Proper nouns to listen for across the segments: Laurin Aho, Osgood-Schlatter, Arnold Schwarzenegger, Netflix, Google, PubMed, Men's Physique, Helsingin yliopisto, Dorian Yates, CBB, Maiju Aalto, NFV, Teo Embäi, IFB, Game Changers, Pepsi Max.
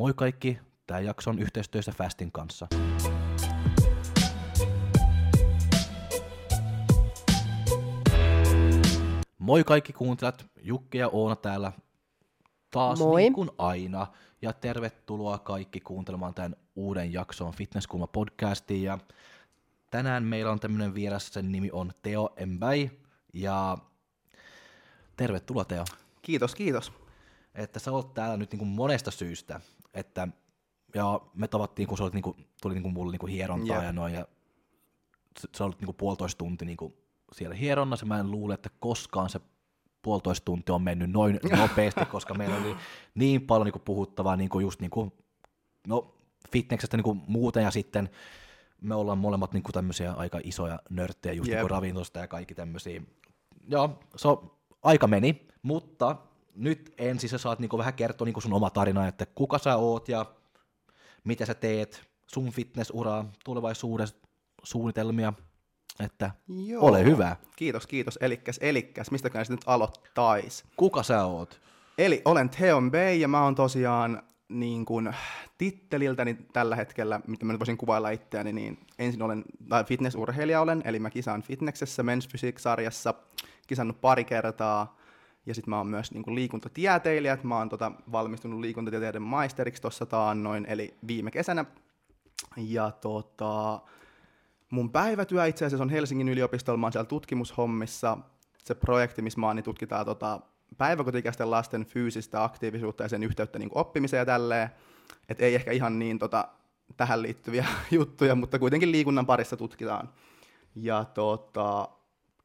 Moi kaikki, tämä jakso on yhteistyössä Fastin kanssa. Moi kaikki kuuntelijat, Jukki ja Oona täällä taas niin kuin aina. Ja tervetuloa kaikki kuuntelemaan tämän uuden jakson Fitnesskulma-podcastiin. Ja tänään meillä on tämmöinen vieras, sen nimi on Teo Embäi. Ja tervetuloa Teo. Kiitos. Että sä olet täällä nyt niin kuin monesta syystä. Että, ja me tavattiin, kun sä olet niin kuin, tuli niin kuin mulle niin kuin hierontaa ja noin. Ja sä olet niin kuin 1,5 tuntia niin kuin siellä hieronnassa. Mä en luule, että koskaan se 1,5 tuntia on mennyt noin nopeasti, koska meillä oli niin paljon niin kuin puhuttavaa niin kuin just niin kuin, no, fitneksestä niin kuin muuten. Ja sitten me ollaan molemmat niin kuin tämmöisiä aika isoja nörttejä just niin kuin ravintosta ja kaikki tämmöisiä. Joo, aika meni, mutta nyt ensin sä saat niinku vähän kertoa niinku sun oma tarina, että kuka sä oot ja mitä sä teet, sun fitnessuraa, tulevaisuudessa suunnitelmia, että ole hyvä. Kiitos. Elikkäs, mistäkään se nyt aloittais? Kuka sä oot? Eli olen Teo Embäi ja mä oon tosiaan niin kuin titteliltäni tällä hetkellä, mitä mä nyt voisin kuvailla itseäni, niin ensin olen fitnessurheilija olen, eli mä kisaan fitneksessä, Men's Physique-sarjassa, kisannut pari kertaa. Ja sitten mä oon myös niinku liikuntatieteilijä, mä oon valmistunut liikuntatieteiden maisteriksi tuossa taannoin, eli viime kesänä. Ja mun päivätyö itse asiassa on Helsingin yliopistolla, mä oon siellä tutkimushommissa. Se projekti, missä mä oon, niin tutkitaan päiväkotikäisten lasten fyysistä aktiivisuutta ja sen yhteyttä niinku oppimiseen ja tälleen. Et ei ehkä ihan niin tähän liittyviä juttuja, mutta kuitenkin liikunnan parissa tutkitaan. Ja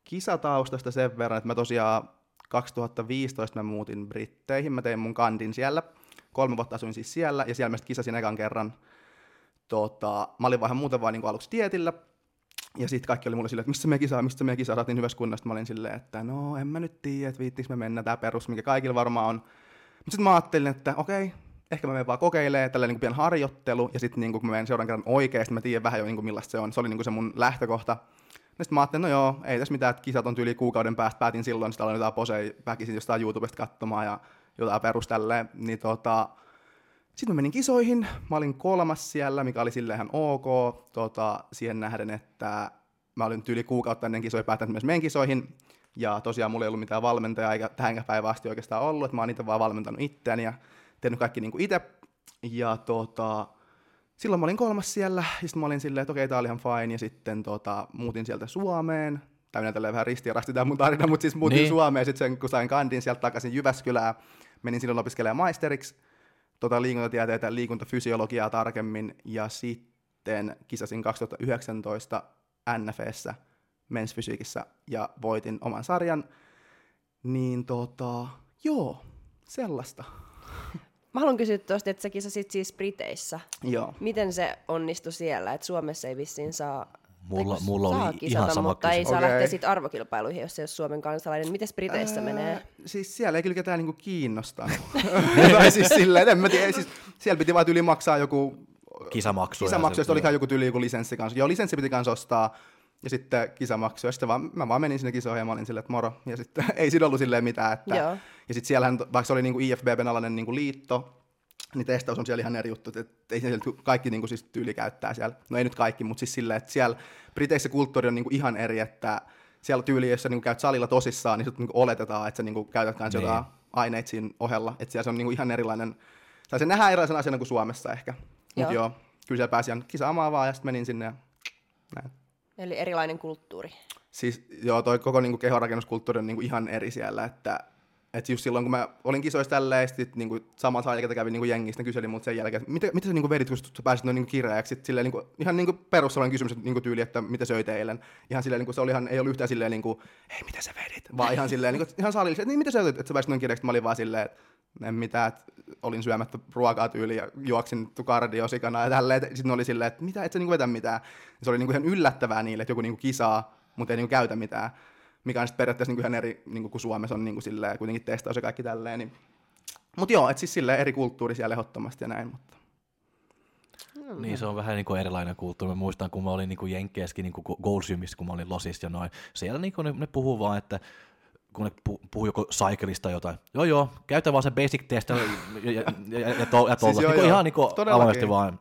kisataustasta sen verran, että mä tosiaan 2015 mä muutin Britteihin, mä tein mun kandin siellä, 3 vuotta asuin siis siellä, ja siellä mä sitten kisasin ekan kerran. Mä olin vähän muuten vaan niin kuin aluksi dietillä, ja sitten kaikki oli mulle silleen, että missä me kisaa, saatiin hyvässä kunnossa. Mä olin silleen, että no en mä nyt tiedä, että viittiinkö me mennä, tää perus, mikä kaikilla varmaan on. Mutta sitten mä ajattelin, että okei, ehkä mä menen vaan kokeilemaan, tälleen niin kuin pian harjoittelu, ja sitten niin kun mä menen seuraan kerran oikeasti, mä tiedän vähän jo niin kuin millaista se on. Se oli niin kuin se mun lähtökohta. Sitten mä ajattelin, no joo, ei tässä mitään, että kisat on yli kuukauden päästä, päätin silloin, sitä aloin jotain poseja, väkisin jostain YouTubesta katsomaan ja jotain peruställeen. Niin sitten mä menin kisoihin, mä olin 3. siellä, mikä oli silleen ihan ok, siihen nähden, että mä olin yli kuukautta ennen kisoja päättänyt myös meidän kisoihin. Ja tosiaan mulla ei ollut mitään valmentajaa, eikä tähänkään päivään asti oikeastaan ollut, että mä oon niitä vaan valmentanut itseäni ja tehnyt kaikki niin kuin itse. Ja silloin mä olin 3. siellä, ja sitten mä olin silleen, että okei, tää oli ihan fine, ja sitten muutin sieltä Suomeen. Tää minä tälleen vähän ristiin rasti tää mun tarina, mutta siis muutin Suomeen, sitten sen kun sain kandin sieltä takaisin Jyväskylään, menin silloin opiskelemaan maisteriksi, liikuntatieteitä ja liikuntafysiologiaa tarkemmin, ja sitten kisasin 2019 NFV:ssä, Men's Physiqueissä, ja voitin oman sarjan. Niin sellaista. Mä haluan kysyä tuosta, että sä kisasit siis Briteissä. Joo. Miten se onnistui siellä? Et Suomessa ei vissiin saa, mulla saa kisata, mutta ei saa lähteä sit arvokilpailuihin, jos se ei ole Suomen kansalainen. Mites Briteissä menee? Siis siellä ei kyllä ketään niinku kiinnostanut. Siis silleen, en mä tiedä. Siis siellä piti vaan yli maksaa joku kisamaksu, josta olikaan joku tyyli joku lisenssi kanssa. Joo, lisenssi piti kanssa ostaa ja sitten kisamaksu. Ja sitten mä vaan menin sinne kisoihin ja mä olin silleen, että moro. Ja sitten ei siinä ollut silleen mitään. Että, joo. Ja sitten siellähän, vaikka se oli niinku IFB:n alainen niinku liitto, niin testaus on siellä ihan eri juttu, että ei siellä kaikki niinku siis tyyli käyttää siellä. No ei nyt kaikki, mutta siis silleen, että siellä Briteissä kulttuuri on niinku ihan eri, että siellä tyyli, jos sä niinku käyt salilla tosissaan, niin sut niinku oletetaan, että sä niinku käytät kans jotain aineita siinä ohella. Että siellä se on niinku ihan erilainen, se nähdään erilaisen asiana kuin Suomessa ehkä. Mutta joo, kyllä siellä pääsi ihan kisaamaan vaan ja sitten menin sinne ja näin. Eli erilainen kulttuuri. Siis joo, toi koko niinku kehorakennuskulttuuri on niinku ihan eri siellä, että et just silloin, kun mä olin kisoissa tälleen, sit niinku saman saajan kävin niinku jengistä, ne kyseli mut sen jälkeen, että mitä sä niinku vedit, kun sä pääsit noin niinku kireäksi. Silleen niinku, ihan niinku perussuolainen kysymys niinku tyyli, että mitä söi eilen. Ihan silleen, niinku, se oli ihan, ei ollut yhtään silleen, niinku, hei mitä sä vedit, vaan ihan silleen, niinku, ihan salillisesti, että niin mitä sä vedit, että sä pääsit noin kireäksi. Mä olin vaan silleen, että en mitään, että olin syömättä ruokaa tyyliin ja juoksin kardiosikana ja tälleen. Sitten ne oli silleen, että mitä, et sä niinku vetä mitään. Ja se oli niinku ihan yllättävää niille, että joku niinku kisaa, mutta ei niinku käytä mitään. Mikä on sitten periaatteessa niinku ihan eri, niinku kuin Suomessa on niinku silleen, kuitenkin testaus ja kaikki tälleen. Niin. Mutta joo, et siis silleen eri kulttuuri siellä ehdottomasti ja näin. Mutta. Niin, se on vähän niinku erilainen kulttuuri. Mä muistan, kun mä olin niinku Jenkkeessäkin, niinku Gold Gymissa, kun mä olin Losissa ja noin. Siellä niinku ne puhuu vaan, että kun ne puhuu joku cyclista jotain. Joo, käytä vaan sen basic test ja tuolla. Siis ihan niin avoimesti vaan.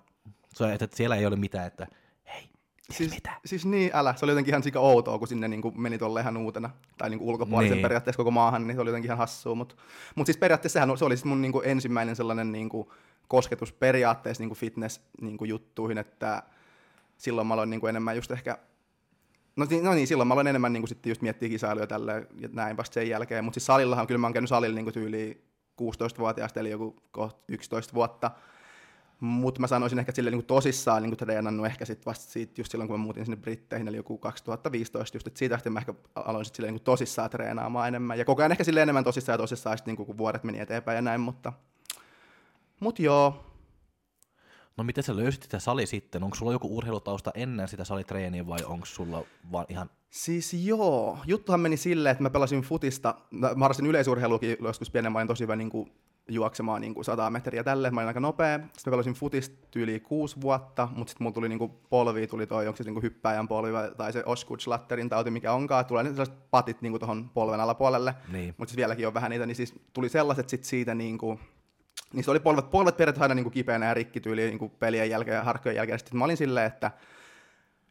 Että siellä ei ole mitään, että hei, mitään. Siis niin, älä. Se oli jotenkin ihan sika outoa, kun sinne niin meni tuolle ihan uutena. Tai niin ulkopuolisen periaatteessa koko maahan, niin se oli jotenkin ihan hassua. Mutta siis periaatteessa sehän, se oli siis mun niin ensimmäinen sellainen niin kosketus periaatteessa niin fitness-juttuihin, niin että silloin mä aloin niin enemmän just ehkä... No niin, silloin mä aloin enemmän niin sitten just miettiä kisailuja tälleen ja näin vasta sen jälkeen, mutta siis salillahan kyllä mä oon käynyt salilla niin tyyliin 16-vuotiaasta, eli joku 11 vuotta, mutta mä sanoisin ehkä, että silleen niin tosissaan niin treenannut ehkä sitten vasta siitä, just silloin kun mä muutin sinne Britteihin, eli joku 2015 just, että siitä asti mä ehkä aloin sitten silleen niin tosissaan treenaamaan enemmän, ja koko ajan ehkä silleen enemmän tosissaan sitten niin kun vuodet meni eteenpäin ja näin, mutta joo. No miten sä löysit sitä sali sitten? Onko sulla joku urheilutausta ennen sitä salitreeniä vai onko sulla vaan ihan... Siis joo, juttuhan meni silleen, että mä pelasin futista, mä harrastin yleisurheiluakin joskus pienen, mä olin tosi hyvä niin kuin juoksemaan niin kuin 100 metriä tälleen, mä olin aika nopea. Sitten mä pelasin futista yli 6 vuotta, mutta sitten mulla tuli niin kuin polvi, tuli toi, onko se niin kuin hyppääjän polvi tai se Osgood-Schlatter tauti mikä onkaan, tulee niin sellaiset patit niin kuin tuohon polven alapuolelle, niin. Mutta siis vieläkin on vähän niitä, niin siis tuli sellaiset sit siitä niin kuin... Niissä oli polvet periaatteessa aina niin kuin kipeänä ja rikkityyliin niin kuin pelien jälkeen ja harkkojen jälkeen. Sitten mä olin silleen, että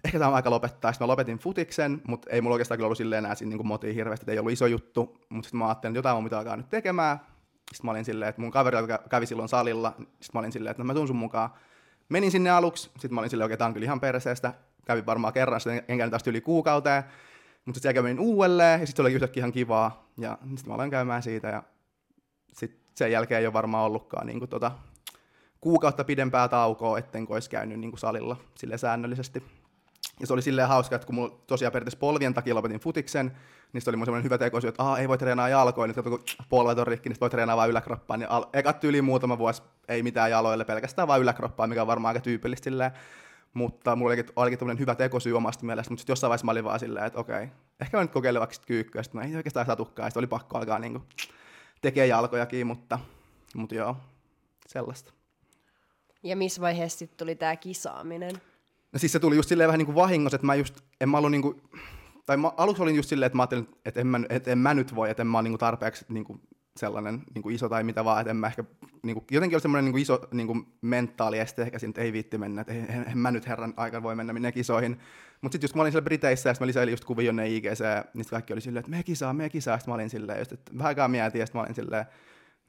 ehkä tämä on aika lopettaa. Sitten mä lopetin futiksen, mutta ei mulla oikeastaan kyllä ollut silleen enää siinä niin kuin motiin hirveästi, että ei ollut iso juttu. Mutta sitten mä ajattelin, että jotain mun pitää alkaa nyt tekemään. Sitten mä olin silleen, että mun kaveri kävi silloin salilla. Sitten mä olin silleen, että mä tuun sun mukaan. Menin sinne aluksi. Sitten mä olin silleen, että tämä on kyllä ihan perseestä. Kävin varmaan kerran, sitten en käynyt taas yli kuukauteen. Mutta sitten kävin uudelleen ja sitten se oli yhtäkkiä ihan kivaa. Ja sitten mä aloin käymään siitä ja sitten sen jälkeen ei ole varmaan ollutkaan niin kuin kuukautta pidempää taukoa, ettenkö olisi käynyt niin kuin salilla sille säännöllisesti. Ja se oli silleen hauska, että kun mulla tosiaan periaatteessa polvien takia lopetin futiksen, niin se oli mun semmoinen hyvä tekoisyys, että ei voi treenaa jalkoja, nyt kun polvet on rikki, niin voi treenaa vaan yläkroppaan. Ja eka tyyli muutama vuosi ei mitään jaloille, pelkästään vaan yläkroppaan, mikä on varmaan aika tyypillistä silleen. Mutta mulla olikin tämmöinen hyvä tekosyy omasta mielestä, mutta sitten jossain vaiheessa mä olin vaan silleen, että okei, ehkä mä nyt kokeilen vaikka sitten kyykkyä, ja sitten ei oikeastaan satukaan, ja sitten oli pakko alkaa niin kuin tekee jalkojakin, mutta joo, sellaista. Ja missä vaiheessa sitten tuli tämä kisaaminen? No siis se tuli just silleen vähän niin kuin vahingossa, että mä just, en mä ollut niin kuin, tai mä aluksi olin just silleen, että mä ajattelin, että en mä nyt voi, että en mä ole niin kuin tarpeeksi niin kuin sellainen niin kuin iso tai mitä vaan, että en mä ehkä, niin kuin, jotenkin oli semmoinen niin kuin iso niin kuin mentaali este ehkä siinä, että ei viitti mennä, että en mä nyt herran aikana voi mennä minne kisoihin. Mutta sitten just kun mä olin siellä Briteissä ja sitten mä lisäilin just kuvia jonne IGC, niin kaikki oli silleen, että me kisaa. Sitten mä olin silleen just, että vähänkään mietin ja sitten mä olin silleen,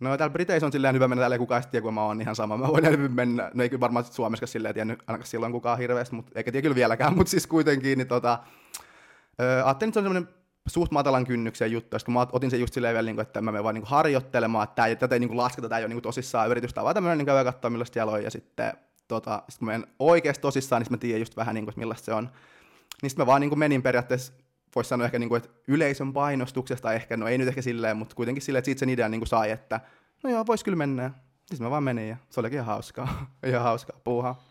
no täällä Briteissä on silleen hyvä mennä, täällä ei kukaan sitten tiedä, kun mä oon ihan sama, mä voin hyvin mennä. No ei kyllä varmaan Suomessa silleen tiennyt ainakaan silloin kukaan hirveästi, mutta eikä tiedä kyllä vieläkään, mutta siis kuitenkin, niin ajattelin, että se on semmoinen suht matalan kynnyksen juttu, kun mä otin sen just silleen vielä, että mä menen vaan harjoittelemaan, että tätä ei lasketa, tämä ei ole tosissaan yritystä, vaan tämmöinen käydään katsomaan millaista jaloja, ja sitten sit kun mä menen oikeasti tosissaan, niin mä tiedän just vähän, että millaista se on. Niin sitten mä vaan menin periaatteessa, voisi sanoa ehkä, että yleisön painostuksesta, ehkä, no ei nyt ehkä silleen, mutta kuitenkin silleen, että siitä sen idean sai, että no joo, vois kyllä mennä. Sitten mä vaan menin, ja se olikin ihan hauskaa puuhaa.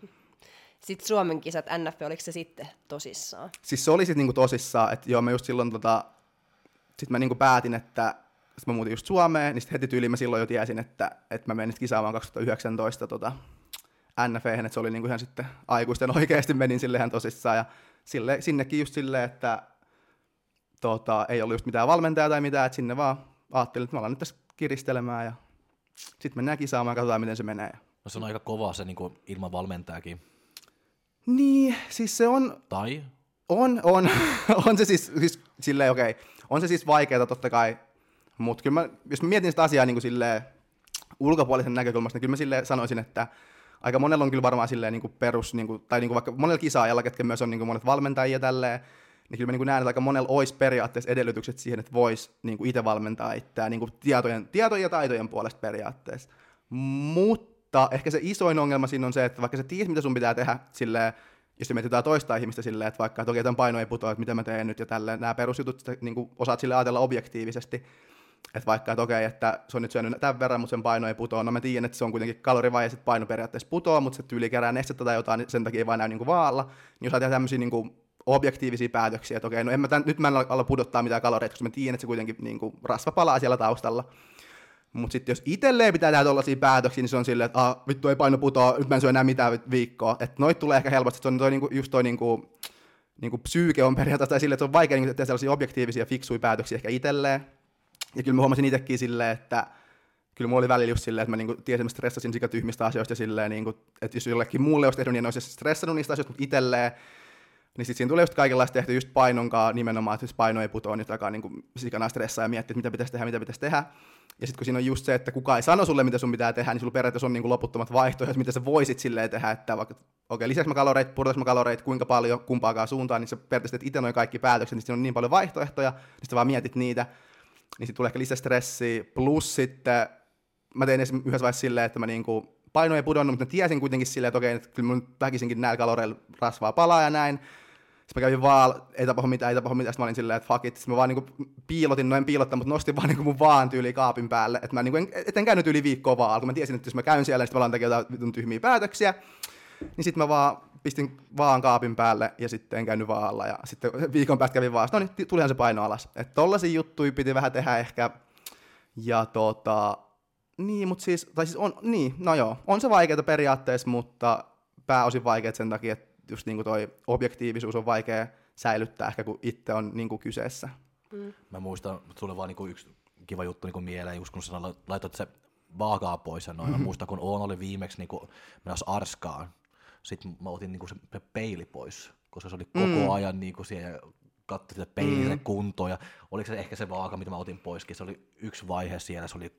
Sitten Suomen kisat, NFV, oliko se sitten tosissaan? Siis se oli sitten niinku tosissaan, että joo, mä just silloin sit mä niinku päätin, että sit mä muutin just Suomeen, niin sit heti tyyliin mä silloin jo tiesin, että mä menin kisaamaan 2019 NFV:hen, että se oli niinku ihan sitten aikuisten oikeasti menin silleen tosissaan, ja sinnekin just silleen, että ei ollut just mitään valmentajaa tai mitään, että sinne vaan ajattelin, että mä alan nyt tässä kiristelemään, ja sit mennään kisaamaan ja katsotaan, miten se menee. No se on aika kovaa se niinku ilman valmentajakin. Niin, siis se on... Tai? On se siis silleen, okei. On se siis vaikeeta totta kai, mutta kyllä mä, jos mä mietin sitä asiaa niin kuin silleen ulkopuolisen näkökulmasta, niin kyllä mä silleen sanoisin, että aika monella on kyllä varmaan silleen niin kuin perus, niin kuin, tai niin kuin vaikka monella kisaajalla, ketkä myös on niin kuin monet valmentajia tälleen, niin kyllä mä niin kuin näen, että aika monella olisi periaatteessa edellytykset siihen, että voisi niin kuin itse valmentaa itseään niin kuin tietojen ja taitojen puolesta periaatteessa. Mutta ehkä se isoin ongelma siinä on se, että vaikka sä tiedät, mitä sun pitää tehdä, silleen, jos sä mietit jotain toista ihmistä silleen, että vaikka toki tämän paino ei putoa, että mitä mä teen nyt ja tälleen, nämä perusjutut sä, niin kuin, osaat sille ajatella objektiivisesti, että vaikka, että okei, että se on nyt syönyt tämän verran, mutta sen paino ei putoa, no mä tiedän, että se on kuitenkin kalorivaje ja sitten paino periaatteessa putoaa, mutta se tyyli kerää nestettä tai jotain, niin sen takia ei vaan näy niin kuin vaalla, niin osaa tehdä tämmöisiä niin kuin objektiivisia päätöksiä, että okei, no nyt mä en ala pudottaa mitään kaloreita, koska mä tiedän, että se kuitenkin niin kuin rasva palaa siellä taustalla. Mutta sitten jos itselleen pitää tehdä tollaisia päätöksiä, niin se on silleen, että vittu ei paino putoa, nyt mä en syö enää mitään viikkoa. Että noit tulee ehkä helposti, että just toi niinku psyyke on periaatteessa silleen, että se on vaikea niinku tehdä sellaisia objektiivisia fiksuja päätöksiä ehkä itselleen. Ja kyllä mä huomasin itsekin silleen, että kyllä mulla oli välillä just silleen, että mä niinku tiesin, että mä stressasin sikatyhmistä asioista ja silleen, niinku, että jos jollekin muulle olisi tehnyt, niin en olisi stressannut niistä asioista, mutta itselleen. Niin sitten siinä tulee just kaikenlaista tehty just painonkaan nimenomaan, että jos paino ei putoa, niin alkaa niinku sikana stressaa ja miettiä, että mitä pitäisi tehdä. Ja sitten kun siinä on just se, että kukaan ei sano sulle, mitä sun pitää tehdä, niin sulla periaatteessa on niinku loputtomat vaihtoehdot, mitä sä voisit silleen tehdä, että vaikka okei, lisäksi mä kaloreita, pudotanko mä kaloreita, kuinka paljon, kumpaakaan suuntaan, niin sä periaatteessa teet itse noin kaikki päätökset, niin siinä on niin paljon vaihtoehtoja, niin sä vaan mietit niitä, niin sitten tulee ehkä lisää stressiä, plus sitten mä tein esimerkiksi yhdessä vaiheessa silleen, että mä niinku paino ei pudonnut, mutta tiesin kuitenkin silleen, että okei, että kyllä mun väkisinkin näillä kaloreilla rasvaa palaa ja näin. Sitten mä kävin vaan, ei tapahdu mitään, sitten mä olin silleen, että fuck it. Sitten mä vaan niinku piilotin noin piilottaa, mutta nostin vaan niinku mun vaan tyyliin kaapin päälle. Että mä niinku en käynyt yli viikkoa vaan, kun mä tiesin, että jos mä käyn siellä, niin sitten mä alan tekemään jotain vitun tyhmiä päätöksiä. Niin sitten mä vaan pistin vaan kaapin päälle ja sitten en käynyt vaan alla. Ja sitten viikon päästä kävin vaan, no niin, tulihan se paino alas. Että tollaisia juttuja piti vähän tehdä ehkä. Ja niin, mutta siis, on se vaikeaa periaatteessa, mutta pääosin vaikeaa sen takia, että just niinku toi objektiivisuus on vaikea säilyttää ehkä, kun itse on niinku kyseessä. Mm. Mä muistan, tulee vaan niinku yksi kiva juttu niinku mieleen, just kun sä laitoit se vaakaa pois ja noin. Mä muistan, kun Oona oli viimeksi niinku menossa arskaan, sitten mä otin niinku se peili pois, koska se oli koko ajan niinku siellä. Katsoin sitä peilin kuntoa ja oliko se ehkä se vaaka, mitä mä otin poiskin, se oli yksi vaihe siellä, se oli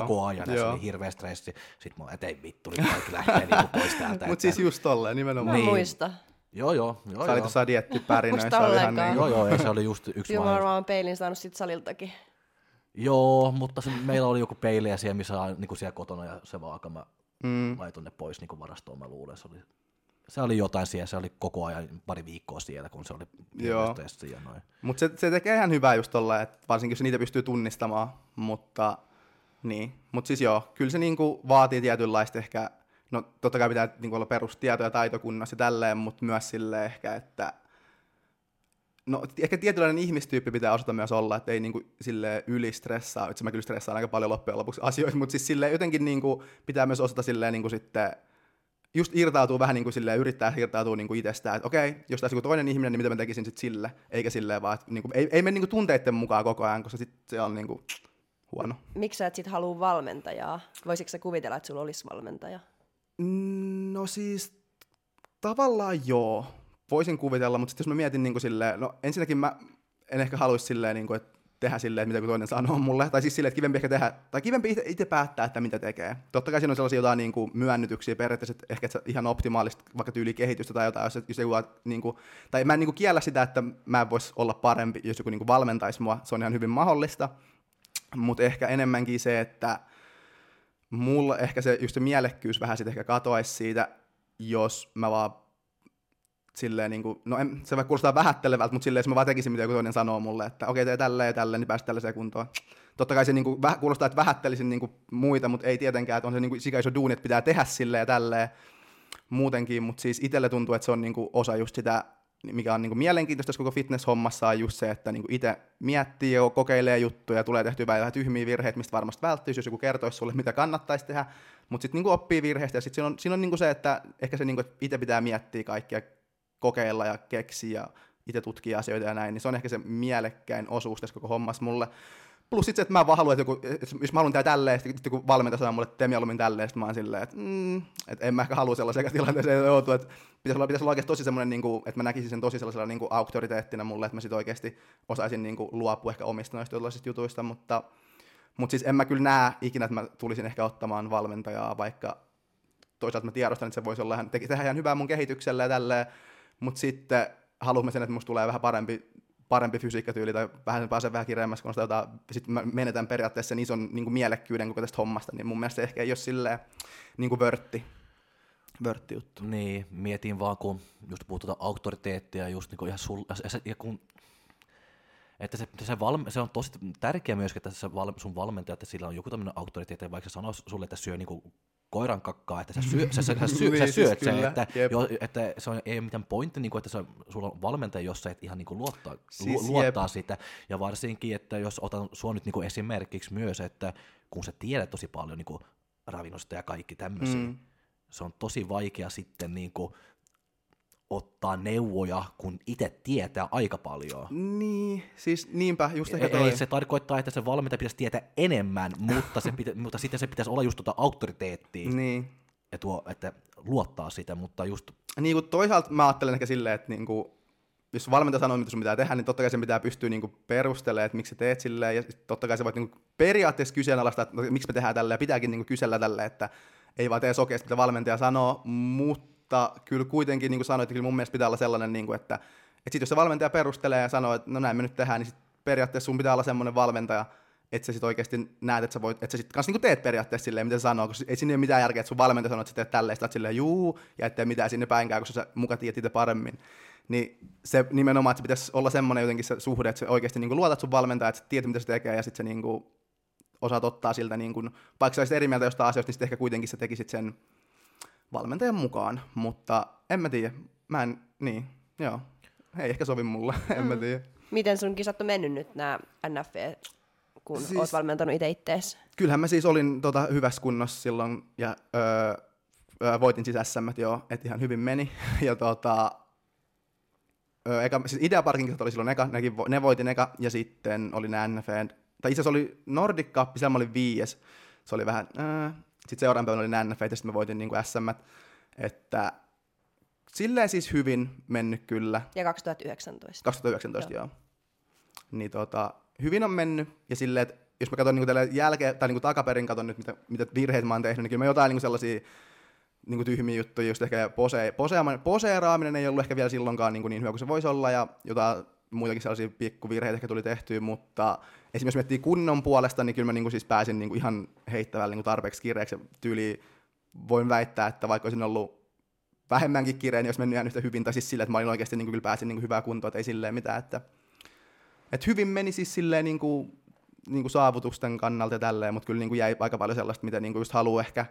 koko ajan, se oli hirveä stressi. Sitten mä etein vittu, niin kaikki lähtee niinku pois täältä. Mutta siis just tolleen nimenomaan. Mä muista. Joo. Sä olit tuossa diettipärinöissä. Joo, ja se oli just yksi vaihe. Mä varmaan peilin saanut sit saliltakin. Joo, mutta meillä oli joku peiliä siellä, missä niinku siellä kotona ja se vaaka mä laitoin ne pois niinku varastoon, mä luulen. Se oli jotain siellä, se oli koko ajan pari viikkoa siellä, kun se oli piirreistressi ja noin. Mutta se tekee ihan hyvää just tolleen, että varsinkin jos niitä pystyy tunnistamaan, mutta niin, mut siis joo, kyllä se niinku vaatii tietynlaista ehkä, no totta kai pitää niinku olla perustieto ja taitokunnassa ja tälleen, mutta myös silleen ehkä, että no ehkä tietynlainen ihmistyyppi pitää osata myös olla, että ei niinku silleen ylistressaa, itse mä kyllä stressaan aika paljon loppujen lopuksi asioita, mutta siis silleen jotenkin niinku pitää myös osata silleen niinku sitten just irtautuu vähän niin kuin silleen, yrittää irtautua niin kuin itsestään, että okei, jos tässä on toinen ihminen, niin mitä mä tekisin sitten sille, eikä silleen vaan, että niin kuin, ei mene niin kuin tunteiden mukaan koko ajan, koska sitten se on niin kuin huono. Miksi sä et sitten halua valmentajaa? Voisitko sä kuvitella, että sulla olisi valmentaja? No siis tavallaan joo, voisin kuvitella, mutta sitten jos mä mietin niin kuin silleen, no ensinnäkin mä en ehkä haluaisi silleen, niin kuin, että tehdä silleen, mitä toinen sanoo mulle, tai siis silleen, että kivempi ehkä tehdä, tai kivempi itse päättää, että mitä tekee. Totta kai siinä on sellaisia jotain niin kuin myönnytyksiä periaatteessa, ehkä ihan optimaalista vaikka tyylikehitystä tai jotain, jos joku, niin kuin, tai mä en niin kuin kiellä sitä, että mä en voisi olla parempi, jos joku niin kuin valmentaisi mua, se on ihan hyvin mahdollista, mutta ehkä enemmänkin se, että mulla ehkä se, just se mielekkyys vähän sitten ehkä katoaisi siitä, jos mä vaan silleen niinku, no se kuulostaa vähättelevältä, mutta silleen, jos mä vaan tekisin, mitä joku toinen sanoo mulle, että okei, tee tälleen, niin pääset tällaiseen kuntoon. Totta kai se niinku, kuulostaa, että vähättelisin niinku muita, mutta ei tietenkään, että on se niinku sika iso duuni, että pitää tehdä silleen ja tälleen muutenkin, mutta siis itselle tuntuu, että se on niinku osa just sitä, mikä on niinku mielenkiintoista tässä koko fitness-hommassa on just se, että niinku itse miettii ja kokeilee juttuja, tulee tehtyä vähän tyhmiä virheitä, mistä varmasti välttyisi, jos joku kertoisi sulle, mitä kannattaisi tehdä, mutta sitten niinku oppii virheistä ja sitten siinä on niinku se, että ehkä se niinku, että itse pitää miettiä kaikkia, kokeilla ja keksiä ja itse tutkia asioita ja näin, niin se on ehkä se mielekkäin osuus tässä koko hommassa mulle. Plus itse, että mä vaan haluan, että joku, jos mä haluan tehdä tälleen, sitten kun valmentaja sanoo mulle, että tee mieluummin tälleen, sitten mä oon silleen, että että en mä ehkä halua sellaiseen tilanteeseen joutua, että pitäisi olla oikeasti tosi semmoinen, niin kuin, että mä näkisin sen tosi sellaisena niin kuin auktoriteettina mulle, että mä sitten oikeasti osaisin niin kuin luopua ehkä omista noista jollaisista jutuista, mutta siis en mä kyllä näe ikinä, että mä tulisin ehkä ottamaan valmentajaa, vaikka toisaalta mä tiedostan, että se voisi olla ihan hyvää mun kehitykselle ja tälleen, mutta sitten haluamme sen, että musta tulee vähän parempi fysiikkatyyli tai pääsen vähän kireemmässä, kun sitten mä menetän periaatteessa sen ison niin kuin mielekkyyden koko tästä hommasta, niin mun mielestä se ehkä ei ole silleen niin kuin vörtti juttu. Niin, mietin vaan, kun just puhutaan auktoriteettia, just niin kuin ihan että se on tosi tärkeää myöskin, että sun valmentaja, että sillä on joku tämmöinen auktoriteetti, vaikka se sanoo sulle, että syö niin kuin koiran kakkaa, että sä syöt sen, että se on, ei ole mitään pointti, niin kuin, että sulla on valmentaja, jos sä et ihan niin kuin luottaa sitä, ja varsinkin, että jos otan sua nyt niin kuin esimerkiksi myös, että kun sä tiedät tosi paljon niin kuin ravinnosta ja kaikki tämmöisiä, se on tosi vaikea sitten niin kuin ottaa neuvoja, kun itse tietää aika paljon. Niin, siis niinpä, just ehkä toi. Ei, se tarkoittaa, että se valmentaja pitäisi tietää enemmän, mutta, mutta sitten se pitäisi olla just tuota auktoriteettia, niin. Että luottaa sitä, mutta just... Niin kuin toisaalta mä ajattelen ehkä silleen, että niinku, jos valmentaja sanoo, mitä sun pitää tehdä, niin totta kai sen pitää pystyä niinku perustelemaan, että miksi sä teet silleen, ja totta kai sä voit niinku periaatteessa kyseenalaistaa, että miksi me tehdään tälleen, ja pitääkin niinku kysellä tälleen, että ei vaan tee sokeasti, mitä valmentaja sanoo, mutta kyllä kuitenkin, niin kuin sanoit, kyllä mun mielestä pitää olla sellainen, niin kuin, että sit jos se valmentaja perustelee ja sanoo, että no näin me nyt tehdään, niin sit periaatteessa sun pitää olla semmoinen valmentaja, että sä sit oikeasti näet, että sä voit, että sä sit kans niin kuin teet periaatteessa silleen, mitä se sanoo, koska ei siinä ole mitään järkeä, että sun valmentaja sanoo, että sä teet tälleistä, silleen juu, ja ettei mitään sinne päinkään, koska sä muka tiedät itse paremmin. Niin se nimenomaan, että se pitäisi olla semmoinen jotenkin se suhde, että sä oikeasti niin kuin luotat sun valmentaja, että sä tiedät, mitä se tekee, ja sit sä niin kuin osaat ottaa siltä, niin kuin, vaikka sä olisit eri mieltä jostain asioista, niin sit ehkä kuitenkin sä tekisit sen valmentajan mukaan, mutta en mä tiedä. Mä en, niin, joo. Ei ehkä sovi mulle, en mä tiedä. Miten sun kisat on mennyt nyt nää NFV, kun siis, oot valmentanut ittees? Kyllähän mä siis olin hyvässä kunnossa silloin, ja voitin siis SM:t joo, et ihan hyvin meni. Ja siis Ideaparkin kisat oli silloin eka, ne voitin eka, ja sitten oli nää NFV, tai itse asiassa oli Nordic Cup, siellä mä olin 5. Se oli vähän... Sitten seuraavan päivänä oli NFV, ja sitten mä voitin niin kuin SM:t, että silleen siis hyvin mennyt kyllä. Ja 2019. 2019, joo. Niin hyvin on mennyt, ja silleen, että jos mä katson niin kuin tällä jälkeen, tai niin kuin takaperin katson nyt, mitä virheitä mä oon tehnyt, niin kyllä mä jotain niin kuin sellaisia niin kuin tyhmiä juttuja, just ehkä poseeraaminen ei ollut ehkä vielä silloinkaan niin, niin hyvä kuin se voisi olla, ja jotain muitakin sellaisia pikkuvirheitä ehkä tuli tehtyä, mutta esimerkiksi jos miettii kunnon puolesta, niin kyllä mä niinku siis pääsin niinku ihan heittävällä niinku tarpeeksi kireeksi. Tyyliin voin väittää, että vaikka olisin ollut vähemmänkin kireä, niin olisi mennyt ihan yhtä hyvin, tai siis sillä, että mä olin oikeasti niinku kyllä pääsin niinku hyvää kuntoa, ei silleen mitään. Että hyvin meni siis silleen niinku saavutusten kannalta ja tälleen, mutta kyllä niinku jäi aika paljon sellaista, mitä niinku just haluaa ehkä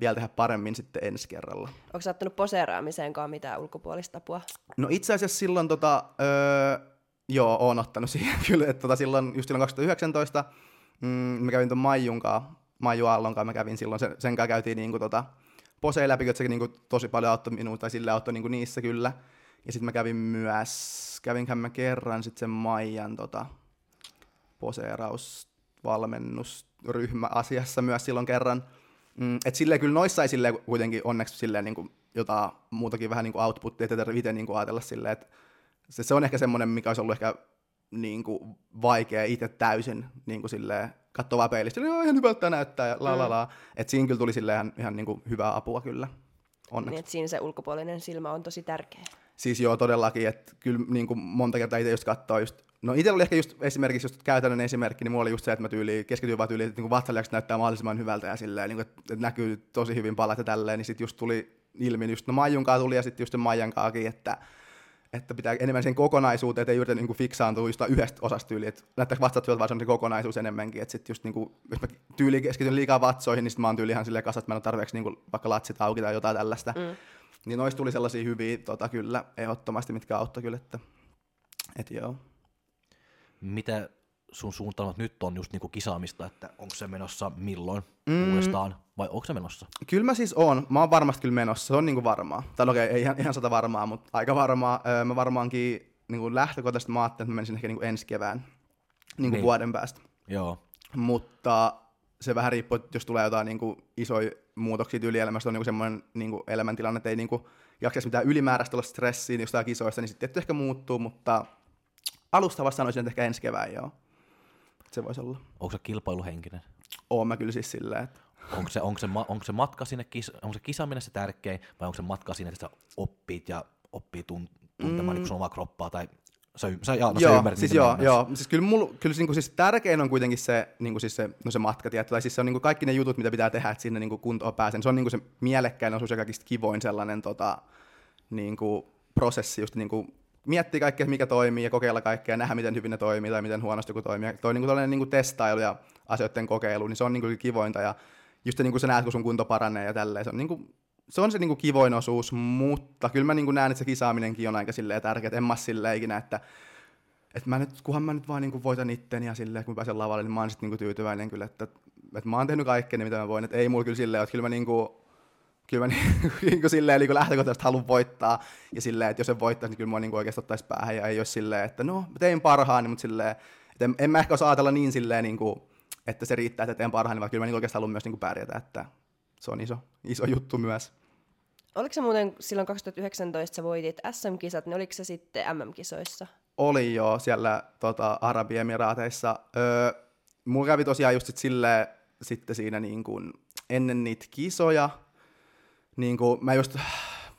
vielä tehdä paremmin sitten ensi kerralla. Onko sä ottanut poseeraamiseenkaan mitään ulkopuolista apua? No itse asiassa silloin joo, oon ottanut siihen kyllä, että silloin 2019 mä kävin tuon Maiju Aallon kanssa, mä kävin silloin, sen kanssa käytiin niinku poseen läpi, että se niinku tosi paljon auttoi minua, tai sillä auttoi niinku niissä kyllä, ja sitten mä kävin myös, kerran sitten sen Maijan poseerausvalmennusryhmä asiassa myös silloin kerran, että silleen kyllä noissa ei silleen kuitenkin onneksi silleen niinku jotain muutakin vähän niinku outputtia, ettei tarvitse niinku ajatella silleen, että se on ehkä semmoinen, mikä olisi ollut ehkä niin kuin vaikea itse täysin niin kuin silleen, katsoa vaan peilistä, joo, ihan hyvältä näyttää ja la. Että siinä kyllä tuli silleen ihan niin kuin hyvää apua kyllä, onneksi. Niin, että siinä se ulkopuolinen silmä on tosi tärkeä. Siis joo, todellakin, että kyllä niin kuin monta kertaa itse just katsoo just, no itsellä oli ehkä just esimerkiksi just käytännön esimerkki, niin mulla oli just se, että mä keskityin vaan tyyliin, että niin vatsalihakset näyttää mahdollisimman hyvältä ja silleen, niin kuin, että näkyy tosi hyvin palat ja tälleen, niin sitten just tuli ilmi, just no Maijunkaa tuli ja sitten just Maijankaakin, että pitää enemmän sen kokonaisuuteen, ettei yritä niinku fiksaantua just yhdestä osasta tyyliin, että näyttääkö vatsat syöltä vaan semmoinen kokonaisuus enemmänkin, että sit just niinku, jos mä tyyliin keskityn liikaa vatsoihin, niin sit mä oon tyyli ihan silleen kasassa, että mä en ole tarpeeksi niinku vaikka latsit auki tai jotain tällaista, niin noista tuli sellaisia hyviä kyllä ehdottomasti, mitkä auttoi kyllä, että joo. Mitä sun suunnitelmat nyt on just niinku kisaamista, että onko se menossa milloin uudestaan vai onko se menossa? Kyllä mä siis oon. Mä oon varmasti kyllä menossa. Se on niinku varmaa. Tai okei, ei ihan 100 varmaa, mutta aika varmaa. Mä varmaankin niinku lähtökohtaisesti mä ajattelin, että mä menisin ehkä niinku ensi kevään niinku vuoden päästä. Joo. Mutta se vähän riippuu, että jos tulee jotain niinku isoja muutoksia tyylielämässä, on niinku semmoinen niinku elämäntilanne, että ei niinku jaksaisi mitään ylimääräistä olla stressiä jostain kisoista, niin sitten ehkä muuttuu, mutta alustavasti sanoisin, että ehkä ensi kevään joo. Se voisi olla. Onko se kilpailuhenkinen? Oon mä kyllä siis silleen. Että... Onko se matka sinne, onko se kisaaminen se tärkein, vai onko se matka sinne, että sä oppii tuntemaan niin sun omaa kroppaa, tai sä ymmärrät. Siis joo. Siis kyllä niin kuin, siis tärkein on kuitenkin se, niin kuin, siis se matka, tietty, tai siis se on niin kuin kaikki ne jutut, mitä pitää tehdä, että sinne niin kuin kuntoon pääsee. Se on niin kuin se mielekkäin osuus ja kaikista kivoin sellainen niin kuin prosessi, just niin kuin miettii kaikkea, mikä toimii ja kokeilla kaikkea ja nähdä, miten hyvin ne toimii tai miten huonosti joku toimii. Tuo on tällainen niin testailu ja asioiden kokeilu, niin se on niin kivointa ja just se, niin kuin sä näet, kun sun kunto paranee ja tälleen. Se on se niin kivoin osuus, mutta kyllä mä niin näen, että se kisaaminenkin on aika tärkeä. En mä silleen ikinä, että kunhan mä nyt vaan niin voitan itteni ja silleen, kun mä pääsen lavalle, niin mä oon sitten niin tyytyväinen kyllä, että mä oon tehnyt kaikkeni, mitä mä voin. Että ei mulla kyllä silleen, että kyllä mä niin kyllä mä niin silleen niin lähtökohtaisesti haluan voittaa, ja silleen, että jos en voittaisi, niin kyllä mua niin oikeasti ottaisi päähän, ja ei ole silleen, että no, mä tein parhaani, mutta silleen, että en mä ehkä osaa ajatella niin silleen, niin kuin, että se riittää, että teen parhaani, vaan kyllä mä niin oikeasti haluan myös niin pärjätä, että se on iso juttu myös. Oliko se muuten silloin 2019 sä voitit SM-kisat, niin oliko se sitten MM-kisoissa? Oli joo, siellä Arabiemiraateissa. Mun kävi tosiaan just sitten siinä niin kuin ennen niitä kisoja, niin kuin mä just,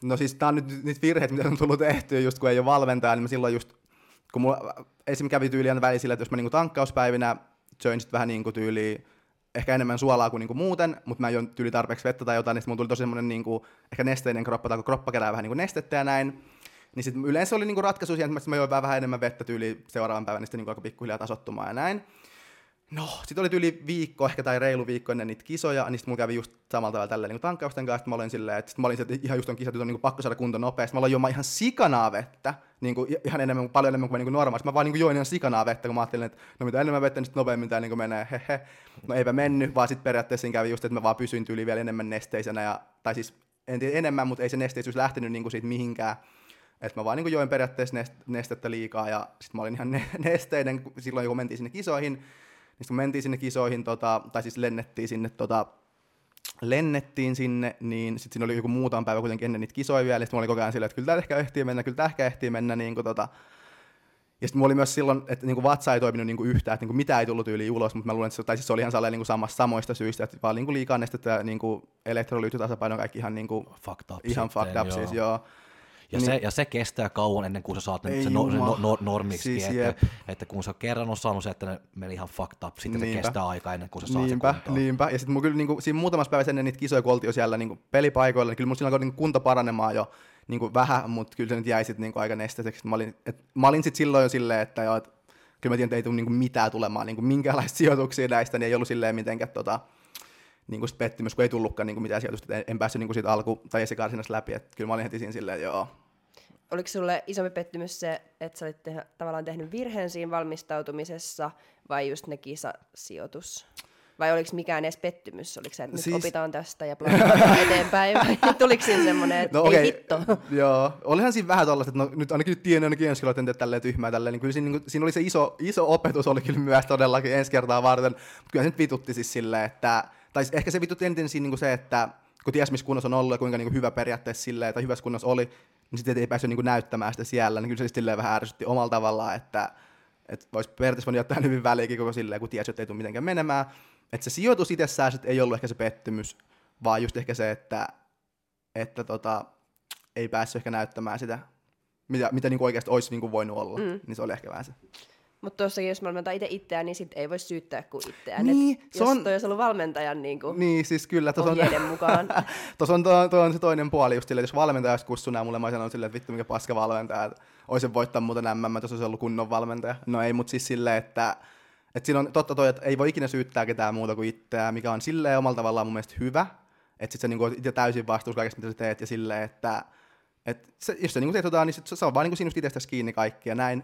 no siis tää on nyt niitä virheitä, mitä on tullut tehtyä just kun ei ole valmentajaa, niin mä silloin just, kun mulla esim. Kävi tyyliin väli sillä, että jos mä niin kuin tankkauspäivinä söin sit vähän niin kuin tyyliin, ehkä enemmän suolaa kuin niinku muuten, mutta mä en ole tyyli tarpeeksi vettä tai jotain, niin sitten mun tuli tosi semmoinen niinku, ehkä nesteinen kroppa, tai kun kroppa kerää vähän niinku nestettä ja näin. Niin sitten yleensä oli niinku ratkaisu siihen, että mä join vähän enemmän vettä tyyli seuraavan päivän, niin sitten niinku alkoi pikkuhiljaa tasoittumaan ja näin. No, sitten oli tyyli viikko ehkä tai reilu viikko ennen niitä kisoja, niin sitten mun kävi just samalla tavalla tälleen niinku tankkausten kanssa, että mä olin silleen, että mä olin sieltä ihan just on kisat, on niinku pakko saada kunto nopeasti, mä olin juomaan ihan sikanaa vettä, niinku ihan enemmän, paljon enemmän kuin niinku normaalisti, mä vaan niinku join ihan sikanaa vettä, kun mä ajattelin, että no mitä enemmän vettä, niin sitten nopeammin tää niinku menee, hehe, no eipä mennyt, vaan sitten periaatteessa siinä kävi just, että mä vaan pysyin tyyli vielä enemmän nesteisenä, ja, tai siis en tiedä enemmän, mutta ei se nesteisyys lähtenyt niinku siitä mihinkään. Että mä vaan niin join periaatteessa nestettä liikaa ja sitten mä olin ihan nesteinen silloin, kun mentiin sinne kisoihin. Niin kun mentiin sinne kisoihin, tai siis lennettiin sinne, niin sitten siinä oli joku muutama päivä kuitenkin ennen niitä kisoja vielä. Ja sitten mä olin koko ajan silleen, että kyllä tää ehkä ehtii mennä, Niin ja sitten mulla oli myös silloin, että niinku vatsa ei toiminut niinku yhtään, että niinku mitä ei tullut yli ulos, mutta mä luulen, että se oli ihan niinku samoista syistä, että vaan niinku liikaa nestettä ja niinku elektrolyytti, tasapaino, kaikki ihan niinku fucked up siis joo. Ja, niin. Se kestää kauan ennen kuin sä saat ne normiksi, siis, että kun sä kerran on saanut se, että ne meni ihan fucked up, sitten niinpä. Se kestää aika ennen kuin sä saat niinpä, se kuntoon. Niinpä, ja sitten mun kyllä niinku, siinä muutamassa päivässä ennen niitä kisoja, kun oltiin jo siellä niinku pelipaikoilla, niin kyllä mun silloin alkoi niinku kunto paranemaan jo niinku vähän, mutta kyllä se nyt jäi sitten niinku aika nesteiseksi. Mä olin sitten silloin jo silleen, että joo, et, kyllä mä tiedän, että ei tule niinku mitään tulemaan, niinku minkäänlaista sijoituksia näistä, niin ei ollut silleen mitenkään niinku sit pettymys, kun ei tullutkaan niinku mitään sijoitusta, en päässyt niinku siitä alku- tai esikarsinasta läpi, että kyllä mä olin heti siinä silleen, joo. Oliko sulle isompi pettymys se, että sä olit tavallaan tehnyt virheen siinä valmistautumisessa, vai just ne kisasijoitus? Vai oliko mikään edes pettymys? Oliko se, että nyt siis... opitaan tästä ja planitaan eteenpäin, vai tuliko siinä semmoinen, että no, ei hitto? Joo, olihan siinä vähän tollaista, että no, nyt ainakin tiennyt ainakin ensi kerralla, että en tee tälleen tyhmää tälleen. Niin kyllä siinä oli se iso opetus, oli kyllä myös todellakin ensi kertaa varten. Mutta kyllä se nyt vitutti siis silleen, että... Tai ehkä se vitutti eniten siinä niin se, että kun ties, missä kunnossa on ollut ja kuinka niin kuin hyvä periaatteessa silleen, tai hyvässä kunnossa oli, niin sitten ei päässyt niin kuin näyttämään sitä siellä. Niin kyllä se silleen vähän ärsytti omalla tavallaan, että voisi periaatteessa voinut jättää hyvin väliinkin koko silleen, kun tiesi, että ei tule mitenkään menemään. Että se sijoitus itsessään ei ollut ehkä se pettymys, vaan just ehkä se, että ei päässyt ehkä näyttämään sitä, mitä niin kuin oikeasti olisi niin kuin voinut olla. Mm. Niin se oli ehkä vähän se. Mutta tuossakin, jos valmentaa itseään, niin sit ei voi syyttää kuin itseään. Niin, jos on... toi olisi ollut valmentajan niin siis kyllä, ohjeiden mukaan. Tuossa on se toinen puoli just silleen, että jos valmentaja olisi kussunut mulle, mä olisin ollut silleen, että vittu mikä paska valmentaja, että olisin voittanut muuten MM, jos olisi ollut kunnon valmentaja. No ei, mutta siis silleen, että siinä on totta toi, että ei voi ikinä syyttää ketään muuta kuin itseään, mikä on silleen omalla tavallaan mun mielestä hyvä. Että sit sä niinku itse täysin vastuus kaikesta, mitä sä teet, ja silleen, että se, jos sä niinku teet jotain, niin se on vaan niinku sinusta itsestäsi kiinni kaikki ja näin.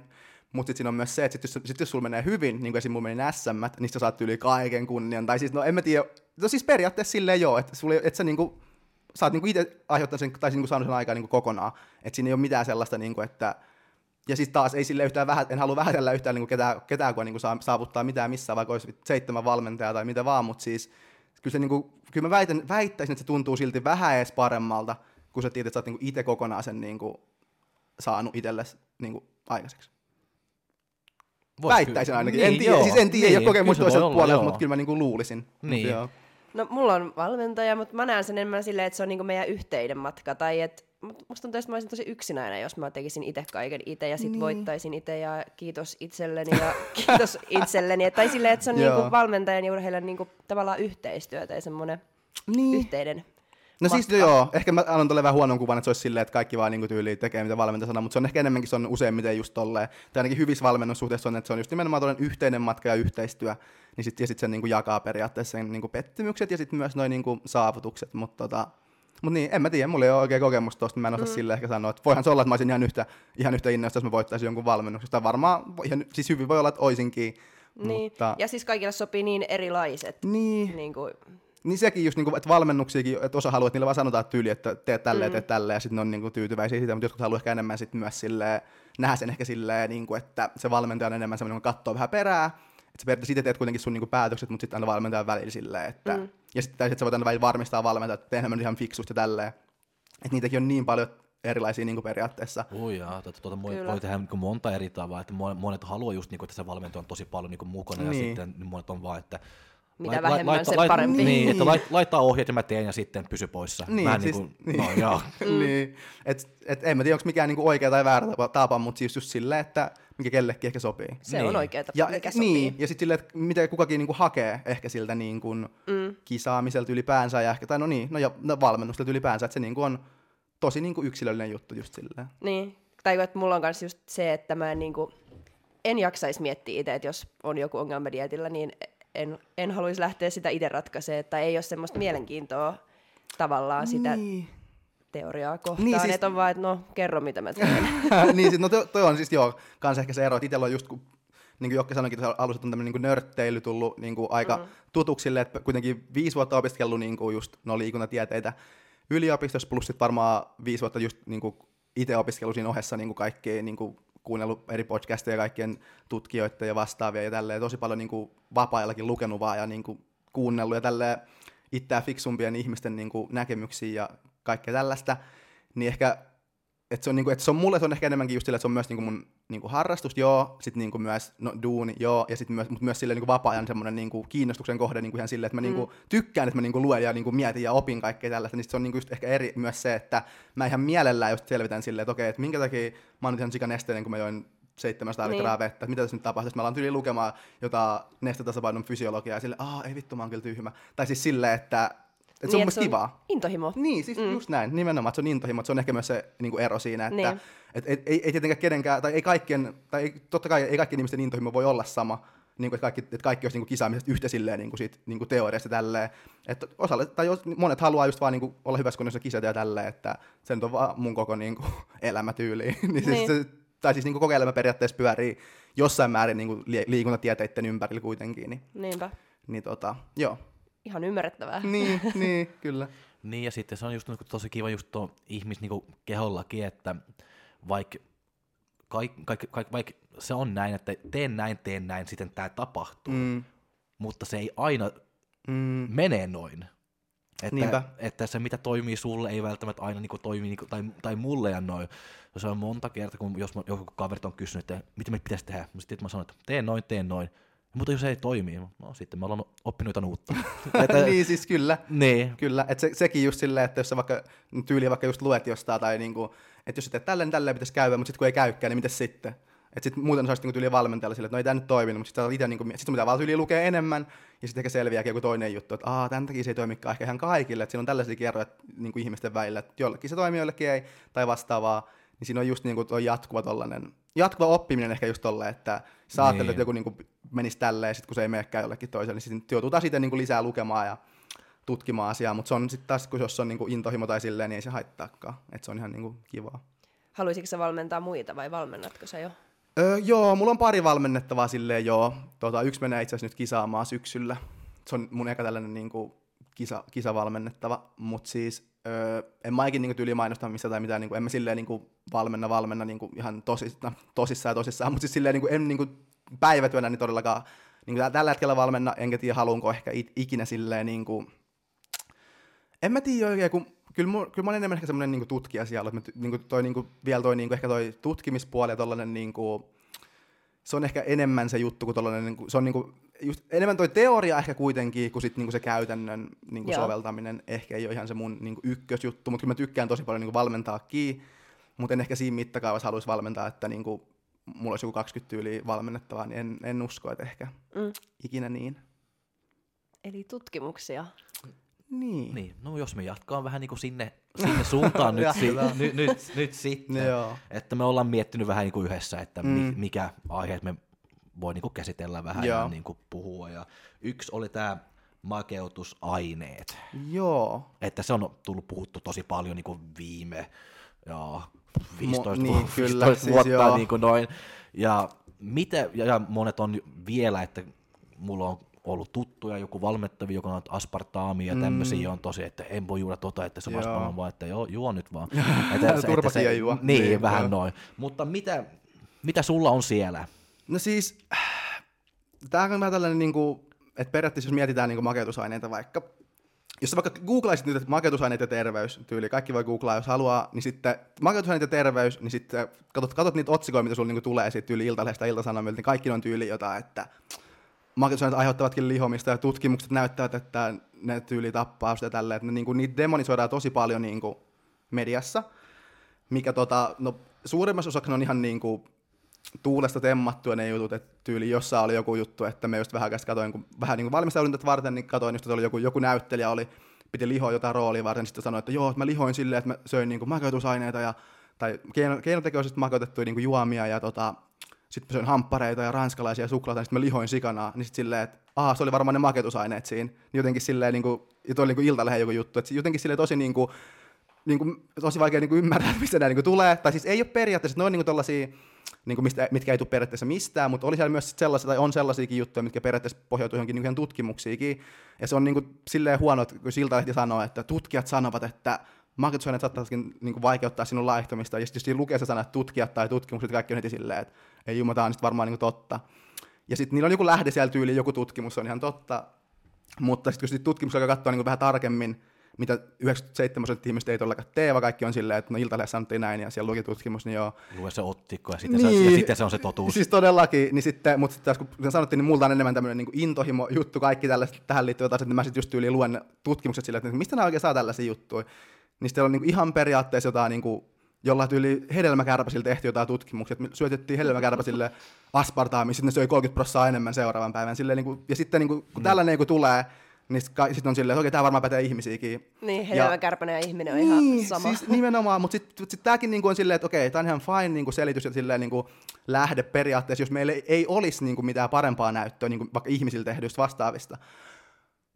Mutta sitten siinä on myös se, että jos sulla menee hyvin, niin kuin esimerkiksi mulla meni SM:t, niin sä saat yli kaiken kunnian. Tai siis, no en mä tiedä, no siis periaatteessa silleen joo, että et sä niinku, saat niinku itse aiheuttanut sen, tai niinku saanut sen aikaa niinku kokonaan. Että siinä ei ole mitään sellaista, niinku, että, ja siis taas ei sille yhtään en halua vähätellä yhtään niinku ketään, kun niinku saa saavuttaa mitään missään, vaikka olisi 7 valmentajaa tai mitä vaan, mutta siis kyllä, se, niinku, kyllä mä väittäisin, että se tuntuu silti vähän edes paremmalta, kun sä tiedät, että sä oot niinku itse kokonaan sen niinku, saanut itsellesi niinku, aikaiseksi. Väittäisin ainakin. Niin, en tiedä, ei ole kokemus toiselta puolelta, mutta kyllä mä niinku luulisin. Niin. Joo. No mulla on valmentaja, mutta mä näen sen enemmän silleen, että se on niinku meidän yhteinen matka. Tai et, musta tuntuu, että mä olisin tosi yksinäinen, jos mä tekisin itse kaiken itse ja sit voittaisin itse ja kiitos itselleni ja kiitos itselleni. Tai silleen, että se on niinku valmentajan ja urheilijan niinku tavallaan yhteistyötä ja semmoinen yhteinen. No matka. Siis joo, ehkä mä annan tolleen vähän huonon kuvan, että se olisi silleen, että kaikki vaan niinku tyyliin tekee mitä valmentaja sanoo, mutta se on ehkä enemmänkin se on useimmiten just tolleen, tai ainakin hyvissä valmennussuhteissa on, että se on just nimenomaan tolleen yhteinen matka ja yhteistyö, niin sitten sit se niinku jakaa periaatteessa sen niinku pettymykset ja sitten myös noin niinku saavutukset, mutta mut niin, en mä tiedä, mulla ei ole oikein kokemusta tosta, mä en osaa silleen ehkä sanoa, että voihan se olla, että mä olisin ihan yhtä innoista, jos mä voittaisin jonkun valmennuksesta, varmaan siis hyvin voi olla, että oisinkin. Niin, mutta... ja siis kaikilla sopii niin erilaiset. Niin. Niin kuin... Niin sekin just, että valmennuksiakin, että osa haluaa, että niillä vaan sanotaan tyyli, että teet tälleen, ja sitten ne on niinku tyytyväisiä siitä, mutta jotkut haluaa ehkä enemmän sit myös silleen, nähdä sen ehkä silleen, niinku, että se valmentaja on enemmän semmoinen, kun katsoo vähän perää, että sä teet kuitenkin sun niinku päätökset, mutta sitten aina valmentajan välillä silleen, että, ja sitten sä voit aina välillä varmistaa valmentajan, että tehdään ihan fiksusti ja tälleen, että niitäkin on niin paljon erilaisia niinku periaatteessa. Uijaa, voi tehdä niinku monta eri tavalla, että monet haluaa just, niinku, että se valmentaja on tosi paljon niinku mukana, niin. Ja sitten monet on vaan, että mitä vähemmän sen parempi. Niin, että laittaa ohjeet ja mä teen ja sitten pysy poissa. Niin, mä siis, niin. No, joo. Niin. Et en mä tiedä, onko mikään niinku oikea tai väärä tapa, mutta siis just silleen, että mikä kellekin ehkä sopii. Se niin. On oikea tapa, mikä sopii. Niin, ja sitten silleen, että mitä kukakin niinku hakee ehkä siltä niinku kisaamiselta ylipäänsä ja ehkä, tai valmennukselta ylipäänsä, että se niinku on tosi niinku yksilöllinen juttu just silleen. Niin, tai että mulla on myös just se, että mä niinku, en jaksaisi miettiä itse, että jos on joku ongelma dietillä, niin en haluaisi lähteä sitä itse ratkaisemaan, tai ei ole semmoista mielenkiintoa tavallaan sitä teoriaa kohtaan, niin, siis, että on vaan, että no, kerro mitä mä teen. Niin, no toi on siis joo, kans ehkä se ero, että itsellä on just, niin kuin Jokke sanoikin tuossa alussa, että on tämmöinen niin nörtteily tullut niin kuin aika tutuksille, että kuitenkin 5 vuotta opiskellut niin kuin just liikuntatieteitä yliopistossa, plus sitten varmaan 5 vuotta just niin kuin itse opiskellut siinä ohessa niin kuin kaikkea, niin kuin kuunnellut eri podcasteja kaikkien tutkijoiden ja vastaavia ja tälleen, tosi paljon niin kuin vapaa-ajallakin lukenut vaan ja niin kuin kuunnellut ja tälleen itseään fiksumpien ihmisten niin kuin näkemyksiä ja kaikkea tällaista, niin ehkä, että se on, niin kuin, että se on mulle, se on ehkä enemmänkin just sillä, että se on myös niin kuin mun niin kuin harrastus, joo, sitten niin kuin myös duuni, joo, ja sitten myös sille niin kuin vapaa-ajan semmoinen niin kuin kiinnostuksen kohde niin kuin ihan silleen, että mä niin kuin tykkään, että mä niin kuin luen ja niin kuin mietin ja opin kaikkea tällaista, niin se on niin kuin just ehkä eri myös se, että mä ihan mielellään just selvitän silleen, että okei, että minkä takia mä oon nyt ihan sikanesteinen, kun mä join 700 litraa vettä, että mitä tässä nyt tapahtuu, että mä alan tyyliin lukemaan jotain nestetasapainon fysiologiaa, ja silleen, ei vittu, mä oon kyllä tyhmä, tai siis silleen, että et se niin, on musta kivaa. Intohimo. Niin, siis just näin, nimenomaan, se on intohimo, se on ehkä myös se niin kuin ero siinä, että niin. Ei tietenkään kenenkään, tai ei kaikkien, totta kai ei kaikkien ihmisten intohimo voi olla sama, niin kuin, että kaikki olisi niin kuin kisaamisesta yhtä silleen niin kuin siitä niin kuin teoriasta tälleen, että osalle, tai monet haluaa just vaan niin kuin olla hyvässä kunnossa kisata ja tälleen, että se nyt on vaan mun koko niin kuin elämätyyliin, niin. Siis, tai siis niin kuin koko elämä periaatteessa pyörii jossain määrin niin kuin liikuntatieteiden ympärillä kuitenkin. Niin. Niinpä. Niin joo. Ihan ymmärrettävää. Niin, kyllä. Niin, ja sitten se on just tosi kiva just tuo ihmiskehollakin, että vaikka se on näin, että teen näin, sitten tämä tapahtuu, mutta se ei aina mene noin. Että se, mitä toimii sulle, ei välttämättä aina niinku toimi niinku, tai mulle ja noin. Se on monta kertaa, kun jos joku kaverit on kysynyt, että mitä me pitäisi tehdä, sitten mä sanon, että teen noin. Mutta jos ei toimi, no sitten me ollaan oppinut jotain uutta. Niin siis kyllä. Niin. Kyllä, että sekin just silleen, että jos sä vaikka tyyliä vaikka just luet jostain tai niinku, että jos sä teet tälleen, niin tälleen pitäisi käydä, mutta sitten kun ei käykään, niin mitäs sitten? Että sitten muuten sä olisit niinku tyyliä valmentajalle silleen, että no ei tää nyt toiminut, mutta sitten sä itse niinku, sit sun pitää vaan tyyliä lukea enemmän, ja sitten ehkä selviääkin joku toinen juttu, että tämän takia se ei toimikaan ehkä ihan kaikille, että siinä on tällaisiakin eroja niinku ihmisten välillä, että jollekin se toimii, jollekin ei, tai vastaavaa. Niin siinä on just niinku tuo jatkuva oppiminen ehkä just tolle, että sä ajattelet, että joku niinku menisi tälleen, sit kun se ei menekään jollekin toiselle, niin sitten joutuu taas itse niinku lisää lukemaan ja tutkimaan asiaa, mutta se on sitten taas, kun jos on niinku intohimo tai silleen, niin ei se haittaakaan, että se on ihan niinku kivaa. Haluaisitko sä valmentaa muita vai valmennatko sä jo? Joo, mulla on pari valmennettavaa silleen joo. Yksi menee itse asiassa nyt kisaamaan syksyllä, se on mun eka tällainen niinku kisavalmennettava, mutta siis en mä ikin niinku tyyliä mainostaa missä tai mitään, niinku, en mä silleen niinku valmenna niinku ihan tosissaan, mutta siis silleen niinku, en niinku päivätyönä niin todellakaan niinku tällä hetkellä valmenna, enkä tiedä haluanko ehkä ikinä silleen niinku, en mä tiedä oikein, kun kyllä mä olen enemmän ehkä semmoinen niinku tutkija siellä, että mä niinku toi niinku ehkä toi tutkimispuoli ja tollanen niinku, se on ehkä enemmän se juttu kuin tollanen niinku, se on niinku just enemmän toi teoria ehkä kuitenkin, kun sit niinku se käytännön niinku soveltaminen ehkä ei ole ihan se mun niinku ykkösjuttu, mutta kyllä mä tykkään tosi paljon niinku valmentaakin, mutta en ehkä siinä mittakaavassa haluaisi valmentaa, että niinku, mulla olisi joku 20 tyyliä valmennettavaa, niin en usko, että ehkä ikinä niin. Eli tutkimuksia. Niin. No jos me jatkaa vähän niinku sinne suuntaan nyt sitten, että me ollaan miettinyt vähän niinku yhdessä, että mikä aiheet me voi niinku käsitellä vähän ja niinku puhua. Ja yksi oli tämä makeutusaineet. Joo. Että se on tullut puhuttu tosi paljon niinku viime 15 vuotta. Niinku noin. Ja monet on vielä, että mulla on ollut tuttuja, joku valmettavi, joka on aspartaamia ja tämmöisiä on tosi, että en voi juoda tota, että se vastaan vaan, että juo nyt vaan. Turpakin ei juo. Niin, vähän noin. Mutta mitä sulla on siellä? No siis, tämähän on vähän tällainen, niin kuin, että periaatteessa jos mietitään niin kuin makeutusaineita vaikka, jos vaikka googlaisit nyt, että makeutusaineet ja terveys, tyyli, kaikki voi googlaa, jos haluaa, niin sitten makeutusaineet ja terveys, niin sitten katsot niitä otsikoja, mitä sulla niinku tulee siitä tyyli Iltalehdestä, Iltasanomilta, niin kaikki on tyyli jotain, että makeutusaineet aiheuttavatkin lihomista ja tutkimukset näyttävät, että ne tyyli tappaa sitä tälleen, että niinku, niitä demonisoidaan tosi paljon niinku mediassa, mikä no suurimmassa osaksi on ihan niinku tuulesta temmattua ne jutut, että tyyli jossain oli joku juttu, että me just vähän katoin, kun vähän niin valmistaudun tätä varten, niin katoin just, että oli joku näyttelijä, piti lihoa jotain roolia varten, sitten sanoi, että joo, että mä lihoin silleen, että mä söin niin makeutusaineita tai keinotekoisesti makeutettuja niin juomia ja sitten söin hamppareita ja ranskalaisia suklaata, ja sitten mä lihoin sikanaa, niin sitten silleen, että se oli varmaan ne makeutusaineet siinä, niin jotenkin silleen, niin kuin, ja toi oli niin Iltalehden joku juttu, että jotenkin silleen tosi, tosi vaikea niin ymmärtää, mistä nämä niin tulee, tai siis ei ole periaatteessa, että ne on niin tollaisia, niin mitkä ei tule periaatteessa mistään, mutta oli siellä myös sellaisia, tai on sellaisiakin juttuja, mitkä periaatteessa pohjautuu johonkin ihan tutkimuksiinkin. Ja se on niin kuin silleen huono, että kun Iltalehti sanoo, että tutkijat sanovat, että makeutusaineet saattavatkin niin vaikeuttaa sinun laihtumista. Ja sitten jos lukee se sana, että tutkijat tai tutkimukset, kaikki on heti silleen, että ei jumala, tämä on sitten varmaan niin totta. Ja sitten niillä on joku lähde siellä tyyliin, joku tutkimus on ihan totta. Mutta sitten kun sit tutkimuksella katsoo niin vähän tarkemmin, mitä 97% ihmistä ei todellakaan tee, vaan kaikki on silleen, että no Iltalehdessä sanottiin näin, ja siellä luki tutkimus, niin joo. Lue se ottikko, ja sitten se on se totuus. Siis todellakin, niin sitten, mutta sitten taas kun sanottiin, niin multa on enemmän tämmöinen niin intohimo juttu, kaikki tällaiset tähän liittyvät asiat, niin mä sitten just tyyliin luen tutkimukset silleen, että mistä nämä oikein saa tällaisia juttuja. Niin sitten on niin ihan periaatteessa jotain, niin kuin, jollain tyyli hedelmäkärpäsille tehtiin jotain tutkimuksia, että me syötettiin hedelmäkärpäsille aspartaamia, sitten ne söi 30% enemmän seuraavan päivän. Silleen, niin kuin, ja sitten niin kuin, kun tällainen niin tulee, niin sitten on silleen, että okei, tämä varmaan pätee ihmisiäkin. Niin, hedelmäkärpäinen ja ihminen on niin, ihan sama. Siis nimenomaan, mutta sitten tämäkin niinku on silleen, että okei, tämä on ihan fine niinku selitys ja silleen niinku lähde periaatteessa, jos meillä ei olisi niinku mitään parempaa näyttöä, niinku vaikka ihmisillä tehdyistä vastaavista.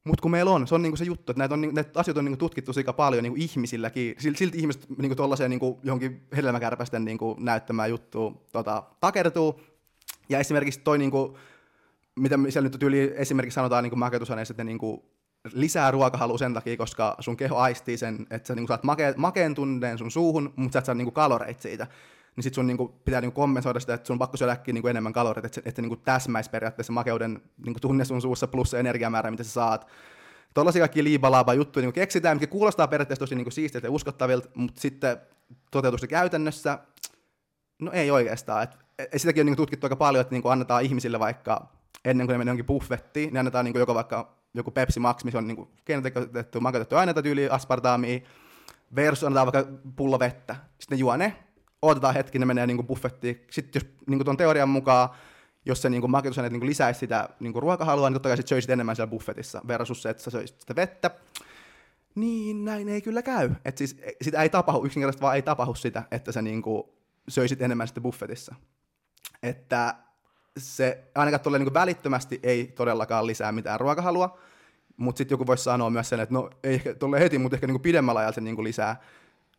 Mutta kun meillä on, se on niinku se juttu, että näitä asioita on niinku tutkittu sika paljon niinku ihmisilläkin. Silti ihmiset niinku tuollaiseen niinku johonkin hedelmäkärpäisten niinku näyttämään juttuun takertuu. Ja esimerkiksi toi niinku, mitä siellä nyt tyyli esimerkiksi sanotaan niin makeutusaineissa, että niin lisää ruokahalua sen takia, koska sun keho aistii sen, että sä niin saat makeen tunneen sun suuhun, mutta sä et saa niin kaloreita siitä. Niin sit sun niin pitää niin kompensoida sitä, että sun on pakko syödäkin niin enemmän kaloreita, että niin täsmäisi periaatteessa makeuden niin tunne sun suussa plus se energiamäärä, mitä sä saat. Tuollaisia kaikkia liibalaaba juttuja niin keksitään, mikä kuulostaa periaatteessa tosi niin siisteiltä ja uskottavilta, mutta sitten toteutusta käytännössä, no ei oikeastaan. Sitäkin on niin tutkittu aika paljon, että niin annetaan ihmisille vaikka ennen kuin ne menee johonkin buffettiin, niin annetaan niin joko vaikka joku Pepsi Max, missä on niin keinotekoitettu makeutettu aineita tyyliin, aspartaamia, versus annetaan vaikka pullo vettä. Sitten ne juo ne, odotetaan hetki, ne menee niin buffettiin. Sitten jos niin tuon teorian mukaan, jos se niin makeutusaineet niin lisäisi sitä niin ruokahalua, niin totta kai sit söisit enemmän siellä buffetissa, versus se, että sä söisit sitä vettä. Niin näin ei kyllä käy. Et siis, sitä ei tapahdu, yksinkertaisesti vaan ei tapahdu sitä, että sä niin söisit enemmän sitten buffetissa. Että se ainakaan tuolle niin välittömästi ei todellakaan lisää mitään ruokahalua, mutta sitten joku voisi sanoa myös sen, että no ei tuolle heti, mutta ehkä niin pidemmällä ajalla se niin lisää.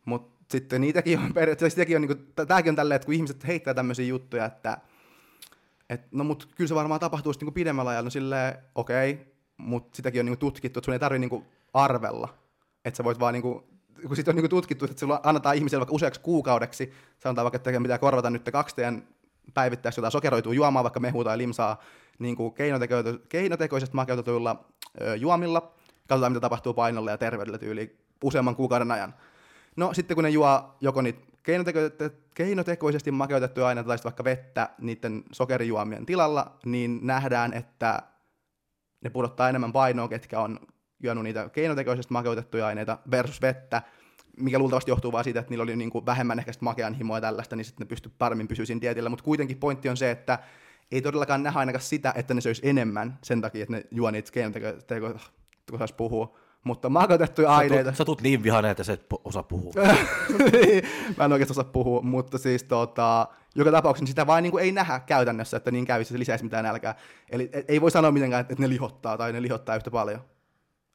Mutta sitten niitäkin on periaatteessa, niin tämäkin on tälleen, että kun ihmiset heittää tämmöisiä juttuja, että no mutta kyllä se varmaan tapahtuu sitten niin pidemmällä ajalla, no silleen okei, mutta sitäkin on niin tutkittu, että sun ei tarvitse niin arvella, että sä voit vaan niin kuin, kun sitten on niin tutkittu, että sulla annetaan ihmiselle vaikka useaksi kuukaudeksi, sanotaan vaikka, että pitää korvata nyt 2 päivittäisiin jotain sokeroitua juomaa, vaikka mehua tai limsaa niin keinotekoisesti makeutetuilla juomilla. Katsotaan, mitä tapahtuu painolla ja terveydellä tyyliin useamman kuukauden ajan. No sitten kun ne juo joko niitä keinotekoisesti makeutettuja aineita tai vaikka vettä niiden sokerijuomien tilalla, niin nähdään, että ne pudottaa enemmän painoa, ketkä on juonut niitä keinotekoisesti makeutettuja aineita versus vettä, mikä luultavasti johtuu vaan siitä, että niillä oli niinku vähemmän ehkä makeanhimoa ja tällaista, niin sitten ne pysty paremmin pysyä siinä dietillä. Mutta kuitenkin pointti on se, että ei todellakaan nähdä ainakaan sitä, että ne söisi enemmän sen takia, että ne juo niitä keinotekoja, kun saisi puhua. Mutta makeutettuja aineita. Sä tulet niin vihainen, että sä et osaa puhua. Mä en oikeastaan osaa puhua, mutta siis joka tapauksessa sitä vain niinku ei nähdä käytännössä, että niin kävisi se lisäisi mitään nälkää. Eli ei voi sanoa mitenkään, että ne lihottaa tai ne lihottaa yhtä paljon.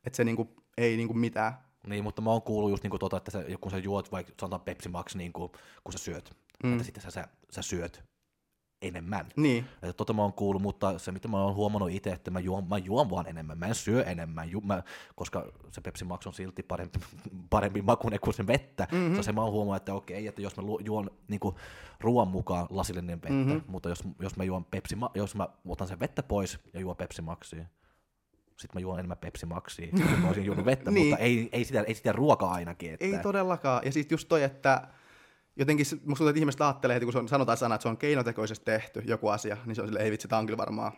Että se niinku, ei niinku mitään. Niin, mutta mä oon kuullut just niinku että sä, kun sä juot, vaikka sanotaan Pepsi Max, niin kun sä syöt, että sitten sä syöt enemmän. Niin. Tota mä oon kuullut, mutta se mitä mä oon huomannut itse, että mä juon vaan enemmän, mä en syö enemmän, koska se Pepsi Max on silti parempi makuinen kuin se vettä. Mm-hmm. Se mä oon huomannut, että okei, että jos mä juon niinku ruoan mukaan lasillinen vettä, mutta jos mä juon jos mä otan sen vettä pois ja juon Pepsi Maxia, sitten mä juon enemmän Pepsi Maxia, kun mä olisin juonut vettä, niin. Mutta ei sitä ruokaa ainakin. Että... Ei todellakaan. Ja sitten just toi, että jotenkin musta tuntuu, että ihmiset ajattelee, että kun sanotaan sana, että se on keinotekoisesti tehty joku asia, niin se on silleen, ei vitsi, tämä on kyllä varmaan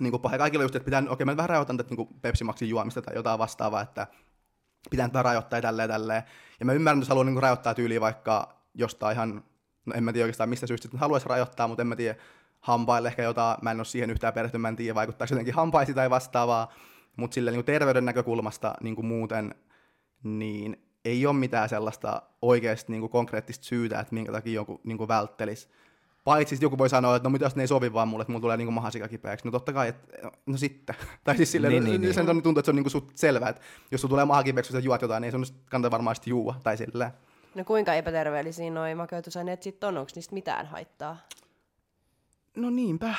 niin kuin paha. Kaikilla just, että pitää, okei, mä vähän rajoitan tätä niin Pepsi Maxin juomista tai jotain vastaavaa, että pitää nyt vähän rajoittaa ja tälleen. Ja mä ymmärrän, jos haluan niin kuin rajoittaa tyyliä vaikka jostain ihan, no en mä tiedä oikeastaan mistä syystä haluaisi rajoittaa, mutta en mä tiedä, hampaille ehkä jotain, mä en ole siihen yhtään perehtynyt, mä en tiedä, vaikuttaako jotenkin hampaisi tai vastaavaa, mutta silleen niin kuin terveyden näkökulmasta niin kuin muuten, niin ei ole mitään sellaista oikeasti niin kuin konkreettista syytä, että minkä takia joku niin kuin välttelisi. Paitsi joku voi sanoa, että no mitä jos ne ei sovi vaan mulle, että mulla tulee niin kuin mahasika kipeäksi. No totta kai, että no sitten. Tai siis silleen, niin. Sen tuntuu, että se on niin kuin selvää, että jos sulla tulee mahakipeäksi, kun sä juot jotain, niin se on kannata varmaan sitten juua tai silleen. No kuinka epäterveellisiä noi makeutusaineet sitten on? Onko niistä mitään haittaa? No niinpä.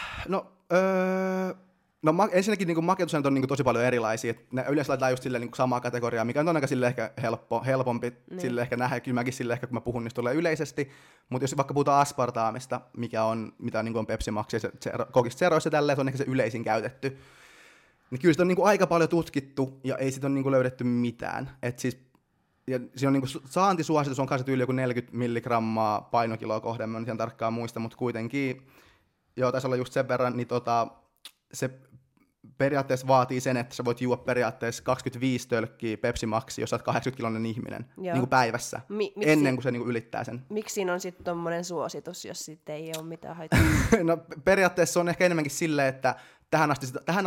No ensinnäkin niin makeutusaineet on niin tosi paljon erilaisia. Ne yleensä laitetaan just silleen, niin samaa kategoriaa, mikä on aika silleen, ehkä helpompi silleen, ehkä nähdä. Kyllä mäkin silleen, ehkä, kun mä puhun niistä tulee yleisesti. Mutta jos vaikka puhutaan aspartaamista, mikä on, mitä niin on Pepsi Max ja kokisseroissa tälleen, se on ehkä se yleisin käytetty. Niin kyllä sitä on niin aika paljon tutkittu ja ei sitä ole niin löydetty mitään. Et siis, ja siinä on niin saantisuositus on kanssa yli joku 40 milligrammaa painokiloa kohden. Mä en ihan tarkkaan muista, mutta kuitenkin. Joo, taisi olla just sen verran, niin se periaatteessa vaatii sen, että sä voit juua periaatteessa 25 tölkkiä Pepsi Maxia, jos sä oot 80-kiloinen ihminen niin kuin päivässä, ennen kuin se niin kuin ylittää sen. Miksi siinä on sitten tommoinen suositus, jos sitten ei ole mitään haittaa? No periaatteessa on ehkä enemmänkin silleen, että tähän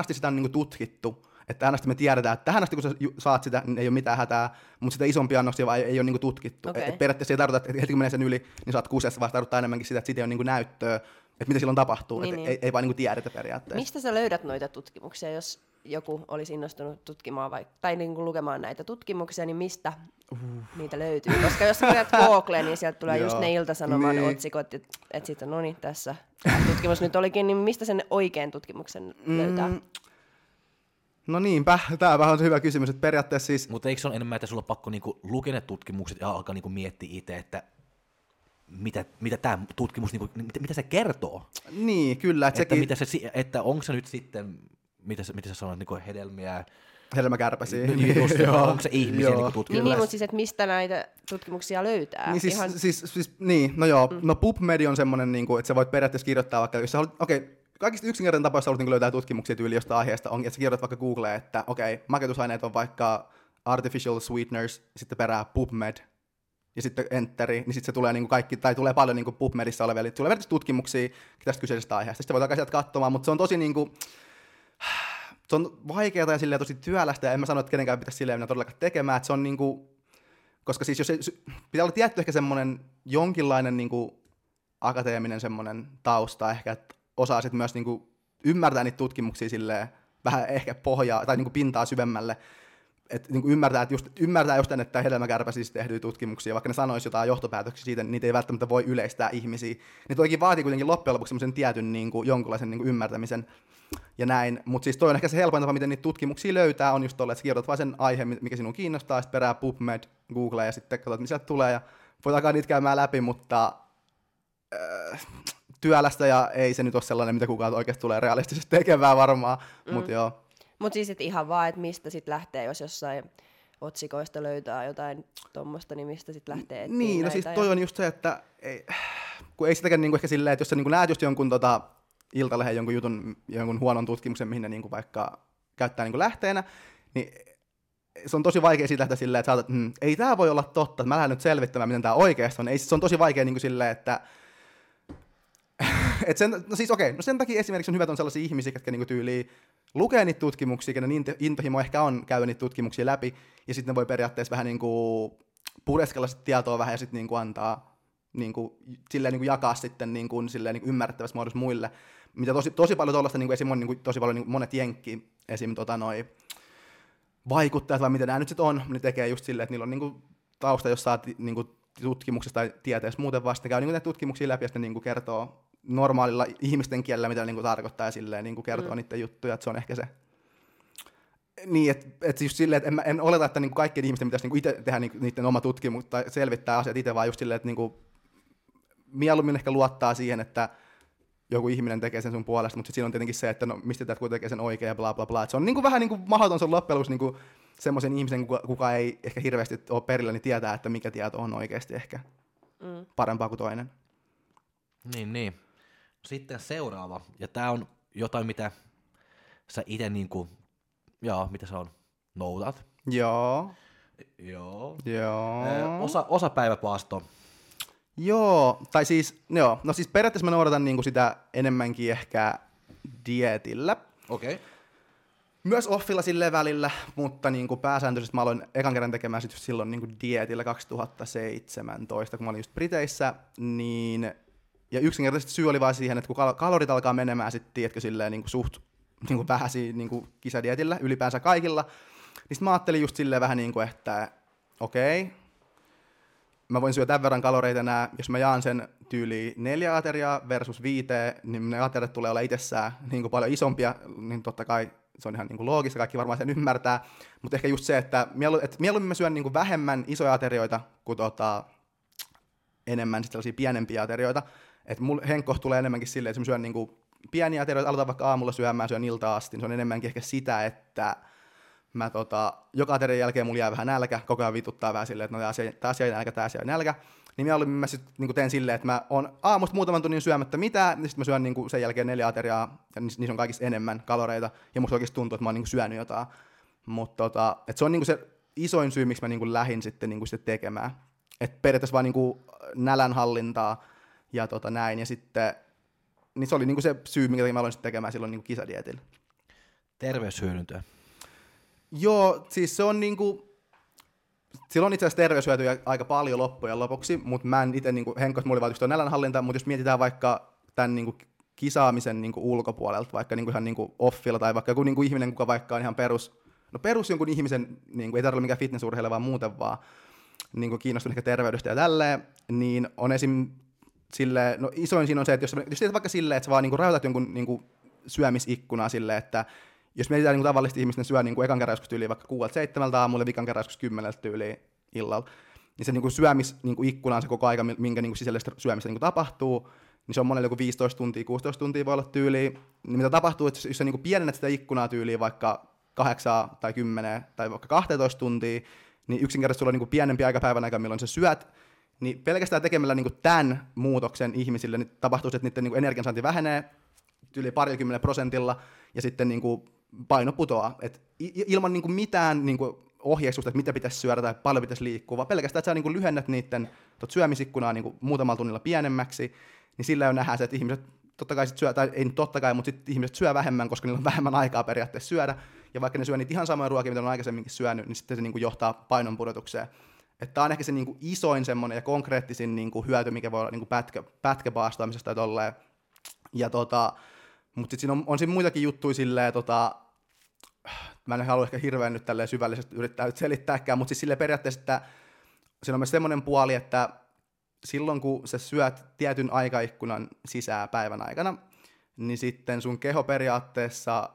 asti sitä on niin kuin tutkittu. Että tähän asti me tiedetään, että tähän asti kun sä saat sitä, niin ei ole mitään hätää, mutta sitä isompia annoksia vaan ei ole niinku tutkittu. Okay. Et periaatteessa ei tarkoita, että heti kun menee sen yli, niin saat kusessa, vaan tarkoittaa enemmänkin sitä, että siitä ei ole niinku näyttöä, että mitä silloin tapahtuu, niin, niin. Ei vaan niinku tiedetä periaatteessa. Mistä sä löydät noita tutkimuksia, jos joku olisi innostunut tutkimaan tai niinku lukemaan näitä tutkimuksia, niin mistä niitä löytyy? Koska jos sä käytät Googleen, niin sieltä tulee just ne Ilta-Sanoman otsikot, että siitä no niin, tässä tutkimus nyt olikin, niin mistä sen oikean tutkimuksen löytää? No niinpä, tämäpä on se hyvä kysymys, että periaatteessa siis... Mutta eikö se ole enemmän, että sulla on pakko niinku lukea ne tutkimukset ja alkaa niinku miettiä itse, että mitä tämä tutkimus, niinku, mitä se kertoo? Niin, kyllä. Että, sekin... että onko se nyt sitten, mitä sä sanoit, niinku hedelmiä... Hedelmäkärpäsiä. Onko se ihmisiä niinku tutkimuksessa? Niin, mutta siis, että mistä näitä tutkimuksia löytää? Niin, siis, no PubMed on semmoinen, niinku, että sä voit periaatteessa kirjoittaa vaikka, jos sä haluat, okei, kaikista yksinkertainen tapa, jos haluat niin löytää tutkimuksia tyyli jostain aiheesta, on, että sä kirjoitat vaikka Googleen, että okei, makeutusaineet on vaikka artificial sweeteners, sitten perää PubMed, ja sitten enteri, niin sitten se tulee niin kaikki, tai tulee paljon niin PubMedissä olevia, eli tulee vertaisesti tutkimuksia tästä kyseisestä aiheesta, sitten voit alkaa sieltä katsomaan, mutta se on tosi niin kuin, se on vaikeaa ja silleen tosi työlästä, ja en mä sano, että kenenkään pitäisi silleen mennä todellakaan tekemään, että se on niin kuin, koska siis jos se, pitää olla tietty ehkä semmoinen jonkinlainen niin kuin akateeminen semmoinen tausta ehkä, että osaa sitten myös niinku ymmärtää niitä tutkimuksia silleen, vähän ehkä pohjaa tai niinku pintaa syvemmälle. Et niinku ymmärtää just tämän, että hedelmäkärpäisiä tehdyjä tutkimuksia, vaikka ne sanoisi jotain johtopäätöksiä siitä, niitä ei välttämättä voi yleistää ihmisiä. Niin toikin vaatii kuitenkin loppujen lopuksi semmoisen tietyn niinku, jonkinlaisen niinku ymmärtämisen ja näin. Mutta siis toi on ehkä se helpoin tapa, miten niitä tutkimuksia löytää, on just tolle, että sä kirjoitat vaan sen aiheen, mikä sinua kiinnostaa, sitten perää PubMed, Googlea ja sitten katsot, mitä sieltä tulee ja voit alkaa niitä käymään läpi, mutta... työlästä ja ei se nyt ole sellainen, mitä kukaan oikeasti tulee realistisesti tekemään varmaan, mutta joo. Mutta siis ihan vaan, että mistä sitten lähtee, jos jossain otsikoista löytää jotain tuommoista, niin mistä sitten lähtee etsiä näitä? No siis toi on just se, että ei sitäkään niinku ehkä silleen, että jos sä niinku näet just jonkun Iltalehden jonkun jutun, jonkun huonon tutkimuksen, mihin ne niinku vaikka käyttää niinku lähteenä, niin se on tosi vaikea siitä lähteä silleen, että sä otat, ei tää voi olla totta, että mä lähden nyt selvittämään, miten tää oikeasti on. Ei, se on tosi vaikea niinku silleen, että sen takia esimerkiksi on hyvä, että on sellaisia ihmisiä, jotka niinku tyyliin lukee niitä tutkimuksia, kenen intohimo ehkä on käydä niitä tutkimuksia läpi, ja sitten ne voi periaatteessa vähän niinku pureskella sit tietoa vähän ja sitten niinku antaa, niinku, silleen niinku jakaa sitten niinku, silleen niinku ymmärrettävässä muodossa muille. Mitä tosi paljon tuollaista, niinku, niinku, tosi paljon niinku monet jenkki, esimerkiksi vaikuttajat, vai mitä nämä nyt sitten on, ne tekee just silleen, että niillä on niinku tausta, jos saat niinku, tutkimuksesta tai tieteessä muuten vasta, käy niinku, näitä tutkimuksia läpi ja sitten niinku, kertoo normaalilla ihmisten kielellä, mitä niinku tarkoittaa ja silleen niinku kertoo niiden juttuja, että se on ehkä se. Niin, että just silleen, että en oleta, että niinku kaikkien ihmisten pitäisi niinku itse tehdä niinku niiden oma tutkimus tai selvittää asiat itse, vaan just silleen, että niinku mieluummin ehkä luottaa siihen, että joku ihminen tekee sen sun puolesta, mutta siinä on tietenkin se, että no, mistä täältä kuitenkin tekee sen oikein ja bla bla bla. Et se on niinku vähän niinku mahdoton se on loppujen lopuksi niinku semmoisen ihmisen, kuka ei ehkä hirveästi ole perillä, niin tietää, että mikä tieto on oikeasti ehkä parempaa kuin toinen. Niin. Sitten seuraava, ja tää on jotain, mitä sä ite niinku, mitä sä on, noudat. Joo. Osa päiväpaasto. Joo, tai siis, no siis periaatteessa mä noudatan niinku sitä enemmänkin ehkä dietillä. Okei. Okay. Myös offilla silleen välillä, mutta niinku pääsääntöisesti mä aloin ekan kerran tekemään sit just silloin niinku dietillä 2017, kun mä olin just Briteissä, niin. Ja yksinkertaisesti syy oli vaan siihen, että kun kalorit alkaa menemään sitten, tiedätkö, silleen niin kuin suht niin kuin vähäisiin niin kuin kisadietillä, ylipäänsä kaikilla, niin sitten mä ajattelin just silleen vähän niin kuin, että okei, mä voin syödä tämän verran kaloreita enää, jos mä jaan sen tyyliin 4 ateriaa versus 5, niin ne ateriat tulee olla itsessään niin kuin paljon isompia, niin totta kai se on ihan niin kuin loogista, kaikki varmaan sen ymmärtää, mutta ehkä just se, että mieluummin mä syön niin kuin vähemmän isoja aterioita kuin enemmän sellaisia pienempiä aterioita. Että mun henkko tulee enemmänkin silleen, että mä syön niinku pieniä aterioita, aloitan vaikka aamulla syömään, syön iltaa asti, niin se on enemmänkin ehkä sitä, että mä joka aterian jälkeen mulla jää vähän nälkä, koko ajan vituttaa vähän silleen, että no taas jäi nälkä, niin mä sitten niinku teen silleen, että mä oon aamusta muutaman tunnin syömättä mitään, niin sitten mä syön niinku sen jälkeen 4 ateriaa, ja niissä on kaikista enemmän kaloreita, ja musta oikeasti tuntuu, että mä oon niinku syönyt jotain, mutta että se on niinku se isoin syy, miksi mä niinku lähdin sitten niinku sitä tekemään, että periaatteessa vaan niinku nälänhallintaa, ja näin, ja sitten, niin se oli niinku se syy, minkä mä aloin sitten tekemään silloin niinku kisadietillä. Terveyshyödyntöä. Joo, siis se on niinku, sillä on itse asiassa terveyshyötyjä aika paljon loppujen lopuksi, mutta mä en itse niinku, henkos, mulla oli vain nälänhallinta, mutta jos mietitään vaikka tämän niinku kisaamisen niinku ulkopuolelta, vaikka niinku ihan niinku offilla, tai vaikka joku niinku ihminen, kuka vaikka on ihan perus jonkun ihmisen, niinku, ei tarvitse mikään fitnessurheilija, vaan muuten vaan, niinku kiinnostunut ehkä terveydestä ja tälleen, niin on esim. Silleen, no isoin siinä on se, että jos teet vaikka silleen, että sä vaan niinku rajoitat jonkun niinku syömisikkunaa silleen, että jos mietitään niinku tavallisesti ihmistä, ne syö niinku ekan kerran joskus tyyliin vaikka 6-7 aamulla ja vikan kerran joskus 10 tyyliin illalla, niin se niinku syömisikkuna on se koko aika, minkä niinku sisällä syömistä niinku tapahtuu, niin se on monelle joku 15 tuntia, 16 tuntia voi olla tyyliin, niin mitä tapahtuu, että jos sä niinku pienennät sitä ikkunaa tyyliin vaikka 8 tai 10 tai vaikka 12 tuntia, niin yksinkertaisesti sulla on niinku pienempi aikapäivän aika, milloin sä syöt, niin pelkästään tekemällä niinku tämän muutoksen ihmisille niin tapahtuu se, että niiden niinku energiansaanti vähenee yli 20%, ja sitten niinku paino putoaa. Et ilman niinku mitään niinku ohjeistusta, että mitä pitäisi syödä tai paljon pitäisi liikkua, vaan pelkästään, että sä niinku lyhennät niiden syömisikkunaa niinku muutamalla tunnilla pienemmäksi, niin sillä jo nähdään se, että ihmiset totta kai sit syö, tai ei totta kai, mutta sitten ihmiset syö vähemmän, koska niillä on vähemmän aikaa periaatteessa syödä, ja vaikka ne syö niitä ihan samoja ruokia, mitä on aikaisemminkin syönyt, niin sitten se niinku johtaa painon pudotukseen. Tämä on ehkä se niinku isoin semmoinen ja konkreettisin niinku hyöty, mikä voi olla niinku pätkäpaastoamisesta tai tolleen. Mutta sitten siinä on siinä muitakin juttuja silleen, mä en halua ehkä hirveän nyt tälleen syvällisesti yrittää nyt selittääkään, mutta siis silleen periaatteessa, että siinä on myös semmoinen puoli, että silloin kun sä syöt tietyn aikaikkunan sisään päivän aikana, niin sitten sun keho periaatteessa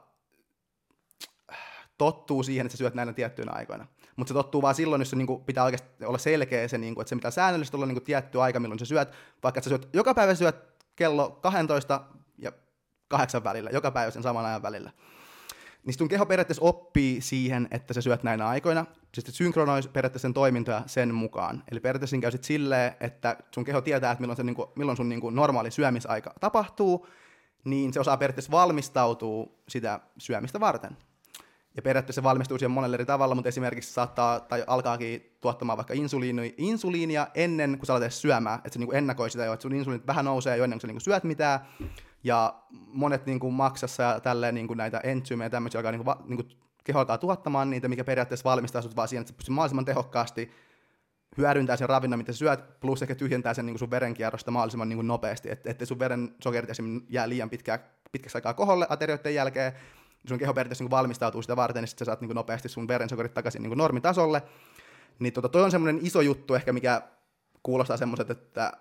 tottuu siihen, että sä syöt näinä tiettyinä aikoina. Mutta se tottuu vaan silloin, jos se niinku pitää oikeasti olla selkeä se, niinku, että se pitää säännöllisesti olla niinku tietty aika, milloin sä syöt, vaikka että sä syöt joka päivä syöt kello 12 ja 8 välillä, joka päivä sen saman ajan välillä. Niin sun keho periaatteessa oppii siihen, että sä syöt näinä aikoina, sitten synkronoisi periaatteessa sen toimintoja sen mukaan. Eli periaatteessa siinä käy sitten silleen, että sun keho tietää, että milloin sun niinku normaali syömisaika tapahtuu, niin se osaa periaatteessa valmistautua sitä syömistä varten. Ja periaatteessa se valmistuu siihen monella eri tavalla, mutta esimerkiksi saattaa tai alkaakin tuottamaan vaikka insuliinia ennen kuin sä alat edes syömään, että se niinku ennakoi sitä jo, että sun insuliinit vähän nousee jo ennen kuin sä niinku syöt mitään, ja monet niinku maksassa ja tälleen niinku näitä entsyymejä ja tämmöisiä alkaa keho alkaa tuottamaan niitä, mikä periaatteessa valmistaa sut vaan siihen, että sä pystyt mahdollisimman tehokkaasti hyödyntää sen ravinnon, mitä sä syöt, plus ehkä tyhjentää sen niinku sun verenkierrosta mahdollisimman niinku nopeasti, ettei sun veren sokerit esimerkiksi jää liian pitkäksi aikaa koholle aterioiden jälkeen, sun keho periaatteessa niin valmistautuu sitä varten, niin sitten sä saat niin nopeasti sun verensokerit takaisin niin normitasolle. Niin toi on semmoinen iso juttu ehkä, mikä kuulostaa semmoiset, että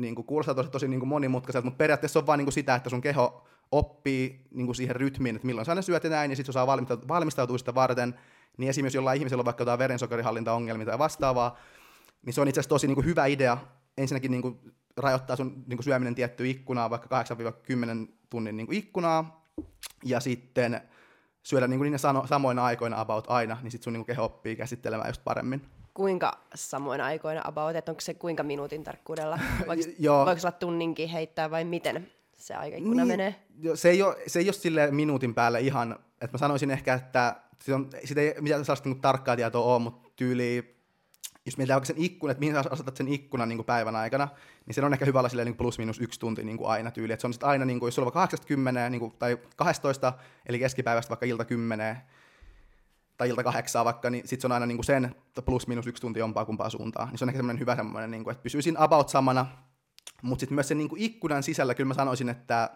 niinku kuulostaa tosi niinku monimutkaiselta, mutta periaatteessa se on vaan niinku sitä, että sun keho oppii niinku siihen rytmiin, että milloin sä aina syöt ja näin, ja sitten se osaa valmistautua sitä varten, niin esimerkiksi jollain ihmisellä on vaikka jotain verensokerihallintaongelmia tai vastaavaa, niin se on itse asiassa tosi niinku hyvä idea ensinnäkin niinku rajoittaa sun niinku syöminen tiettyä ikkunaa, vaikka 8-10 tunnin niinku ikkunaa, ja sitten syödä niinku niinä samoina aikoina about aina, niin sitten sun niinku keho oppii käsittelemään just paremmin. Kuinka samoina aikoina about, että onko se kuinka minuutin tarkkuudella? Voiko olla tunninkin heittää vai miten se aikaikkuna niin menee? Jo, se ei ole silleen minuutin päälle ihan, että mä sanoisin ehkä, että siitä ei mitään sellaista niinku tarkkaa tietoa ole, mutta tyyliin, jos mietitään vaikka sen ikkunan, että mihin sä asetat sen ikkunan niinku päivän aikana, niin se on ehkä hyvä olla silleen niinku +-1 tunti niinku aina tyyli. Et se on sitten aina, niinku, jos sulla on 8-10 niinku, tai 12, eli keskipäivästä vaikka ilta 10, tai ilta 8 vaikka, niin sitten se on aina niinku sen +-1 tunti jompaa kumpaa suuntaan. Niin se on ehkä semmoinen hyvä semmoinen, niinku, että pysyy siinä about samana, mutta sitten myös sen niinku ikkunan sisällä, kyllä mä sanoisin, että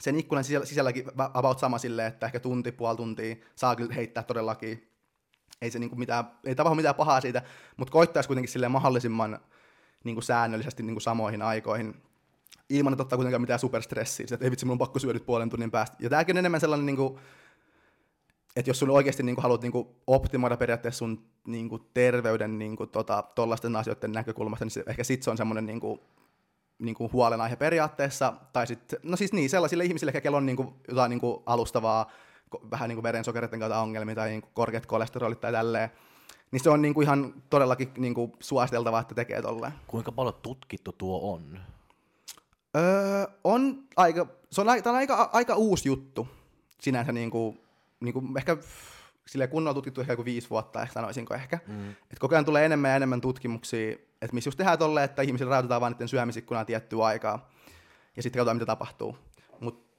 sen ikkunan sisälläkin about sama silleen, että ehkä tunti, puoli tuntia saa kyllä heittää todellakin. Ei se niinku mitään, ei tapahdu mitään pahaa siitä, mutta koittaisi kuitenkin silleen mahdollisimman niinku säännöllisesti niinku samoihin aikoihin, ilman että ottaa kuitenkaan mitään superstressiä, että ei vitsi, mulla on pakko syödyt puolen tunnin päästä. Ja tämäkin on enemmän sellainen, niinku, että jos sun oikeasti niinku haluat niinku optimoida periaatteessa sun niinku terveyden niinku tollaisten asioiden näkökulmasta, niin se, ehkä sit se on semmoinen niinku huolenaihe periaatteessa, tai sitten, no siis niin, sellaisille ihmisille, joilla on niinku jotain niinku alustavaa, vähän niin kuin verensokeritten kautta ongelmia tai niin kuin korkeat kolesterolit tai tälleen, niin se on niin kuin ihan todellakin niin kuin suositeltavaa, että tekee tolleen. Kuinka paljon tutkittu tuo on? Se on aika uusi juttu sinänsä, niin kuin ehkä silleen kunnolla tutkittu ehkä joku 5 vuotta, sanoisinko ehkä. Mm. Et koko ajan tulee enemmän ja enemmän tutkimuksia, että missä just tehdään tolleen, että ihmisillä rajoitetaan vaan niiden syömisikkunaa tiettyä aikaa, ja sitten katsotaan, mitä tapahtuu.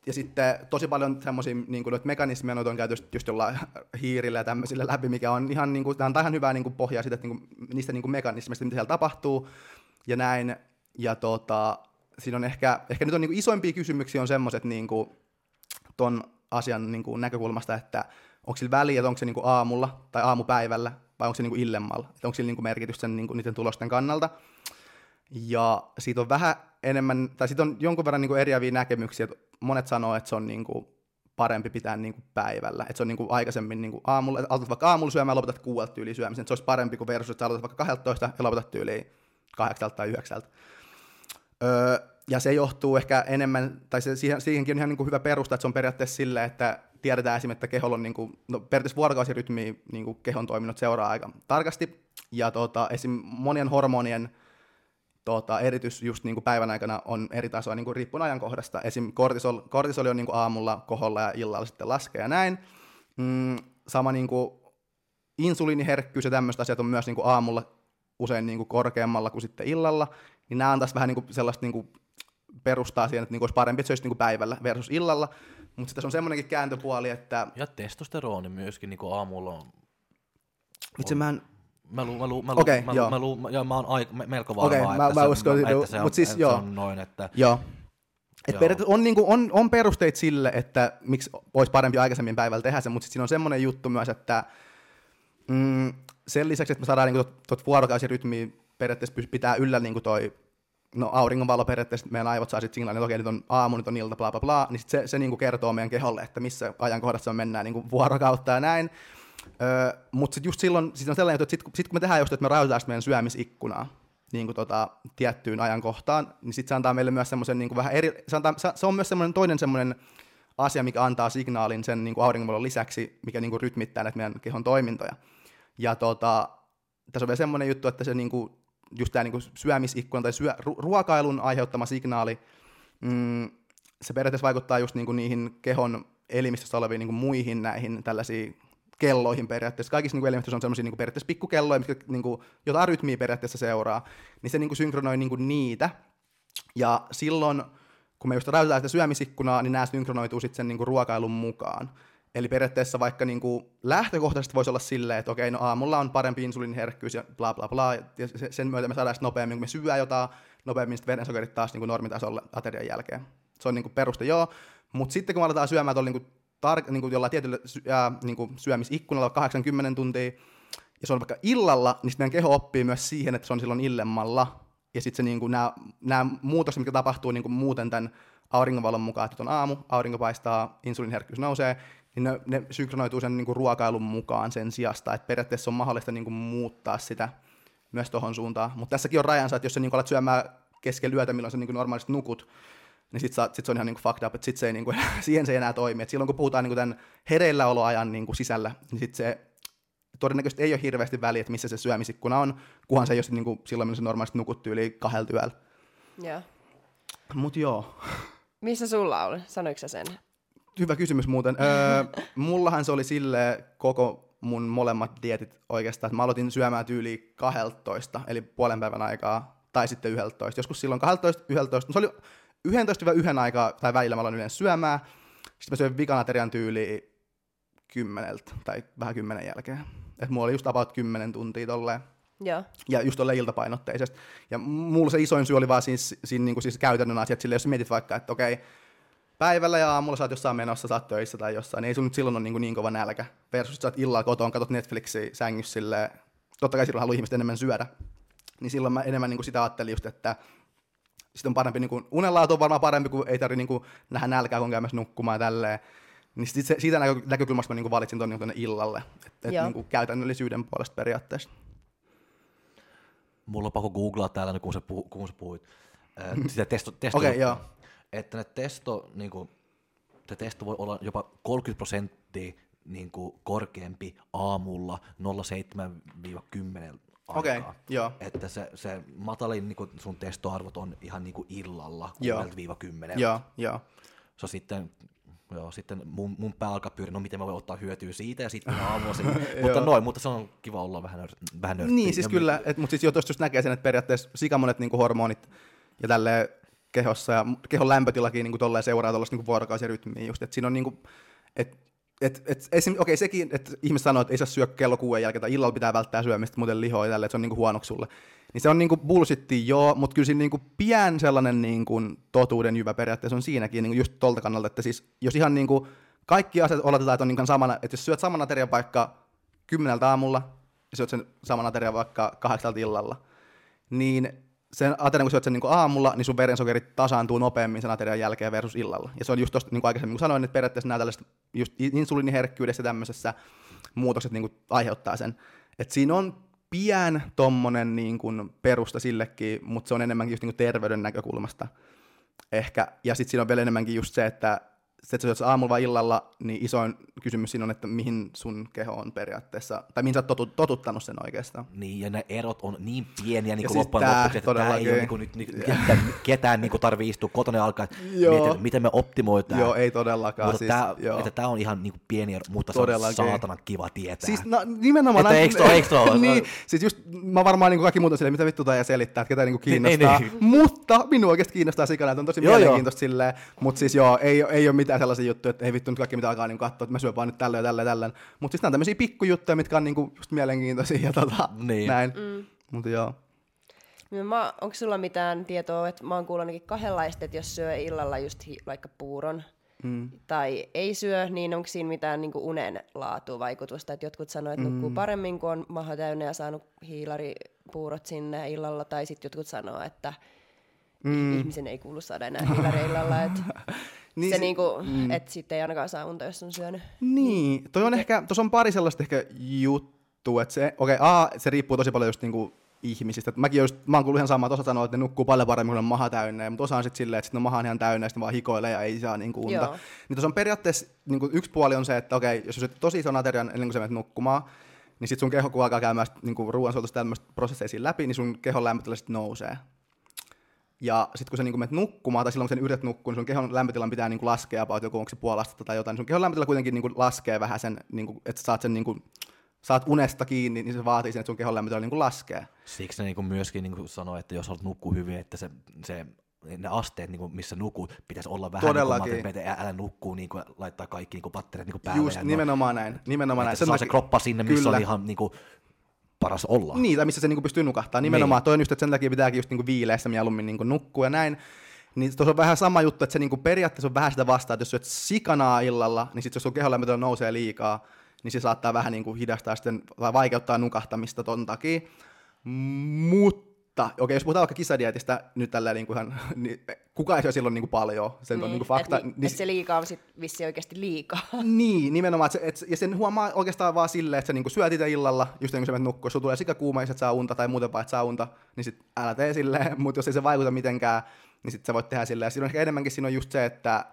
Ja sitten tosi paljon semmoisia niinku mekanismeja noita on käyty just jollain hiirillä ja tämmöisillä läpi, mikä on ihan niinku ihan hyvää niinku pohjaa siitä, että niinku, niistä niinku mekanismeista, mitä siellä tapahtuu ja näin. Ja siinä on ehkä nyt on niinku isoimpia kysymyksiä on semmoiset niinku ton asian niinku näkökulmasta, että onko sillä väliä, että onko se niinku aamulla tai aamupäivällä vai onko se niinku illemmalla, että onko sillä niinku merkitystä sen niinku niiden tulosten kannalta. Ja siitä on vähän enemmän, tai siitä on jonkun verran niinku eriäviä näkemyksiä. Monet sanoo, että se on niinku parempi pitää niinku päivällä. Että se on niinku aikaisemmin niinku aamulla, että aloitat vaikka aamulla syömään ja lopetat 6 tyyliin syömisen. Se olisi parempi kuin versus, että aloitat vaikka 12 ja lopetat tyyliin 8 tai 9. Ja se johtuu ehkä enemmän, tai siihenkin on ihan niinku hyvä perusta, että se on periaatteessa sille, että tiedetään esimerkiksi, että keholla on niinku, no, periaatteessa vuorokausirytmiä niinku kehon toiminnot seuraa aika tarkasti. Ja esim. Monien hormonien eritys just niinku päivän aikana on eri tasoa niinku riippuen ajankohdasta. Esim. kortisoli on niinku aamulla koholla ja illalla sitten laskee ja näin. Sama niinku insuliiniherkkyys ja tämmöiset asiat on myös niinku aamulla usein niinku korkeammalla kuin sitten illalla. Niin nämä on taas vähän niinku sellaista niinku perustaa siihen, että niinku olisi parempi, että se olisi niinku päivällä versus illalla. Mutta tässä on semmoinenkin kääntöpuoli, että... Ja testosteroni myöskin niinku aamulla on... Itse Mä uskon, että se on noin. Et periaatteessa on, niinku, on perusteet sille, että miksi olisi parempi aikaisemmin päivällä tehdä se, mutta sitten siinä on semmoinen juttu myös, että sen lisäksi, että me saadaan niinku tuota vuorokausirytmiä periaatteessa pitää yllä niinku toi, no, auringonvalo periaatteessa, meidän aivot saa sitten signaalin, että okei, nyt on aamu, nyt on ilta, bla bla bla, niin sitten se niinku kertoo meidän keholle, että missä ajankohdassa me mennään niinku vuorokautta ja näin. Mutta sitten just silloin sit on sellainen juttu, että sit kun me tehdään just, että me rajoitetaan meidän syömisikkunaa niin tiettyyn ajankohtaan, niin sitten se antaa meille myös semmoisen niin vähän eri, se on myös semmoinen toinen semmoinen asia, mikä antaa signaalin sen niin auringonvalon lisäksi, mikä niin rytmittää näitä meidän kehon toimintoja. Ja tässä on vielä semmoinen juttu, että se niin kuin, just tämä niin syömisikkuna tai ruokailun aiheuttama signaali, se periaatteessa vaikuttaa just niin niihin kehon elimistössä oleviin niin muihin näihin tällaisiin kelloihin periaatteessa. Kaikissa niinku elimistössä on sellaisia niinku periaatteessa pikkukelloja, mitkä niinku jotain rytmiä periaatteessa seuraa, niin se niinku synkronoi niinku niitä. Ja silloin, kun me just rajoitetaan sitä syömisikkunaa, niin nämä synkronoituu sitten sen niinku ruokailun mukaan. Eli periaatteessa vaikka niinku lähtökohtaisesti voisi olla silleen, että okei, no aamulla on parempi insuliiniherkkyys ja bla bla bla, ja sen myötä me saadaan nopeammin, kun me syödään jotain, nopeammin sitten verensokerit taas niinku normitasolle aterian jälkeen. Se on niinku peruste, joo. Mutta sitten kun me aletaan syömään tuolla niinku niin kuin jollain tietyllä niin syömisikkunalla 80 tuntia, ja se on vaikka illalla, niin sitten meidän keho oppii myös siihen, että se on silloin illemmalla, Ja sitten niin kuin nämä muutokset, mitkä tapahtuu niin kuin muuten tämän auringonvalon mukaan, että nyt on aamu, aurinko paistaa, insuliiniherkkyys nousee, niin ne synkronoituu sen niin kuin ruokailun mukaan sen sijasta, että periaatteessa on mahdollista niin kuin muuttaa sitä myös tuohon suuntaan. Mutta tässäkin on rajansa, että jos sä niin kuin alat syömään kesken yötä, milloin sä niin kuin normaalisti nukut, niin sit se on ihan niin kuin fucked up, että sit se ei niin kuin, siihen se ei enää toimi. Et silloin kun puhutaan niin kuin tämän hereilläoloajan niin kuin sisällä, niin sit se todennäköisesti ei ole hirveästi väliä, että missä se syömisikkuna on, kunhan se ei ole niin kuin silloin, milloin se normaalisti nukuttu yli 2 yöllä. Joo. Mut joo. Missä sulla oli? Sanoitko sä sen? Hyvä kysymys muuten. Mullahan se oli silleen koko mun molemmat dietit oikeastaan, että mä aloitin syömään tyyliin 12, eli puolen päivän aikaa, tai sitten 11. Joskus silloin 12, 11, no se oli 11-1 aikaa, tai välillä mä aloin yleensä syömään. Sitten mä syöin vikanaterian tyyliin 10 tai vähän 10 jälkeen. Et mulla oli just about 10 tuntia tolleen. Joo. Ja just tolleen iltapainotteisesti. Ja mulla se isoin syy oli vaan siinä niinku siis käytännön asiat. Silleen, jos mietit vaikka, että okei, päivällä ja aamulla sä oot jossain menossa, sä oot töissä tai jossain, niin ei sun nyt silloin ole niin, niin kova nälkä. Versus sä oot illalla kotona, katot Netflixiä sängyssä silleen. Totta kai silloin haluaa ihmiset enemmän syödä. Niin silloin mä enemmän niinku sitä ajattelin just, että sit on parempi, niinku, unenlaatu on varmaan parempi, kun ei tarvitse niinku nähdä nälkää, kun käymässä nukkumaan tälleen. Niin siitä näkökulmasta mä niinku valitsin tuonne illalle, että niinku käytännöllisyyden puolesta periaatteessa. Mulla on pakko googlaa täällä, kun sä puhuit sitä testoa. Okei, joo. Että ne testo voi olla jopa 30% niinku korkeampi aamulla 07-10 aikaa. Okei, joo. Että se matalin niinku sun testoarvot on ihan niinku illalla 6-10. Joo. Se sitten... Joo, sitten mun pää alkaa pyöriä, no miten mä voin ottaa hyötyä siitä ja sitten aamulla sen, mutta noin, mutta se on kiva olla vähän nörttiä. Niin siis kyllä, mutta siis jo tuosta just näkee sen, että periaatteessa sikamonet niinku hormonit ja tälleen kehossa ja kehon lämpötilakin niinku tolleen seuraa tollaista niinku vuorokausirytmiä just, että siinä on niinku, okei sekin, että ihmiset sanoo, että ei saa syö kello 6 jälkeen tai illalla pitää välttää syömistä, muuten lihoa ja tälleen, että se on niinku huonoksi sulle. Niin se on niinku bullshittia, joo, mutta kyllä siinä niinku pian sellainen niinku totuuden jyvä periaatteessa on siinäkin niinku just tolta kannalta, että siis jos ihan niinku kaikki asiat oletetaan, että on niinku samana, että jos syöt saman aterian vaikka 10 aamulla ja syöt sen saman aterian vaikka 8 illalla, niin sen aterian kun syöt sen niinku aamulla, niin sun verensokerit tasaantuu nopeammin sen aterian jälkeen versus illalla. Ja se on just tuosta niinku aikaisemmin, kun sanoin, että periaatteessa nämä tällaiset just insuliiniherkkyydessä ja tämmöisessä muutokset niinku aiheuttaa sen, että siinä on pian tommonen niin kuin perusta sillekin, mutta se on enemmänkin just niin kuin terveyden näkökulmasta ehkä. Ja sitten siinä on vielä enemmänkin just se, että sä syöt aamulla vai illalla, niin isoin kysymys siinä on, että mihin sun keho on periaatteessa, tai mihin sä oot totuttanut sen oikeastaan. Niin, ja ne erot on niin pieniä niin kuin siis loppujen, että tää ei ole nyt ketään niin kuin tarvii istua kotona ja alkaa, miten me optimoidaan. Joo, ei todellakaan. Mutta siis, tämä on ihan niin kuin pieni ero, mutta todellakin. Se on saatanan kiva tietää. Siis no, nimenomaan. Että ekstra. Niin, siis just mä varmaan niin kuin kaikki muut on silleen, mitä vittu ja selittää, että ketään niin kuin kiinnostaa. Niin. Mutta minua oikeasti kiinnostaa sikana, että on tosi mielenkiintoista silleen, mutta siis joo, ei ole mitään sellaisia juttuja, että ei vittu nyt kaikki mitä alkaa niin katsoa, että mä syön vaan nyt tällöin ja tällöin. Mutta siis nämä on tämmöisiä pikkujuttuja, mitkä on niinku just mielenkiintoisia ja niin. Näin. Mm. Mutta joo. Onko sulla mitään tietoa, että mä oon kuullut ainakin kahdenlaista, että jos syö illalla just vaikka puuron tai ei syö, niin onko siinä mitään niinku unen laatuvaikutusta? Et jotkut sanoo, että nukkuu paremmin, kun on maha täynnä ja saanut hiilaripuurot sinne illalla, tai sitten jotkut sanoo, että ihmisen ei kuulu saada enää hiilari illalla, että... Niin, että sitten ei ainakaan saa unta, jos on syönyt. Niin, toi on ehkä, tuossa on pari sellaista ehkä juttua, että se riippuu tosi paljon just niinku ihmisistä. Et mä oon kuullut ihan samaa, että osa sanoo, että ne nukkuu paljon paremmin, kun on maha täynnä, mutta osa on sitten silleen, että sitten maha on ihan täynnä ja sitten vaan hikoilee ja ei saa niinku unta. Joo. Niin tuossa on periaatteessa, niinku yksi puoli on se, että jos sä syöt tosi ison aterian ennen kuin sä menet nukkumaan, niin sitten sun keho, kun alkaa käymään niinku ruoansuoltoista tämmöistä prosesseisiin läpi, niin sun kehon lämpötila sitten nousee. Ja sitten kun sä niinku menet nukkumaan, tai silloin kun sä yrität nukkua, niin sun kehon lämpötilan pitää niinku laskea, onko se 0.5 astetta tai jotain, niin sun kehon lämpötila kuitenkin niinku laskee vähän sen, niinku, että saat unesta kiinni, niin se vaatii sen, että sun kehon lämpötila niinku laskee. Siksi ne niinku myöskin niinku sanoo, että jos haluat nukkua hyvin, että ne asteet, niinku, missä nukut, pitäisi olla vähän niin kuin älä nukkuu, niin kuin laittaa kaikki niinku patterit niinku päälle. Just, nimenomaan näin. Nimenomaan näin. Se kroppa sinne, missä kyllä. On ihan... Niinku, paras olla. Niin, tai missä se niinku pystyy nukahtamaan. Nimenomaan toi on just, että sen takia pitääkin just niinku viileissä mieluummin niinku nukkua ja näin. Niin tuossa on vähän sama juttu, että se niinku periaatteessa on vähän sitä vastaan, että jos syöt sikanaa illalla, niin sit jos sun keholämpötila nousee liikaa, niin se saattaa vähän niinku hidastaa sitten, tai vaikeuttaa nukahtamista ton takia. Mutta Okei, jos puhutaan vaikka kisadietistä nyt tällä niin kuin ihan, niin kuka ei syö silloin niin kuin paljon, se on niin kuin fakta. Että se liikaa on sitten vissiin oikeasti liikaa. Niin, nimenomaan. Ja sen huomaa oikeastaan vaan silleen, että sä niin kuin syöt itse illalla, just niin kuin sä menet nukkua, jos sulla tulee sikakuuma, jos et saa unta tai muuten vaan et saa unta, niin sit älä tee silleen, mutta jos ei se vaikuta mitenkään, niin sit sä voit tehdä silleen. Ja silloin ehkä enemmänkin siinä on just se, että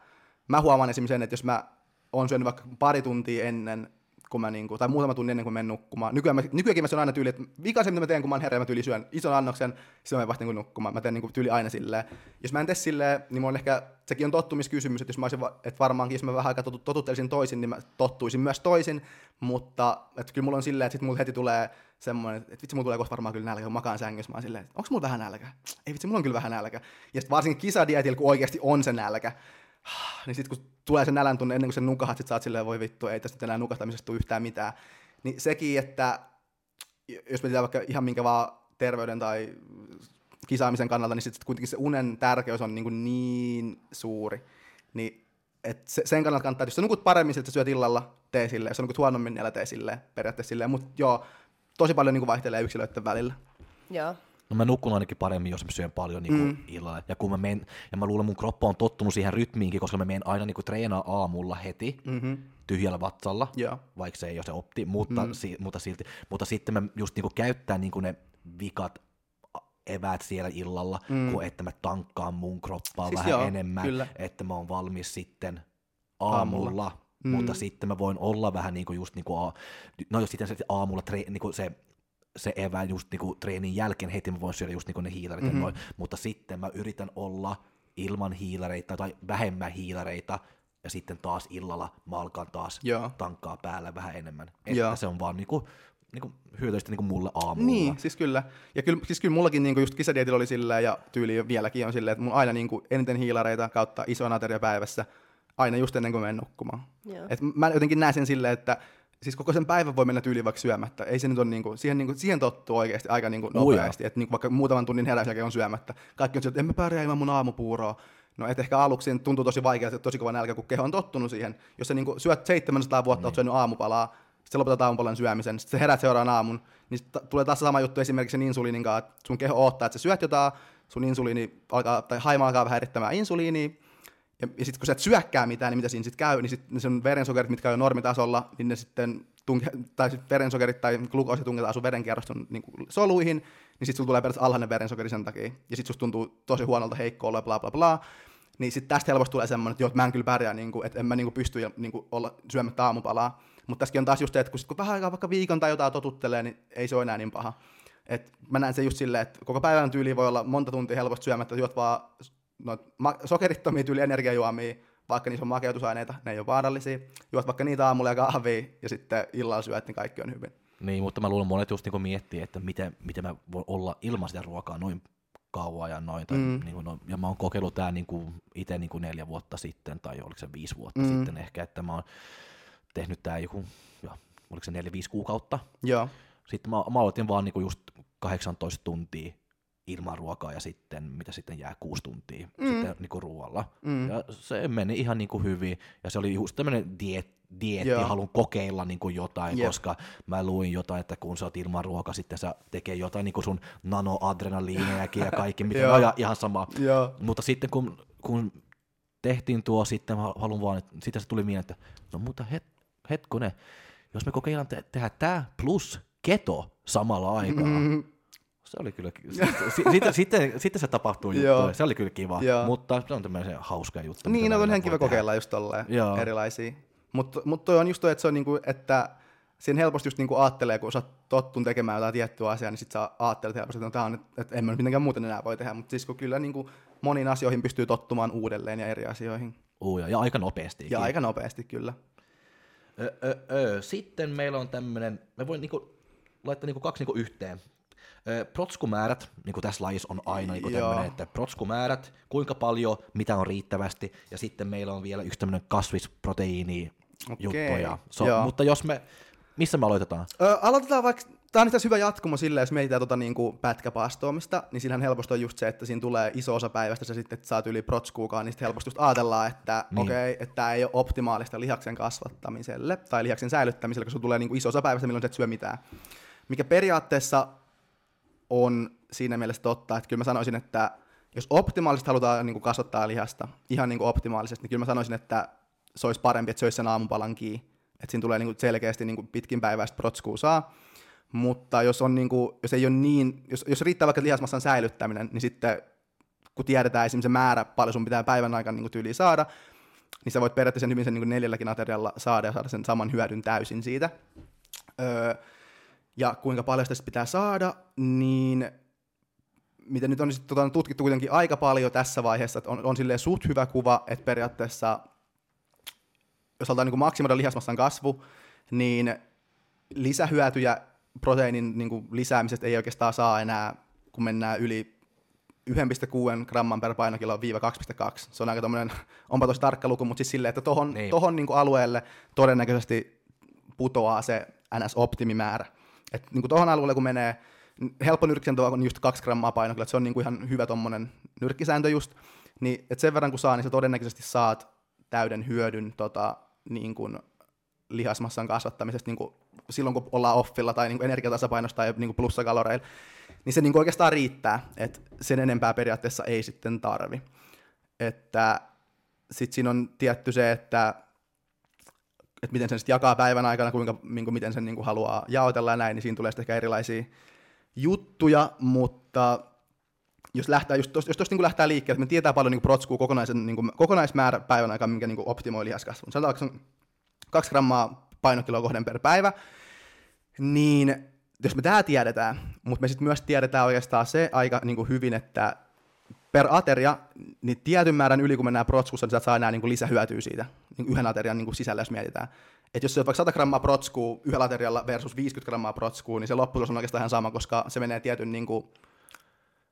mä huomaan esimerkiksi sen, että jos mä oon syönyt vaikka pari tuntia ennen, kun mä niinku, tai muutama tunti ennen kuin menen nukkumaan. Nykyäänkin mä syön aina tyyli, että vikaisen mitä mä teen, kun mä oon herää, mä tyyli syön ison annoksen, silloin mä vasta niinku nukkumaan. Mä teen niinku tyyli aina silleen. Jos mä en tee silleen, niin mulla on ehkä, sekin on tottumiskysymys, että jos mä olisin, että varmaankin jos mä vähän aikaa totuttelisin toisin, niin mä tottuisin myös toisin, mutta että kyllä mulla on silleen, että sit mulla heti tulee semmoinen, että vitsi, mulla tulee kohta varmaan kyllä nälkä, kun makaan sängyssä, mä oon silleen, että onks mulla vähän nälkä? Ei vitsi, mulla on kyllä vähän nälkä. Ja sit varsinkin kisadietillä, kun oikeasti on se nälkä, niin sit kun tulee sen nälän tunne ennen kuin sen nukahat, sit sä oot silleen, voi vittu, ei tästä nyt enää nukahtamisesta tule yhtään mitään. Niin sekin, että jos mietitään vaikka ihan minkä vaan terveyden tai kisaamisen kannalta, niin sit kuitenkin se unen tärkeys on niin suuri. Niin et sen kannalta kannattaa, että jos sä nukut paremmin, sit sä syöt illalla, tee silleen. Jos sä nukut huonommin, niin älä tee silleen, periaatteessa silleen. Mut joo, tosi paljon niinku vaihtelee yksilöiden välillä. Joo. No mä nukun ainakin paremmin, jos mä syön paljon niin kuin illalla. Ja kun mä menen, ja mä luulen mun kroppa on tottunut siihen rytmiinkin, koska mä menen aina niin kuin treenaa aamulla heti tyhjällä vatsalla, vaikka se ei ole se opti, mutta, mutta silti. Mutta sitten mä just niin kuin käyttää niin kuin ne vikat eväät siellä illalla, kun että mä tankkaan mun kroppaa siis vähän enemmän, kyllä. Että mä oon valmis sitten aamulla. Mutta sitten mä voin olla vähän niin kuin just niin kuin no jos sitten se aamulla niin kuin se evää just niinku treenin jälkeen heti mä voin syödä just niinku ne hiilarit ja noin, mutta sitten mä yritän olla ilman hiilareita tai vähemmän hiilareita ja sitten taas illalla mä alkan taas tankkaa päällä vähän enemmän. Että se on vaan niinku hyödyllistä niinku mulle aamulla. Niin, siis kyllä. Ja kyllä, siis kyllä mullakin niinku just kisadietillä oli silleen ja tyyli vieläkin on silleen, että mun aina niinku eniten hiilareita kautta iso ateria päivässä aina just ennen kuin menen nukkumaan. Et mä jotenkin näen sen silleen, että siis koko sen päivän voi mennä tyyliin vaikka syömättä. Ei se nyt on siihen tottuu oikeasti aika nopeasti, että vaikka muutaman tunnin heräys jälkeen on syömättä. Kaikki on silleen, että en mä pärjää ilman mun aamupuuroa. No et ehkä aluksi tuntuu tosi vaikealta, tosi kova nälkä, kun keho on tottunut siihen. Jos sä niinku syöt 700 vuotta, oot syönyt aamupalaa, sitten sä lopetat aamupalan syömisen, sitten sä herät seuraavan aamun, niin tulee taas sama juttu esimerkiksi sen insuliinin kanssa, että sun keho odottaa, että sä syöt jotain, sun insuliini alkaa, tai haima alkaa vähän erittämään insuliinia. Ja sitten kun sä et syökkää mitään, niin mitä siinä sitten käy, niin sitten sen verensokerit, mitkä on jo normitasolla, niin ne sitten verensokerit tai glukoosi tunketaan sun verenkierroston niin soluihin, niin sitten sulla tulee periaatteessa alhainen verensokeri sen takia. Ja sitten susta tuntuu tosi huonolta, heikko olla ja bla bla bla. Niin sitten tästä helposti tulee semmoinen, että joo, mä en kyllä pärjää, niin kuin, että en mä niin kuin pysty niin kuin olla syömättä aamupalaa. Mutta tässäkin on taas just se, että kun vähän aikaa vaikka viikon tai jotain totuttelee, niin ei se ole enää niin paha. Et mä näen se just silleen, että koko päivän tyyliin voi olla monta tuntia helposti syömättä, juot vaan sokerittomia tyyli energiajuomia, vaikka niissä on makeutusaineita, ne ei ole vaarallisia. Juot vaikka niitä aamulla ja kahvia ja sitten illalla syöt, niin kaikki on hyvin. Niin, mutta mä luulen monet just niinku miettii, että miten mä voin olla ilman sitä ruokaa noin kauan ja noin. Tai niinku, no, ja mä oon kokeillut tää niinku itse niinku 4 vuotta sitten tai oliko se 5 vuotta sitten ehkä, että mä oon tehnyt tää joku, oliko se 4-5 kuukautta. Joo. Sitten mä aloitin vaan niinku just 18 tuntia. Ilman ruokaa ja sitten, mitä sitten jää 6 tuntia sitten niinku ruoalla. Ja se meni ihan niinku hyvin ja se oli just tämmöinen dieetti, haluan kokeilla niinku jotain, koska mä luin jotain, että kun sä oot ilman ruokaa, sitten sä tekee jotain niinku sun nanoadrenaliinejakin ja kaikki, mitä mä ihan sama. Mutta sitten kun tehtiin tuo, sitten haluan vaan, että sitten se tuli mieleen, että no mutta hetkone, jos me kokeillaan tehdä tää plus keto samalla aikaa, se oli kyllä sitten se tapahtui juttu. Se oli kyllä kiva, mutta se on tämmöinen hauska juttu. Niin, on ihan kiva kokeilla just tolleen erilaisia. Mutta toi on just toi, että se on niinku, että sen helposti just niinku aattelee, kun sä oot tottun tekemään jotain tiettyä asiaa, niin sit sä aattelet helposti, että no, en mä nyt mitenkään muuten enää voi tehdä, mutta siis kun kyllä niinku moniin asioihin pystyy tottumaan uudelleen ja eri asioihin. Ja aika nopeasti. Ja aika nopeasti, kyllä. Sitten meillä on tämmöinen, mä voin niinku laittaa niinku 2 niinku yhteen. Protskumäärät, niin kuin tässä lajissa on aina niin tämmöinen, että protskumäärät, kuinka paljon, mitä on riittävästi, ja sitten meillä on vielä yksi tämmöinen kasvisproteiini-juttuja. Mutta jos missä me aloitetaan? Aloitetaan vaikka, tämä on tässä hyvä jatkumo silleen, jos mietitään niinku pätkäpaastoamista, niin siinähän helposti on just se, että siinä tulee iso osa päivästä, sä sitten saat yli protskuukaan, niin sitten helposti just ajatellaan, että okei, että tämä ei ole optimaalista lihaksen kasvattamiselle tai lihaksen säilyttämiselle, koska sulla tulee niinku iso osa päivästä, milloin sä et syö mitään. Mikä periaatteessa on siinä mielessä totta, että kyllä mä sanoisin, että jos optimaalisesti halutaan niin kuin kasvattaa lihasta, ihan niin kuin optimaalisesti, niin kyllä mä sanoisin, että se olisi parempi, että söisi sen aamupalan kiinni. Että siinä tulee niin kuin selkeästi niin kuin pitkinpäiväistä protskua saa. Mutta jos on niin kuin, jos ei ole niin, jos riittää vaikka lihasmassan säilyttäminen, niin sitten kun tiedetään esimerkiksi se määrä, paljon sun pitää päivän aikana niin kuin tyyliin saada, niin sä voit periaatteessa hyvin sen niin kuin 4 aterialla saada ja saada sen saman hyödyn täysin siitä. Ja kuinka paljon sitä pitää saada, niin mitä nyt on tutkittu kuitenkin aika paljon tässä vaiheessa, että on silleen suht hyvä kuva, että periaatteessa jos halutaan niin maksimoida lihasmassan kasvu, niin lisähyötyjä proteiinin niin lisäämisestä ei oikeastaan saa enää, kun mennään yli 1,6 gramman per painokilo viiva 2,2. Se on aika tommoinen, onpa tosi tarkka luku, mutta siis silleen, että tohon niin alueelle todennäköisesti putoaa se NS-optimimäärä. Että niin tohon alueelle kun menee, helppo nyrkkisäntö on just 2 grammaa painokilo, että se on niin ihan hyvä tommoinen nyrkkisääntö just, niin että sen verran kun saa, niin sä todennäköisesti saat täyden hyödyn niin kuin lihasmassan kasvattamisesta niin kuin silloin, kun ollaan offilla tai niin kuin energiatasapainossa tai niin kuin plussakaloreilla, niin se niin kuin oikeastaan riittää, että sen enempää periaatteessa ei sitten tarvi. Että sitten siinä on tietty se, että miten sen sitten jakaa päivän aikana, miten sen niin kuin haluaa jaotella ja näin, niin siinä tulee sitten ehkä erilaisia juttuja, mutta jos lähtee liikkeelle, että me tietää paljon niin protskuu kokonaismäärä päivän aikaa, minkä niin optimoi lihaskasvun. Sanotaanko on 2 grammaa painokiloa kohden per päivä, niin jos me tämä tiedetään, mutta me sitten myös tiedetään oikeastaan se aika niin hyvin, että per ateria, niin tietyn määrän yli, kun mennään protskussa, niin sä et saa enää niin lisähyötyä siitä niin yhden aterian niin sisällä, jos mietitään. Että jos se on vaikka 100 grammaa protskuu yhdellä aterialla versus 50 grammaa protskuu, niin se lopputulos on oikeastaan ihan sama, koska se menee tietyn niin kuin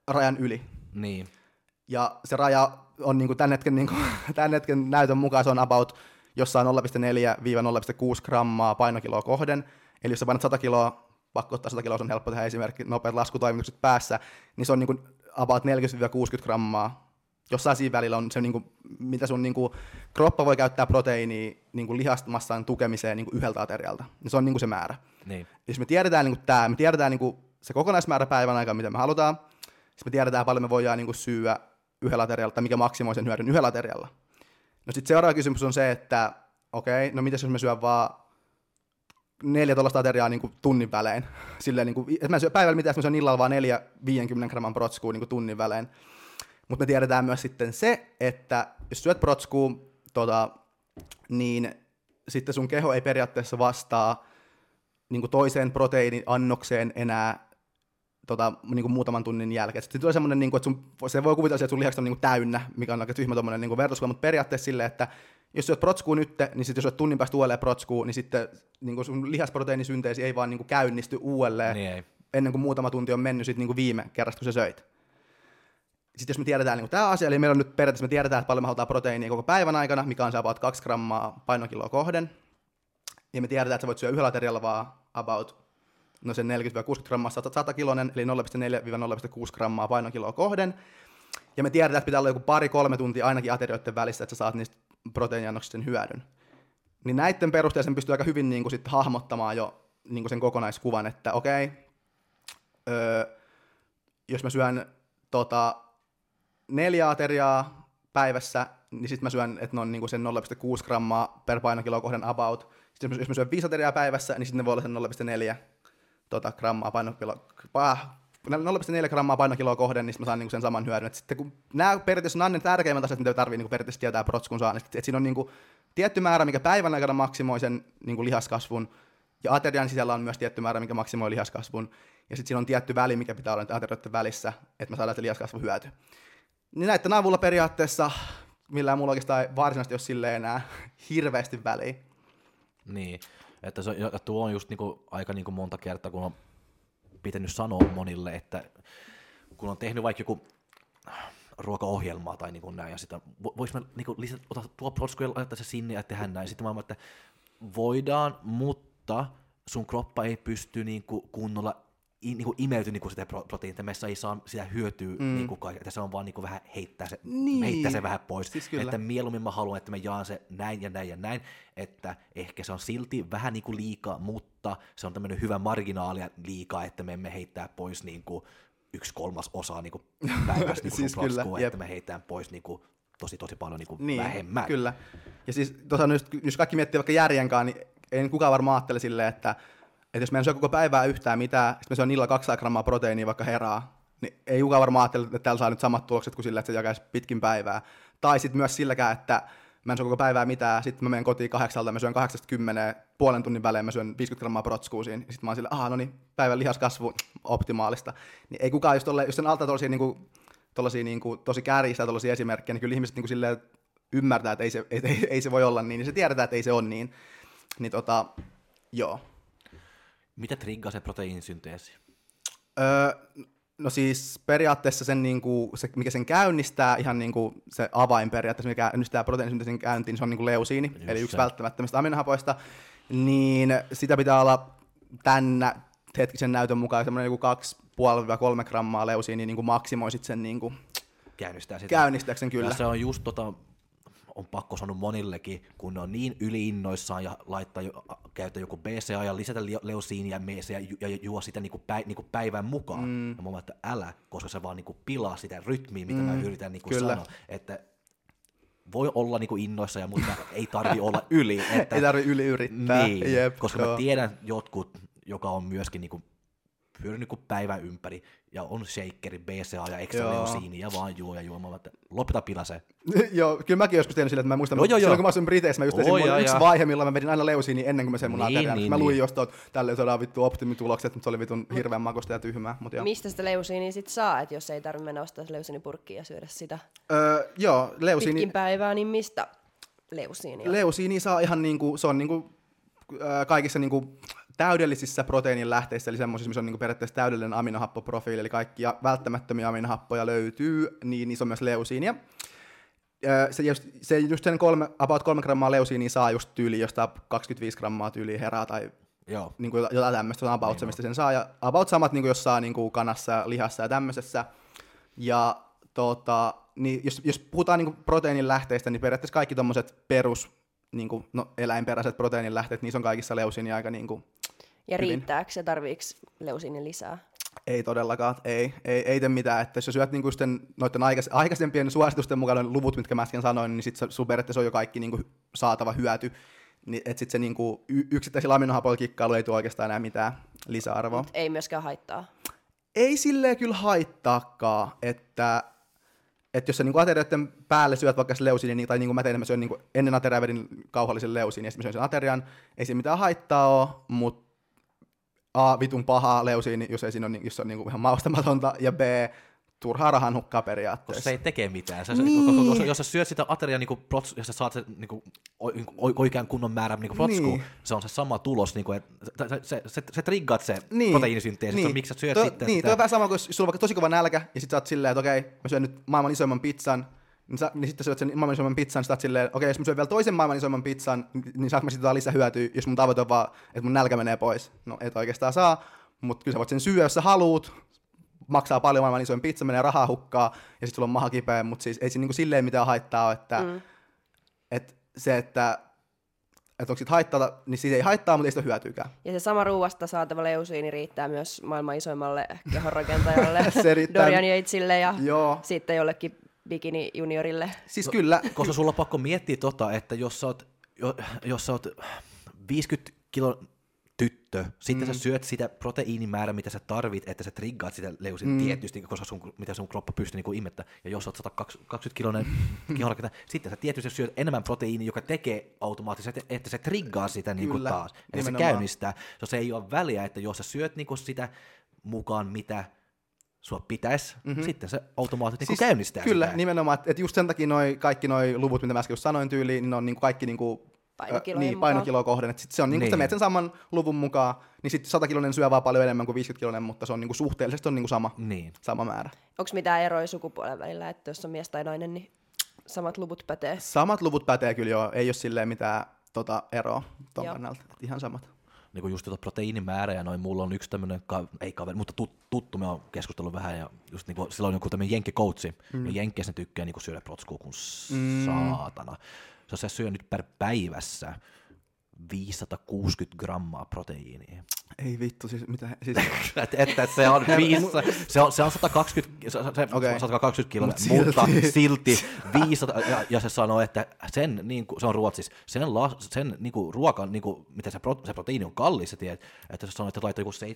rajan yli. Niin. Ja se raja on tämän hetken näytön mukaan se on about jossain 0,4-0,6 grammaa painokiloa kohden. Eli jos sä painat 100 kiloa, pakko ottaa 100 kiloa, se on helppo tehdä esimerkki, nopeat laskutoimitukset päässä, niin se on niin kuin about 40-60 grammaa. Jossain siinä välillä on se, niin kuin, mitä sun niin kuin kroppa voi käyttää proteiiniä niin kuin lihasmassan tukemiseen niin kuin yhdeltä aterialta. Ja se on niin kuin se määrä. Niin. Jos me tiedetään niin kuin tämä, me tiedetään niin kuin se kokonaismäärä päivän aikaa, mitä me halutaan, sitten me tiedetään, paljon me voidaan niin kuin syyä yhdellä aterialla, tai mikä maksimoi sen hyödyn yhdellä aterialla. No sitten seuraava kysymys on se, että okei, no mitäs jos me syön vaan 4 tuollaista ateriaa niin kuin tunnin välein. Silleen, niin kuin, että mä en syö päivällä mitään, että mä syön illalla vaan 4-50 gramman protskuu niin kuin tunnin välein. Mutta me tiedetään myös sitten se, että jos syöt protskuu, niin sitten sun keho ei periaatteessa vastaa niin kuin toiseen proteiiniannokseen enää niin muutaman tunnin jälkeen. Sitten tulee semmoinen, niin kuin, että se voi kuvitella, että sun lihakset on niin kuin täynnä, mikä on aika tyhmä tommoinen niin vertauskuva, mutta periaatteessa silleen, että jos syöt protskuu nyt, niin sitten jos syöt tunnin päästä uudelleen protskuu, niin sitten niin kuin sun lihasproteiinisynteesi ei vaan niin kuin käynnisty uudelleen, niin ennen kuin muutama tunti on mennyt sit, niin kuin viime kerrasta, kun sä söit. Sitten jos me tiedetään niin kuin tämä asia, eli meillä on nyt periaatteessa, me tiedetään, että paljon me halutaan proteiinia koko päivän aikana, mikä on se about 2 grammaa painokiloa kohden, ja me tiedetään, että sä voit syödä yhdellä aterialla vaan about no sen 40-60 grammaa 100-kiloinen, eli 0,4-0,6 grammaa painokiloa kohden. Ja me tiedetään, että pitää olla joku 2-3 tuntia ainakin aterioiden välissä, että sä saat niistä proteiiniannoksista hyödyn. Niin näiden perusteella sen pystyy aika hyvin niin kuin sit hahmottamaan jo niin kuin sen kokonaiskuvan, että jos mä syön 4 ateriaa päivässä, niin sit mä syön, että ne on niin kuin sen 0,6 grammaa per painokiloa kohden about. Sitten jos mä syön 5 ateriaa päivässä, niin sitten ne voi olla sen 0,4 grammaa painokiloa kohden, niin mä saan niinku sen saman hyödyn. Et sitten kun nämä periaatteessa on ne tärkeimmät asiat, mitä tarvitsee niinku periaatteessa tietää protskun saannista. Siinä on niinku tietty määrä, mikä päivän aikana maksimoi sen niinku lihaskasvun, ja aterian sisällä on myös tietty määrä, mikä maksimoi lihaskasvun, ja sitten siinä on tietty väli, mikä pitää olla aterioiden välissä, että mä saadaan se lihaskasvun hyöty. Niin näiden avulla periaatteessa, millään mulla oikeastaan varsinaisesti ole silleen enää hirveästi väliä. Niin. Että se, tuo on just niinku aika niinku monta kertaa, kun on pitänyt sanoa monille, että kun on tehnyt vaikka joku ruokaohjelmaa tai niinku näin, ja sitten voisi mä niinku lisätä, ottaa tuo protsku ja laittaa se sinne ja tehdä näin. Sitten mä oon, että voidaan, mutta sun kroppa ei pysty niinku kunnolla niinku imeyty niinku sitä proteiinista, meissä ei saa sitä hyötyä niinku kaikkea, se on vaan niinku vähän heittää se vähän pois, siis että mieluummin mä haluan, että mä jaan se näin ja näin ja näin, että ehkä se on silti vähän niinku liikaa, mutta se on tämmöinen hyvä marginaalia liikaa, että me emme heittää pois niinku 1/3 niinku päivästä niinku siis proskua, että me heitetään pois niinku tosi paljon niinku vähemmän. Kyllä. Ja siis tuossa jos kaikki miettii vaikka järjenkaan, niin en kukaan varmaan ajattele silleen, että jos me en syö koko päivää yhtään mitään, sitten me syön illalla 200 grammaa proteiinia vaikka herää, niin ei kukaan varmaan ajattele, että täällä saa nyt samat tulokset kuin sillä, että se jakaisi pitkin päivää. Tai sitten myös silläkään, että mä en syö koko päivää mitään, sitten mä menen kotiin 8:00, mä syön 8:10, puolen tunnin välein mä syön 50 grammaa protskua siinä, sitten mä oon sillä, päivän lihaskasvu optimaalista. Niin ei kukaan, jos sen alta tollaisia, niinku, tosi kärjistä tollaisia esimerkkejä, niin kyllä ihmiset niinku silleen ymmärtää, että ei se voi olla niin, niin se tiedetään, että ei se ole niin. Niin joo. Mitä triggaa se proteiinisynteesi? No siis periaatteessa sen niinku, se, mikä sen käynnistää, ihan niinku se avain periaatteessa, mikä käynnistää proteiinisynteesin käyntiin, niin se on niinku leusiini, just eli yksi välttämättömistä aminohapoista, niin sitä pitää olla tänä hetkisen näytön mukaan semmoinen joku 2,5-3 grammaa leusiini, niin maksimoi sitten sen niinku käynnistääkseen kyllä. Ja se on just on pakko sanoa monillekin, kun ne on niin yliinnoissaan ja laittaa käyttää joku BCA ja lisätä leusiinia ja juo sitä niinku päivän mukaan. Ja mä oon, että älä, koska se vaan niinku pilaa sitä rytmiä, mitä mä yritän niinku sanoa. Että voi olla niinku innoissaan, mutta ei tarvi olla yli. Että, ei tarvi yli yrittää. Niin, jep, koska mä tiedän jotkut, joka on myöskin niinku pyörin niinku päivän ympäri ja on shakeri, BCA ja extra leusiini ja vaan juo, mä että lopeta pila se. Joo, kyllä mäkin joskus tein sillä, että mä muistan, silloin kun mä olin Briteissä, mä just tein yksi vaihe, milloin mä vedin aina leusiini ennen kuin mä sen mun ateriaan. Mä luin jostain, että tälle saadaan vittu optimitulokset, mutta se oli vitun hirveän makosta ja tyhmää. Mistä sitä leusiiniä sit saa, että jos ei tarvitse mennä ostaa leusiinipurkkiin ja syödä sitä pitkin päivää, niin mistä leusiinia? Leusiini saa ihan niinku, se on niinku kaikissa niinku täydellisissä proteiinin lähteissä, eli semmoisissa, missä on niinku periaatteessa täydellinen aminohappoprofiili, eli kaikkia välttämättömiä aminohappoja löytyy, niin niissä on myös leusiinia. Se just sen about 3 grammaa leusiinia saa just tyyli, josta 25 grammaa tyyliä herää tai niinku jotain tämmöistä, about se, mistä sen saa. Ja about samat, niinku, jos saa niinku kanassa, lihassa ja tämmöisessä. Ja niin jos puhutaan niinku proteiinin lähteistä, niin periaatteessa kaikki tommoset eläinperäiset proteiinin lähteet, niissä on kaikissa leusiinia aika niinku ja riittääkö ja tarviiko leusiinin lisää? Ei todellakaan, ei tee mitään. Että jos syöt niinku noiden aikaisempien suositusten mukaan luvut, mitkä mä äsken sanoin, niin sitten sun periaatteessa on jo kaikki niinku saatava hyöty. Niin, että sitten se niinku yksittäisillä aminohapoilla kikkailu ei tule oikeastaan enää mitään lisäarvoa. Mut ei myöskään haittaa? Ei silleen kyllä haittaakaan, että jos sä niinku aterioiden päälle syöt vaikka se leusiini, tai niin kuin mä tein, mä syön niinku ennen ateriaa vedin kauhallisen leusiini, ja sitten mä syön sen aterian, ei siinä mitään haittaa ole, mutta vitun pahaa leusiini, jos ei siinä ole, jos se on niinku ihan maustamatonta, ja b, turhaa rahan hukkaa periaatteessa. Koska se ei tekee mitään. Jos sä syöt sitä ateriaa, niin jos sä saat se niin oikean kunnon määrän niin protskua, se on se sama tulos, niin kuin, että se triggaat se proteiinisynteesi, että miksi sä syöt sitten sitä. Niin, toi on vähän sama, kun jos sulla on vaikka tosi kova nälkä, ja sit sä oot silleen, että okei, mä syön nyt maailman isoimman pizzan, niin sitten syöt sen maailman isoimman pizzan, sit oot silleen, okei, jos mä syön vielä toisen maailman isoimman pizzan, niin saanko mä sit jotain lisähyötyä, jos mun tavoite on vaan, että mun nälkä menee pois. No, et oikeastaan saa, mutta kyllä sä voit sen syödä, jos sä haluut. Maksaa paljon maailman isoin pizza, menee rahaa hukkaa ja sitten sulla on maha kipeä, mutta siis ei se niinku silleen mitään haittaa ole, että että onko sit haittaa, niin siitä ei haittaa, mutta ei sitä hyötyykään. Ja se sama ruuasta saatava leusiini riittää myös maailman isoimmalle kehonrakentajalle, Dorian Yatesille ja sitten jollekin bikini juniorille. Siis kyllä. Koska sulla on pakko miettiä että jos sä oot 50 kilon tyttö, sitten sä syöt sitä proteiinimäärää, mitä sä tarvit, että sä triggaat sitä leusin tietysti, koska mitä sun kroppa pystyy niin imettämään. Ja jos sä oot 120-kiloinen kihonrakentaja, sitten sä tietysti syöt enemmän proteiinia, joka tekee automaattisesti, että se triggaa sitä niin kuin taas. Eli se käynnistää. Se ei ole väliä, että jos sä syöt niin kuin sitä mukaan, mitä sua pitäisi, sitten se automaattisesti siis käynnistää kyllä, sitä. Kyllä, nimenomaan. Että just sen takia kaikki noi luvut, mitä mä äsken sanoin tyyliin, niin ne on niin kaikki niinku painokiloa kohden, että sitten se on niinku sä menet sen saman luvun mukaan, niin sitten 100-kiloinen syö vaan paljon enemmän kuin 50-kiloinen, mutta se on niinku suhteellisesti on niinku sama määrä. Onko mitään eroja sukupuolen välillä, että jos on mies tai nainen, niin samat luvut pätee? Samat luvut pätee kyllä joo, ei ole silleen mitään eroa ton kannalta, ihan samat. niinku just tota proteiinimäärä ja noin, mulla on yksi tämmönen, ei kaveri, mutta tuttu, me on keskustellut vähän ja just niinku, sillä on joku tämmönen jenkkikoutsi, ja jenkeissä ne tykkää niinku syödä protskua kuin saatana. Se syö nyt per päivässä 560 grammaa proteiinia. Ei vittu, siis mitä? Siis... että se on 120 kiloa, mutta silti 500, ja se sanoo, että sen, niin kuin, se on Ruotsis, sen niin kuin, ruoka, niin kuin, mitä se proteiini on kallis, se tiedät, että se sanoo, että laittaa joku 1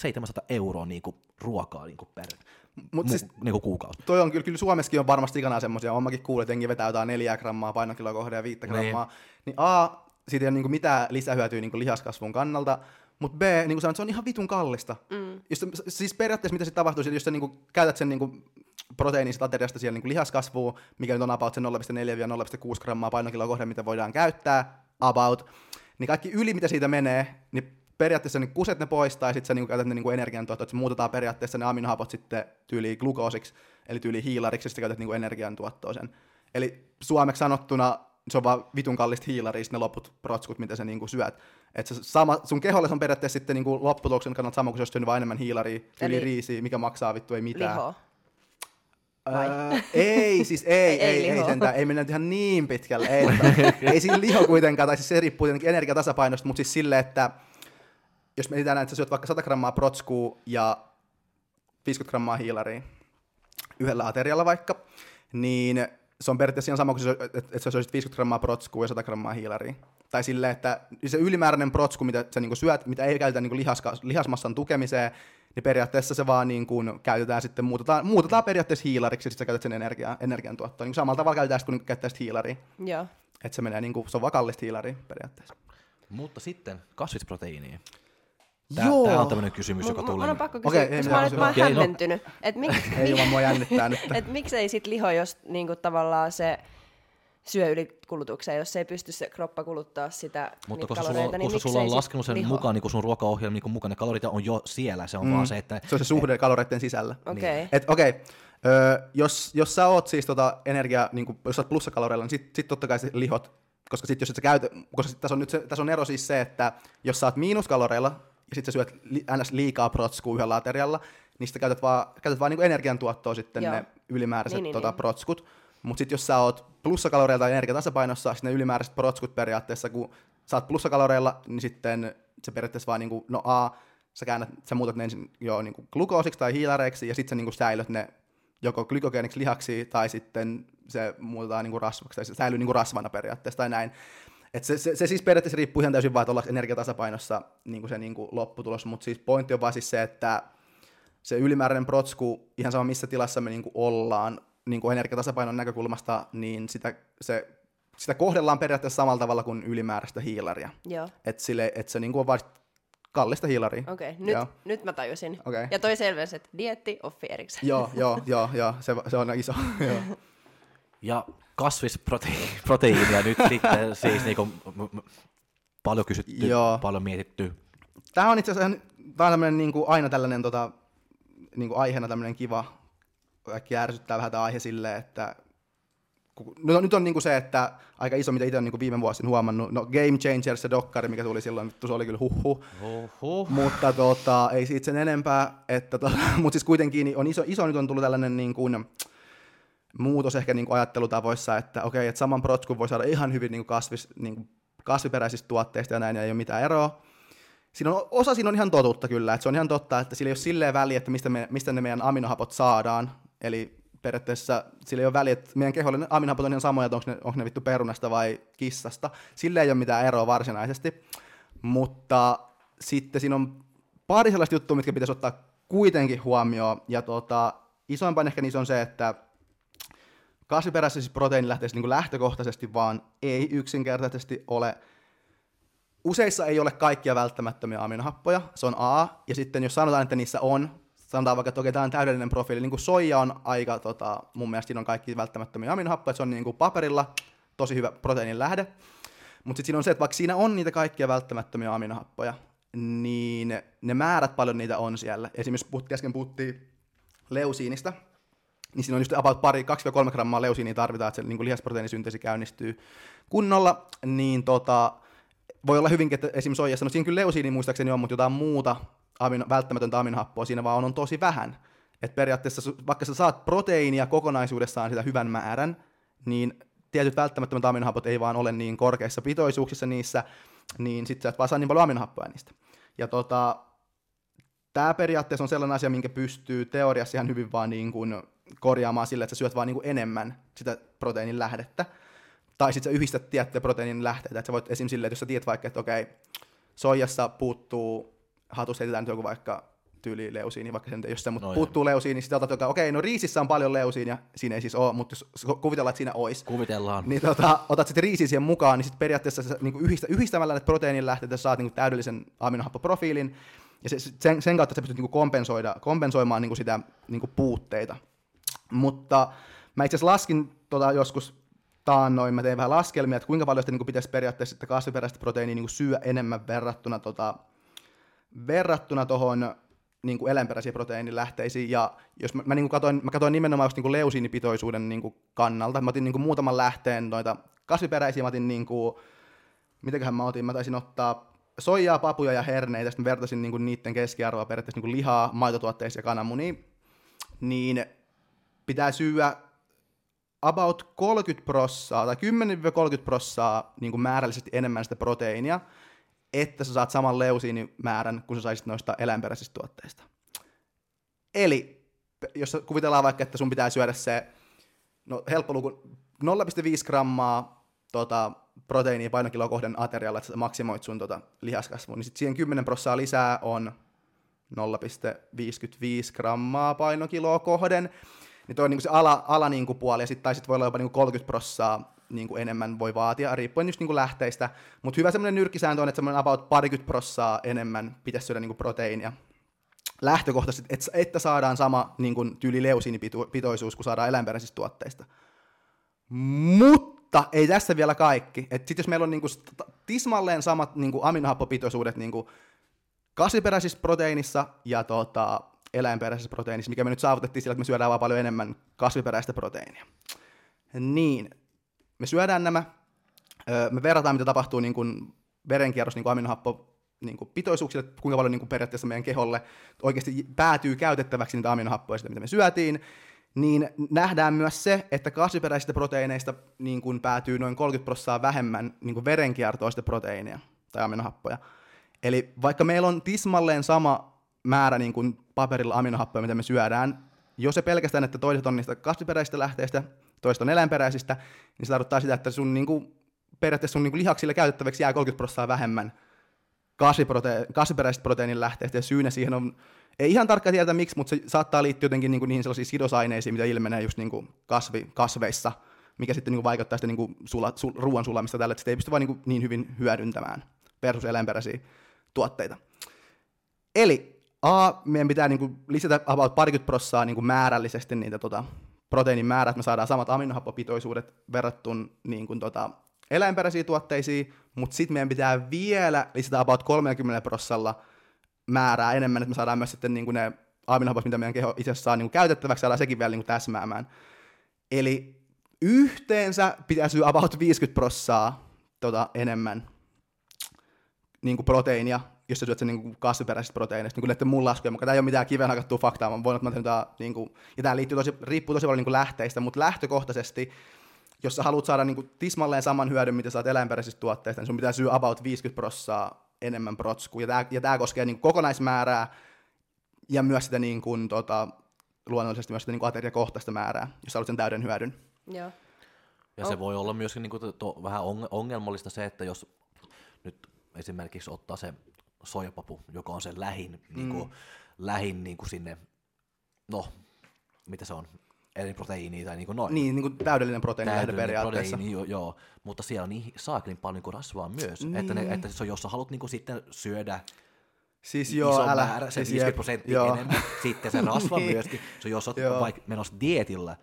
700 euroa niin kuin, ruokaa niin kuin, per siis, niin kuukausi. Toi on kyllä Suomessakin on varmasti ikanaa semmoisia, on mäkin kuullut, että jengi vetää jotain 4 grammaa painokiloa kohden ja 5 grammaa, niin A, siitä ei ole niin mitään lisähyötyä niin lihaskasvun kannalta, mutta B, niin kuin sanoit, se on ihan vitun kallista. Siis periaatteessa mitä se tapahtuu, jos sä niin käytät sen niin proteiinista ateriasta siellä niin lihaskasvuun, mikä nyt on about sen 0,4-0,6 grammaa painokiloa kohden, mitä voidaan käyttää, about, niin kaikki yli mitä siitä menee, niin periaatteessa niin kuset ne pois, tai sitten sä niin käytät ne niin energiantuottoa, että se muutetaan periaatteessa ne aminohapot sitten tyyliin glukoosiksi, eli tyyliin hiilariksi, ja sitten käytät niin energiantuottoa sen. Eli suomeksi sanottuna se on vaan vitun kallista hiilaria, ne loput protskut, mitä sä niin syöt. Et se sama, sun keholle se on periaatteessa sitten niin lopputuloksen kannalta sama, kun sä oot syönyt vaan enemmän hiilaria, yli riisiä, mikä maksaa vittu, ei mitään. Lihoa. Ei sentään, ei mennä ihan niin pitkälle. Ei siinä liho kuitenkaan, tai siis se riippuu tietenkin energiatasapainosta, mutta siis silleen, että jos me etsitään, että sä syöt vaikka 100 grammaa protskuu ja 50 grammaa hiilaria yhdellä aterialla vaikka, niin se on periaatteessa ihan sama kuin että sä syöt 50 grammaa protskuu ja 100 grammaa hiilaria. Tai silleen, että se ylimääräinen protsku, mitä sä niinku syöt, mitä ei käytetä niinku lihasmassan tukemiseen, niin periaatteessa se vaan niinku käytetään sitten, muutetaan periaatteessa hiilariksi ja sitten sä käytät sen energiantuottoon. Niin samalla tavalla käytetään kuin käyttäisit hiilaria. Joo. Että se menee niinku, se on vaan kallista hiilaria periaatteessa. Mutta sitten kasvisproteiiniin. Tämä on tämmöinen kysymys, joka tulee. Mun on pakko kysyä, koska mä olen nyt hämmentynyt. Ei vaan mua jännittää nyt. Että miksei sit liho, jos niinku tavallaan se syö ylikulutukseen, jos se ei pysty se kroppa kuluttaa sitä mutta niitä kaloreita, niin miksei sit liho? Mutta koska sulla on laskenut sen mukaan, niin sun ruokaohjelman niin mukaan, ne kalorit on jo siellä, se on vaan se, että... Se on se suhde kaloreiden sisällä. Okei. Okei. Jos sä oot siis energiaa, niin jos sä oot plussakaloreilla, niin sit totta kai se lihot, koska sit jos et sä käytä, koska tässä on ero siis se, että jos sä oot miinuskaloreilla, ja sitten sä syöt liikaa protskua yhdellä aterialla, niin sitten käytät vaan niinku energiantuottoa sitten ne ylimääräiset protskut. Mutta sitten jos sä oot plussakaloreilla tai energiatasapainossa, sitten ne ylimääräiset protskut periaatteessa, kun sä oot plussakaloreilla, niin sitten se periaatteessa vaan niinku, no a, sä muutat ne ensin jo niinku glukoosiksi tai hiilareiksi, ja sitten sä niinku säilöt ne joko glykogeeniksi lihaksi, tai sitten se muutetaan niinku rasvaksi, tai se säilyy niinku rasvana periaatteessa, tai näin. Et se siis periaatteessa riippuu ihan täysin vaan, että ollaanko energiatasapainossa niin se niin lopputulos, mutta siis pointti on vaan siis se, että se ylimääräinen protsku, ihan sama missä tilassa me niin ollaan niin energiatasapainon näkökulmasta, niin sitä kohdellaan periaatteessa samalla tavalla kuin ylimääräistä hiilaria. Että se niin on vaan kallista hiilaria. Nyt mä tajusin. Okay. Ja toi selvästi, että dieetti offi erikseen. Joo, se on iso. Ja kasvisproteiinia nyt sitten siis niinku paljon kysytty, paljon mietitty. Tämä on itse asiassa tämmöinen niinku aina tällainen niinku aiheena tämmöinen kiva, kaikki ärsyttää vähän tämä aihe silleen, että nyt on niinku se, että aika iso, mitä itse on niinku viime vuosina huomannut, no Game Changers se dokkari, mikä tuli silloin, se oli kyllä huhhuh. Mutta ei siitä sen enempää, että mutta siis kuitenkin on iso nyt on tullut tällainen niinku, muutos ehkä niin kuin ajattelutavoissa, että okei, että saman protskun voi saada ihan hyvin niin kuin kasviperäisistä tuotteista ja näin, ja ei ole mitään eroa. Siinä on ihan totuutta kyllä, että se on ihan totta, että sillä ei ole silleen väliä, että mistä ne meidän aminohapot saadaan, eli periaatteessa sillä ei ole väliä, että meidän keholle ne aminohapot on ihan samoja, että onko ne vittu perunasta vai kissasta, sillä ei ole mitään eroa varsinaisesti, mutta sitten siinä on pari sellaista juttua, mitkä pitäisi ottaa kuitenkin huomioon, ja isoimpaan ehkä niissä on se, että kasviperäisissä proteiinilähteissä niin lähtökohtaisesti vaan ei yksinkertaisesti ole. Useissa ei ole kaikkia välttämättömiä aminohappoja, se on A. Ja sitten jos sanotaan, että niissä on, sanotaan vaikka, että okei, tämä on täydellinen profiili. Niin soija on aika, mun mielestä siinä on kaikki välttämättömiä aminohappoja, se on niin paperilla tosi hyvä proteiinin lähde. Mutta sitten siinä on se, että vaikka siinä on niitä kaikkia välttämättömiä aminohappoja, niin ne määrät paljon niitä on siellä. Esimerkiksi äsken puhuttiin leusiinista. Niin siinä on just about 2-3 grammaa leusiinia tarvitaan, että se niin lihasproteiinisynteesi käynnistyy kunnolla, niin voi olla hyvinkin, että esimerkiksi soijassa, no siinä kyllä leusiini muistaakseni on, mutta jotain muuta välttämätöntä aminohappoa siinä vaan on tosi vähän. Että periaatteessa, vaikka sä saat proteiinia kokonaisuudessaan sitä hyvän määrän, niin tietyt välttämättömät aminohapot ei vaan ole niin korkeissa pitoisuuksissa niissä, niin sitten sä et vaan saa niin paljon aminohappoja niistä. Ja tämä periaatteessa on sellainen asia, minkä pystyy teoriassa ihan hyvin vaan niin kuin korjaamaan sillä, että sä syöt vaan niin kuin enemmän sitä proteiinin lähdettä. Tai sitten sä yhdistät tiettyjä proteiinin lähteitä. Että sä voit esimerkiksi silleen, että jos sä tiedät vaikka, että okei, soijassa puuttuu, hatus heitetään nyt joku vaikka tyyli leusiini, vaikka sen, jos se puuttuu leusiini, niin sitä otat, että okei, no riisissä on paljon leusiinia, siinä ei siis ole, mutta jos kuvitellaan, että siinä olisi. Kuvitellaan. Niin otat sitten riisiin siihen mukaan, niin sitten periaatteessa sä, niin yhdistämällä näitä proteiinin lähteitä sä saat niin kuin täydellisen aminohappoprofiilin, ja sen kautta sä pystyt niin kuin kompensoimaan niin kuin sitä niin kuin puutteita. Mutta mä itse asiassa laskin joskus taannoin, mä tein vähän laskelmia, että kuinka paljon sitä niin kuin pitäisi periaatteessa että kasviperäistä proteiiniä niin kuin syö enemmän verrattuna verrattuna niin kuin eläinperäisiä proteiinilähteisiin, ja jos mä niin kuin katsoin nimenomaan just niin kuin leusiinipitoisuuden niin kuin kannalta, mä otin niin kuin muutaman lähteen noita kasviperäisiä, mä otin niin kuin, mitäköhän mä otin, mä taisin ottaa soijaa, papuja ja herneitä, sitten mä vertasin niin kuin niiden keskiarvoa periaatteessa niin kuin lihaa, maitotuotteisiin ja kananmunia, niin pitää syödä about 30% tai 10-30% niin kuin määrällisesti enemmän sitä proteiinia, että sä saat saman leusiinimäärän, kun sä saisit noista eläinperäisistä tuotteista. Eli jos kuvitellaan vaikka, että sun pitää syödä se, no helppo luku, 0,5 grammaa proteiinia painokiloa kohden aterialla, että sä maksimoit sun lihaskasvun, niin sit siihen 10% lisää on 0,55 grammaa painokiloa kohden, niin toi on niinku se ala niinku puoli, ja sit, tai sit voi olla jopa niinku 30% niinku enemmän voi vaatia, riippuen just niinku lähteistä, mutta hyvä semmoinen nyrkkisääntö on, että semmoinen about 20% enemmän pitäisi syödä niinku proteiinia lähtökohtaisesti, että saadaan sama niinku tyyli leusiinipitoisuus, kun saadaan eläinperäisistä tuotteista. Mutta ei tässä vielä kaikki, että sit jos meillä on niinku tismalleen samat niinku aminohappopitoisuudet niinku kasviperäisissä proteiinissa ja eläinperäisessä proteiinissa, mikä me nyt saavutettiin sillä, että me syödään vaan paljon enemmän kasviperäistä proteiinia. Niin, me syödään nämä, me verrataan, mitä tapahtuu niin kuin verenkierros niin kuin aminohappopitoisuuksille, kuinka paljon niin kuin periaatteessa meidän keholle oikeasti päätyy käytettäväksi niitä aminohappoja, mitä me syötiin, niin nähdään myös se, että kasviperäisistä proteiineista niin kuin päätyy noin 30% vähemmän niin kuin verenkiertoa sitä proteiinia tai aminohappoja. Eli vaikka meillä on tismalleen sama määrä niin kuin paperilla aminohappoja, mitä me syödään, jos se pelkästään, että toiset on niistä kasviperäisistä lähteistä, toiset on eläinperäisistä, niin se tarkoittaa sitä, että sun, niin kuin, periaatteessa sun niin kuin lihaksille käytettäväksi jää 30% vähemmän kasviperäisistä proteiinin lähteistä, ja syynä siihen on, ei ihan tarkkaan tiedetä miksi, mutta se saattaa liittyä jotenkin niin kuin niihin sellaisiin sidosaineisiin, mitä ilmenee just niin kuin kasveissa, mikä sitten niin kuin vaikuttaa sitä niin kuin ruoan sulamista tällä, että sitä ei pysty vaan niin kuin niin hyvin hyödyntämään versus eläinperäisiä tuotteita. Eli meidän pitää niin kuin lisätä about 20% niin kuin määrällisesti niitä proteiinin määrää, että me saadaan samat aminohappopitoisuudet verrattuna niin kuin eläinperäisiin tuotteisiin, mutta sitten meidän pitää vielä lisätä about 30% määrää enemmän, että me saadaan myös sitten niin kuin ne aminohapot, mitä meidän keho itse asiassa saa niin kuin käytettäväksi, saadaan sekin vielä niin kuin täsmäämään. Eli yhteensä pitää syödä about 50% enemmän niin kuin proteiinia, jos sä syöt sen niin kasviperäisistä proteiineista, niin näiden mun laskujen mukaan. Tämä ei ole mitään kiveen hakattua faktaa, vaan voin ottaa tämän, niin kuin, ja tämä riippuu tosi paljon niin kuin lähteistä, mutta lähtökohtaisesti, jos sä haluat saada niin kuin tismalleen saman hyödyn, mitä saat eläinperäisistä tuotteista, niin sun pitää syödä about 50% enemmän protskua, ja tämä koskee niin kuin kokonaismäärää, ja myös sitä niin kuin, luonnollisesti myös sitä niin kuin ateriakohtaista määrää, jos sä haluat sen täyden hyödyn. Joo. Ja se voi olla myöskin niin kuin vähän ongelmallista se, että jos nyt esimerkiksi ottaa se soijapapu, joka on se lähin niin kuin sinne, no, mitä se on, eli proteiini tai niin kuin noin. Niin kuin täydellinen proteiini periaatteessa. Proteiini, joo, mutta siellä on niin saakelin paljon niin rasvaa myös, niin. Että se on, jos sä haluat niin kuin sitten syödä siis määrä, se 50% enemmän, sitten se rasva niin. Myöskin, se jos olet vaikka menossa dieetillä,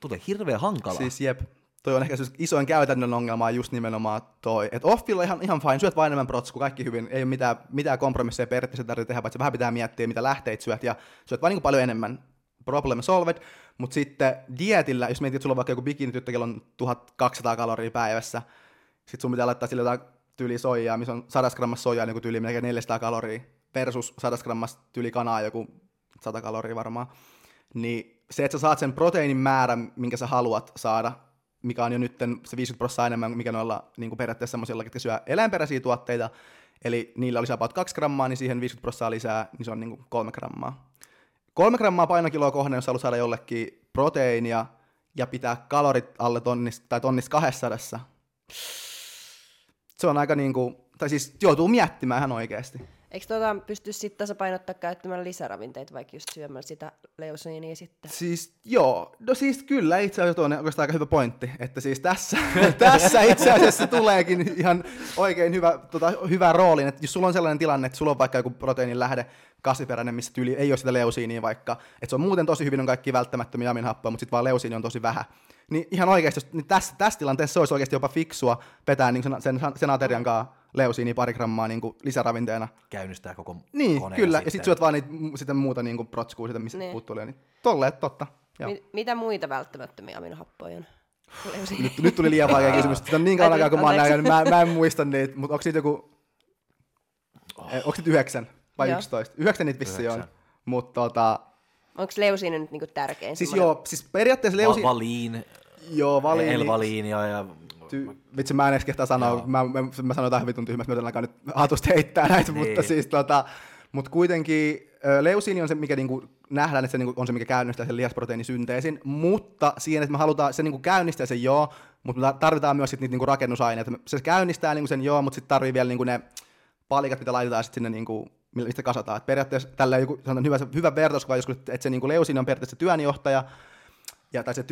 tulee hirveän hankalaa. Siis jep. Toi on ehkä isoin käytännön ongelma just nimenomaan toi, että offilla ihan fine, syöt vain enemmän protskua, kaikki hyvin, ei ole mitään kompromisseja periaatteessa tarvitse tehdä, paitsi vähän pitää miettiä, mitä lähteet syöt, ja syöt vain niin paljon enemmän, problem solved, mutta sitten dietillä, jos mietit, että sulla on vaikka joku bikinityttö, kello on 1200 kaloria päivässä, sitten sun pitää laittaa sille jotain tyyli soijaa, missä on 100 grammassa soijaa, niin tyyli melkein 400 kaloria, versus 100 grammassa tyyli kanaa, joku 100 kaloria varmaan, niin se, että sä saat sen proteiinin määrän, minkä sä haluat saada, mikä on jo nyt se 50% enemmän, mikä noilla niin periaatteessa semmoisilla, ketkä syö eläinperäisiä tuotteita, eli niillä oli about 2 grammaa, niin siihen 50% lisää, niin se on niin 3 grammaa. 3 grammaa painokiloa kohden, jos haluat saada jollekin proteiinia ja pitää kalorit alle tonnissa 200. Se on aika niinku, tai siis joutuu miettimään ihan oikeasti. Eikö pysty sitten tasapainottaa käyttämällä lisäravinteita, vaikka just syömällä sitä leusiinia sitten? Siis joo, no siis kyllä itse asiassa on oikeastaan aika hyvä pointti, että siis tässä itse asiassa tuleekin ihan oikein hyvä rooli, että jos sulla on sellainen tilanne, että sulla on vaikka joku proteiinin lähde kasviperäinen, missä tyyli ei ole sitä leusiinia vaikka, että se on muuten tosi hyvin, on kaikki välttämättömiä aminhappoja, mutta sitten vaan leusiini on tosi vähän. Niin ihan oikeasti, jos, niin tässä tilanteessa se olisi oikeasti jopa fiksua vetää niin sen aterian kanssa leusiini pari grammaa niin kuin lisäravinteena. Käynnistää koko niin, koneen. Niin, kyllä, sitten. Ja sitten syöt vaan niitä muuta niin protskuu, missä niin. Puuttuu oli. Niin tolleet, totta. Mitä muita välttämättömiä aminhappoja on? Nyt tuli liian vaikea kysymys. Sitä on niin kauan aikaa, kun mä oon nähnyt. Mä en muista niitä, mutta onko siitä joku... Onko siitä 9 vai 11? 9 niitä vissiin on, mutta... Onko leusiini nyt niinku tärkein? Siis semmoinen? Joo, siis periaatteessa leusiini... Valiin. Joo, valiini. L-valiinia ja... Vitsi, mä en edes kehtaa sanoa, mä sanon jotain hyvin tuntia, mä en alkaa nyt hatusta heittää näitä, niin. Mutta siis mut kuitenkin leusiini on se, mikä niinku nähdään, että se niinku on se, mikä käynnistää sen lihasproteiinisynteesin, mutta siihen, että me halutaan, se niinku käynnistää sen joo, mutta me tarvitaan myös sit niitä niinku rakennusaineita. Se käynnistää niinku sen joo, mutta sitten tarvii vielä niinku ne palikat, mitä laitetaan sit sinne niinku... mistä kasataan. Et periaatteessa tällä joku hyvä vertauskuva joskus, että se niinku leusiini on periaatteessa työnjohtaja, tai se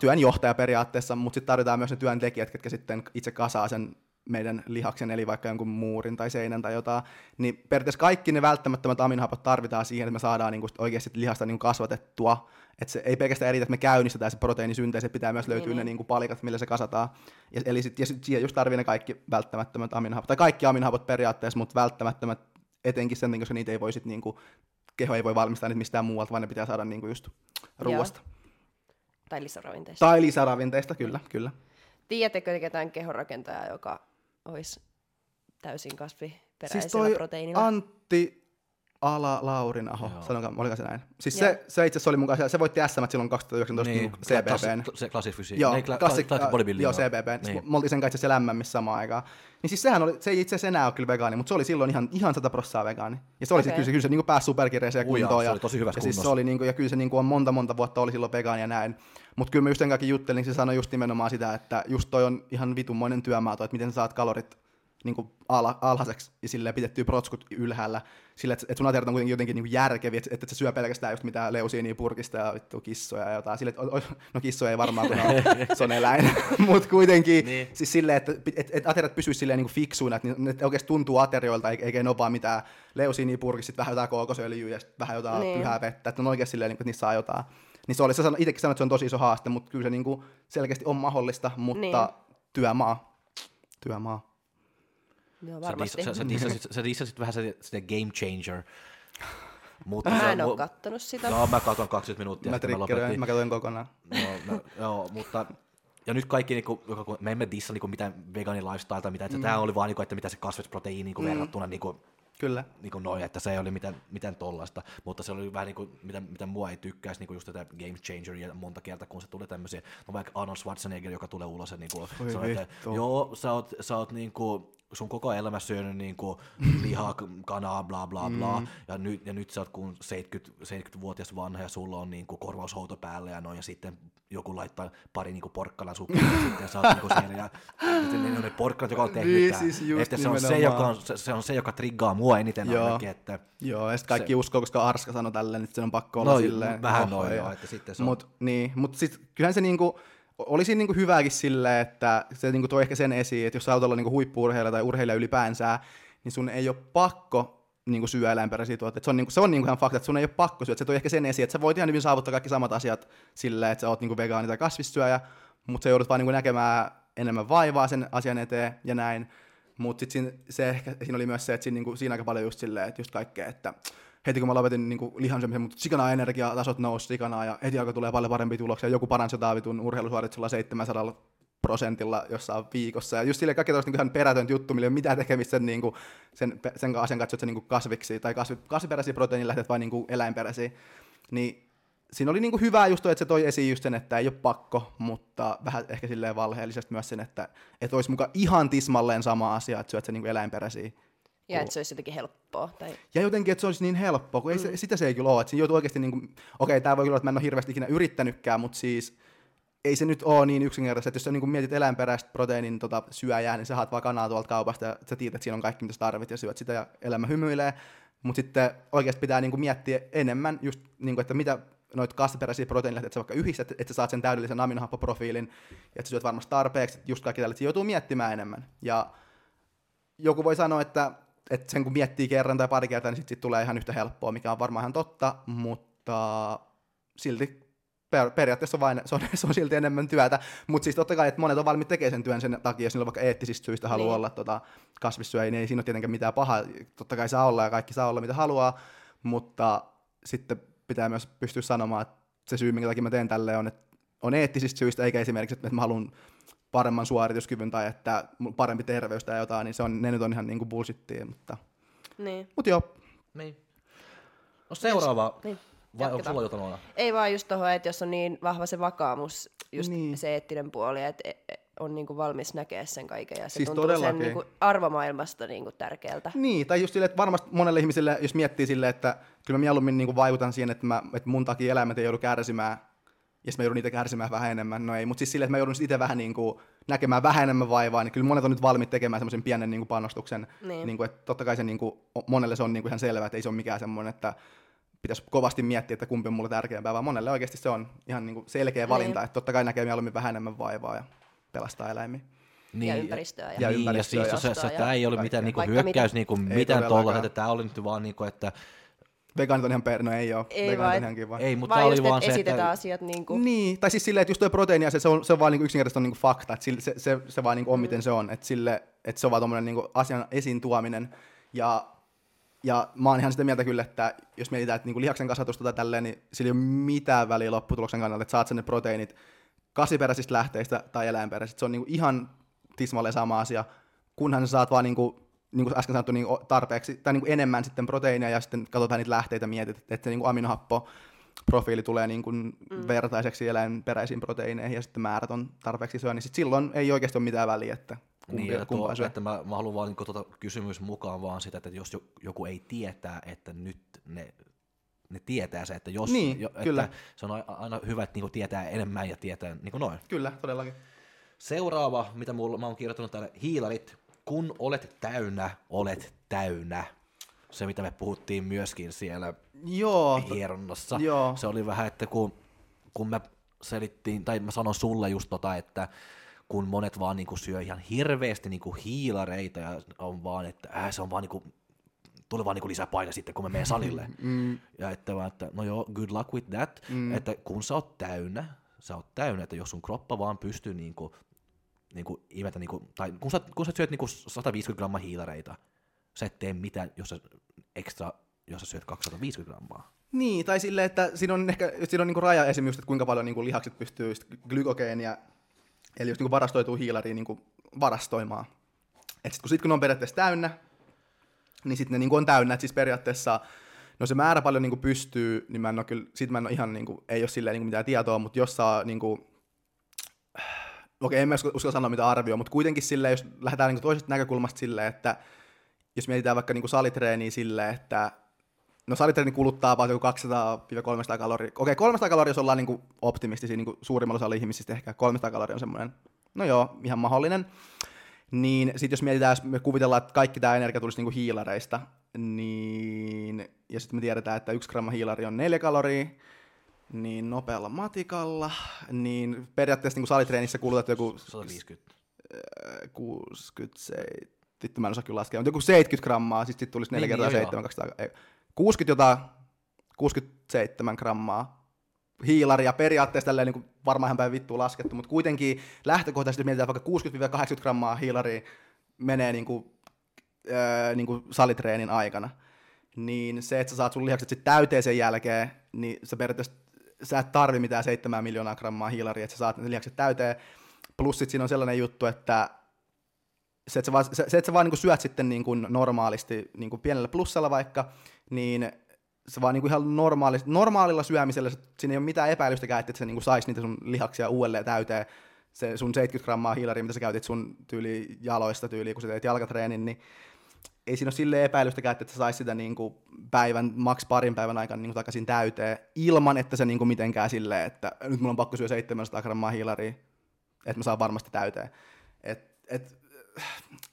työnjohtaja periaatteessa, mutta sitten tarvitaan myös ne työntekijät, jotka sitten itse kasaa sen meidän lihaksen, eli vaikka jonkun muurin tai seinän tai jotain, niin periaatteessa kaikki ne välttämättömät aminohapot tarvitaan siihen, että me saadaan niinku oikeasti lihasta niinku kasvatettua. Et se ei pelkästään eritä, että me käynnistetään se proteiinisynteesi, pitää myös löytyä ne niinku palikat, millä se kasataan. Ja sit siihen just tarvii ne kaikki välttämättömät aminohapot, tai kaikki aminohapot periaatteessa, mutta välttämättömät etenkin sen, koska niitä ei voi sit niinku, keho ei voi valmistaa niitä mistään muualta, vaan ne pitää saada niinku just ruoasta. Tai lisäravinteista. Kyllä, kyllä. Tiedättekö ketään kehorakentajaa, joka olisi täysin kasviperäisellä proteiinilla? Siis Laurin Aho, sanoinko, oliko se näin? Siis se itse asiassa oli mukaan, se voitti SM silloin 2019 niin, CBBn. Se classic physique. Joo, classic bodybuilding. Joo, CBBn. Niin. Me oltiin sen kanssa itse lämmämmissä samaan aikaan. Niin siis sehän oli, se ei itse asiassa enää ole kyllä vegaani, mutta se oli silloin ihan 100% vegaani. Ja se oli okay. Kyllä se niin pääsi superkireeseen kuntoon. Se oli tosi hyvässä kunnossa. Siis se oli, niin kuin, ja kyllä se niin kuin on monta vuotta oli silloin vegaani ja näin. Mutta kyllä mä just sen kaiken juttelin, niin se sanoi just nimenomaan sitä, että just toi on ihan vitunmoinen työmaato, että miten sä saat kalorit niinku alhaiseksi ja silleen pidettyä protskut ylhäällä, sillä että sun ateriat on kuitenkin jotenkin niinku järkeviä, että se syö pelkästään just mitään leusiinia purkista ja vittu kissoja ja jotain, sille, no kissoja ei varmaan, kun se on eläin, mutta kuitenkin niin. Siis silleen, että ateriat pysyis silleen niinku fiksuina, että ne oikeesti tuntuu aterioilta, eikä ne ole vaan mitään leusiinia purkista, sit vähän jotain kookosöljyä ja sit vähän jotain niin. Pyhää vettä, että ne on oikeesti silleen, että niissä saa jotain. Niin se oli, itsekin sanoit, että se on tosi iso haaste, mutta kyllä se niinku selkeästi on mahdollista, mutta niin. Työmaa. Joo, varmasti. Sä dissasit vähän sitä Game Changer. Mutta mä en ole kattonut sitä. Joo, mä katson 20 minuuttia. Mä trikkeröin, mä katsoin kokonaan. Joo, mutta... Ja nyt kaikki, niinku, me emme dissa niinku, mitään vegaani lifestyle tai mitään. Tämä oli vaan, niinku, että mitä se kasvisproteiini niinku, verrattuna. Niinku, kyllä. Niinku noin, että se ei ole mitään tollaista. Mutta se oli vähän niin kuin, mitä mua ei tykkäisi, niin kuin just tätä Game Changeria monta kertaa, kun se tulee tämmöisiä. No vaikka Arnold Schwarzenegger, joka tulee ulos ja niin kuin, sanoo, että joo, sä oot niin kuin, sun koko elämä syönyt niin kuin lihaa, kanaa, bla bla bla, ja nyt sä oot kun 70-vuotias vanha ja sulla on niin kuin korvaushouto päällä ja noin, ja sitten joku laittaa pari niin kuin porkkalan sukkia, ja sitten sä oot niin kuin siellä, ja ne porkkalat, joka on tehnyt niin, siis että se on se, joka triggaa mua eniten ainakin, että... Joo, ja sitten kaikki uskoo, koska Arska sanoi tälleen, että se on pakko olla silleen. Vähän noin, joo, että sitten se on... Mutta sitten kyllähän se niinku... Olisi niinku hyvääkin silleen, että se niinku toi ehkä sen esiin, että jos sä oot olla niinku huippu-urheilija tai urheilija ylipäänsä, niin sun ei ole pakko niinku syödä eläinperäisiä tuotteita. Se on niinku ihan fakta, että sun ei ole pakko syödä. Se toi ehkä sen esiin, että sä voit ihan hyvin saavuttaa kaikki samat asiat silleen, että sä oot niinku vegaani tai kasvissyöjä, mutta sä joudut vaan niinku näkemään enemmän vaivaa sen asian eteen ja näin. Mutta sitten siinä oli myös se, että siinä aika paljon just silleen, että just kaikkea, että heti kun mä lopetin niin lihan syömisen, mutta sikanaa energiatasot nousi sikanaa ja heti alkoi tulee paljon parempia tuloksia. Joku paransi jotain vitun urheilusuorituksella 700 %, jossain viikossa. Ja just silleen kaikki toista niin ihan perätöntä juttu, millä ei ole mitään tekemistä niin sen asian kanssa, että se niin kasviksi tai kasviperäisiä proteiinilähteitä vai niin eläinperäisiä. Niin siinä oli niin hyvää just toi, että se toi esiin just sen, että ei ole pakko, mutta vähän ehkä silleen valheellisesti myös sen, että et olisi mukaan ihan tismalleen sama asia, että syöt se niin eläinperäisiä. Ja että se olisi jotenkin helppoa. Tai... Ja jotenkin, että se olisi niin helppoa, kun sitä se ei kyllä ole. Että siinä joutuu oikeasti, niin kuin... okei, tämä voi kyllä olla, että mä en ole hirveästi ikinä yrittänytkään, mutta siis ei se nyt ole niin yksinkertaisesti, että jos sä niin mietit eläinperäistä proteiinin syöjää, niin sä haat vaan kanaa tuolta kaupasta ja sä tiedät, että siinä on kaikki, mitä sä tarvit ja syöt sitä ja elämä hymyilee. Mutta sitten oikeasti pitää niin kuin miettiä enemmän, just, niin kuin, että mitä noita kasviperäisiä proteiinilähteitä sä vaikka yhdistät, että sä saat sen täydellisen aminohappoprofiilin ja että sä syöt varmasti tarpeeksi. Just kaikki tällä, että joutuu miettimään enemmän. Ja joku voi sanoa, että sen kun miettii kerran tai pari kertaa, niin sitten tulee ihan yhtä helppoa, mikä on varmaan ihan totta, mutta silti periaatteessa se on silti enemmän työtä. Mutta siis totta kai, että monet on valmiit tekemään sen työn sen takia, jos niillä vaikka eettisistä syistä haluaa niin olla kasvissyöjä, niin ei siinä ole tietenkään mitään pahaa. Totta kai saa olla ja kaikki saa olla mitä haluaa, mutta sitten pitää myös pystyä sanomaan, että se syy, minkä takia mä teen tälleen, on, että on eettisistä syistä, eikä esimerkiksi, että mä haluan paremman suorituskyvyn tai että parempi terveys tai jotain, niin ne nyt on ihan niinku bullshittia, mutta... Niin. Mut joo. Niin. No seuraava. Niin. Vai onko sulla jotain? Ei vaan just tohon, että jos on niin vahva se vakaumus, just niin se eettinen puoli, että on niinku valmis näkee sen kaiken ja se siis tuntuu todellakin sen niinku arvomaailmasta niinku tärkeältä. Niin, tai just silleen, että varmasti monelle ihmiselle, jos miettii silleen, että kyllä mä mieluummin niinku vaikutan siihen, että mun takia eläimet ei joudu kärsimään, ja sitten mä joudun niitä kärsimään vähän enemmän, no ei, mutta siis silleen, että mä joudun itse vähän niinku näkemään vähän enemmän vaivaa, niin kyllä monet on nyt valmiit tekemään semmoisen pienen niinku panostuksen, niin. Niinku, että totta kai se niinku, monelle se on niinku ihan selvää, että ei se ole mikään semmoinen, että pitäisi kovasti miettiä, että kumpi on mulle tärkeämpää, vaan monelle oikeasti se on ihan niinku selkeä valinta, niin. Että totta kai näkee mieluummin vähän enemmän vaivaa ja pelastaa eläimiä. Niin, ja ympäristöä. Ja ympäristöä ja siis tämä ei ole mitään niinku hyökkäys, niinku mitään tuolla, tämä oli nyt vaan niinku, että vegaanit on ihan no ei oo. Ei mutta oli just, vaan se, että... asiat niinku... Niin, tai siis silleen, että just toi proteiiniasia, se on vaan niinku yksinkertaisesti niinku fakta, että se vaan niinku on miten se on, että se on vaan tommonen niinku asian esiin tuominen. Ja mä oon ihan sitä mieltä kyllä, että jos mietitään, että niinku lihaksen kasvatusta tai tälleen, niin sillä ei ole mitään väliä lopputuloksen kannalta, että saat sen ne proteiinit kasviperäisistä lähteistä tai eläinperäisistä. Se on niinku ihan tismalleen sama asia, kunhan sä saat vaan niinku... Niin kuin äsken sanottu, niin tarpeeksi, tai niin kuin enemmän sitten proteiineja, ja sitten katsotaan niitä lähteitä, mietit, että se niin kuin aminohappoprofiili tulee niin kuin vertaiseksi eläinperäisiin proteiineihin, ja sitten määrät on tarpeeksi syö, niin sitten silloin ei oikeasti ole mitään väliä, että kumpaa syö. Että mä haluan vaan niin kysymys mukaan vaan sitä, että jos joku ei tietää, että nyt ne tietää se, että jos... Niin, kyllä. Että se on aina hyvä, että niin kuin tietää enemmän ja tietää niin kuin noin. Kyllä, todellakin. Seuraava, mitä mä oon kirjoittanut täällä, hiilarit. Kun olet täynnä. Se, mitä me puhuttiin myöskin siellä hieronnassa. Joo. Se oli vähän, että kun mä selittiin, tai mä sanon sulle just että kun monet vaan niinku syö ihan hirveästi niinku hiilareita ja on vaan, että se on vaan niinku, tuli vaan niinku lisäpaine sitten, kun mä menen salille. Ja että no joo, good luck with that. Että kun sä oot täynnä, että jos sun kroppa vaan pystyy niinku imetä, tai kun sä syöt 150 grammaa hiilareita, sä et tee mitään, jos sä syöt 250 grammaa. Niin, tai silleen, että siinä on ehkä niin kuin raja esimerkiksi, että kuinka paljon niin kuin lihakset pystyy glykogeenia, eli just niin kuin varastoituu hiilariin niin kuin varastoimaan. Et sit kun ne on periaatteessa täynnä, niin sitten ne niin kuin on täynnä, että siis periaatteessa no se määrä paljon niin kuin pystyy, niin mä en ole ihan, niin kuin, ei ole silleen niin kuin mitään tietoa, mutta jos saa niin kuin, okei, en mä uskalla sanoa mitä arvioi, mutta kuitenkin silleen, jos lähdetään niinku toisesta näkökulmasta silleen, että jos mietitään vaikka niinku salitreeniä silleen, että no salitreeni kuluttaa vaan joku 200-300 kaloria. Okei, 300 kaloria, jos ollaan niinku optimistisia, niinku suurimmalla osalla ihmisistä ehkä 300 kaloria on semmoinen, no joo, ihan mahdollinen. Niin sit jos mietitään, jos me kuvitellaan, että kaikki tämä energia tulisi niinku hiilareista, niin ja sitten me tiedetään, että 1 gramma hiilari on 4 kaloria, niin nopealla matikalla, niin periaatteessa niin salitreenissä kulutat joku 150, 60, 70, mä en osaa kyllä laskea, mutta joku 70 grammaa, siis sitten tulisi 4 kertaa 7, 200, 67 grammaa hiilaria periaatteessa, tälleen niin kuin varmaan ihan päin vittuun laskettu, mutta kuitenkin lähtökohtaisesti mietitään vaikka 60-80 grammaa hiilaria menee niin kuin salitreenin aikana, niin se, että sä saat sun lihakset sitten täyteen sen jälkeen, niin se periaatteessa sä et tarvi mitään 7 miljoonaa grammaa hiilaria, että sä saat ne lihakset täyteen, Plus sit siinä on sellainen juttu, että se, että sä vaan niin syöt sitten niin kuin normaalisti niin kuin pienellä plussalla vaikka, niin se vaan niin kuin ihan normaalilla syömisellä, siinä ei ole mitään epäilystäkään, että se niin kuin saisi niitä sun lihaksia uudelleen täyteen. Se sun 70 grammaa hiilaria, mitä sä käytit sun tyyli jaloista tyyliin, kun sä teet jalkatreenin, niin ei siinä ole silleen epäilystäkään, että sä sais sitä niin kuin päivän, maks parin päivän aikana niin kuin takaisin täyteen, ilman että se niin kuin mitenkään silleen, että nyt mulla on pakko syö 700 grammaa hiilaria, että mä saan varmasti täyteen.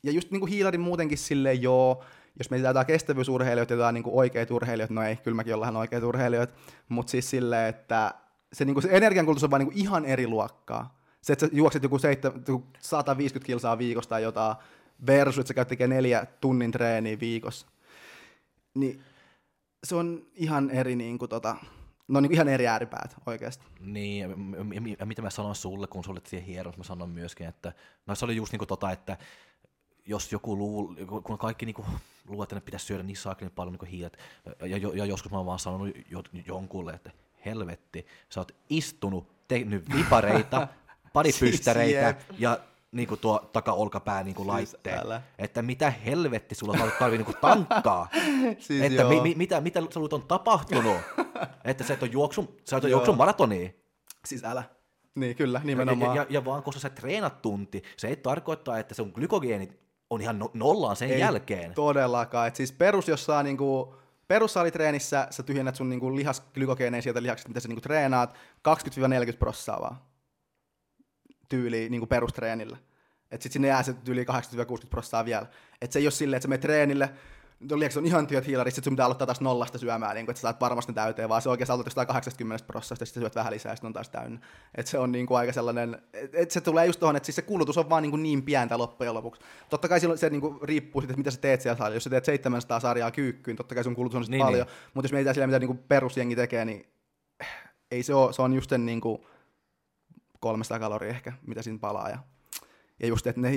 Ja just niin kuin hiilari muutenkin silleen joo, jos mietitään jotain kestävyysurheilijoita, jotain niin kuin oikeita urheilijoita, no ei, kyllä mäkin ollaan oikeita urheilijoita, mutta siis silleen, että se, niin kuin se energiankulutus on vaan niin kuin ihan eri luokkaa. Se, että sä juokset joku 150 kilsaa viikosta tai jotain, versus, että sä käyt tekemään 4 tunnin treeniä viikossa, niin se on ihan eri, niin kuin, no niin ihan eri ääripäät oikeasti. Niin, ja mitä mä sanon sulle, kun sä olet siihen hieros, mä sanon myöskin, että no se oli just niin kuin että jos joku kun kaikki niin kuin luulee, että ne pitäisi syödä niin saakelin paljon niin kuin hiilet, ja joskus mä oon vaan sanonut jonkulle, että helvetti, sä oot istunut, tehnyt vipareita, padipystäreitä ja niinku tuo takaolkapää niinku laitteen, siis että mitä helvetti sulla tarvii niinku tankkaa, siis että mitä sulla on tapahtunut, että sä et ole juoksun maratonia. Siis älä. Niin kyllä, nimenomaan. Ja vaan koska sä treenat tunti, se ei tarkoittaa, että sun glykogeenit on ihan nollaan sen ei jälkeen. Ei todellakaan, että siis perussalitreenissä sä tyhjennät sun niinku lihasglykogeeneja sieltä lihaksista, mitä sä niinku treenaat, 20-40% vaan. Tyyli niin kuin perustreenillä. Että sitten sinne jää se tyyli 80-60% vielä. Että se ei ole silleen, että sä menet treenille, liiaksi on ihan työt hiilarit, sit sun pitää aloittaa taas nollasta syömään, niin kuin, että sä saat varmasti täyteen, vaan se oikeastaan aloitat jostain 80%, ja sitten syöt vähän lisää, ja sitten on taas täynnä. Että se on niin kuin aika sellainen, että se tulee just tuohon, että siis se kulutus on vaan niin pientä loppujen lopuksi. Totta kai silloin se niin kuin riippuu siitä, mitä sä teet siellä salilla. Jos sä teet 700 sarjaa kyykkyyn, totta kai sun kulutus on niin paljon, mutta jos mietitään sillä, mitä niin kuin perusjengi tekee, niin ei se ole, se on just sen niin kuin 300 kaloria ehkä, mitä siinä palaa. Ja just, että ne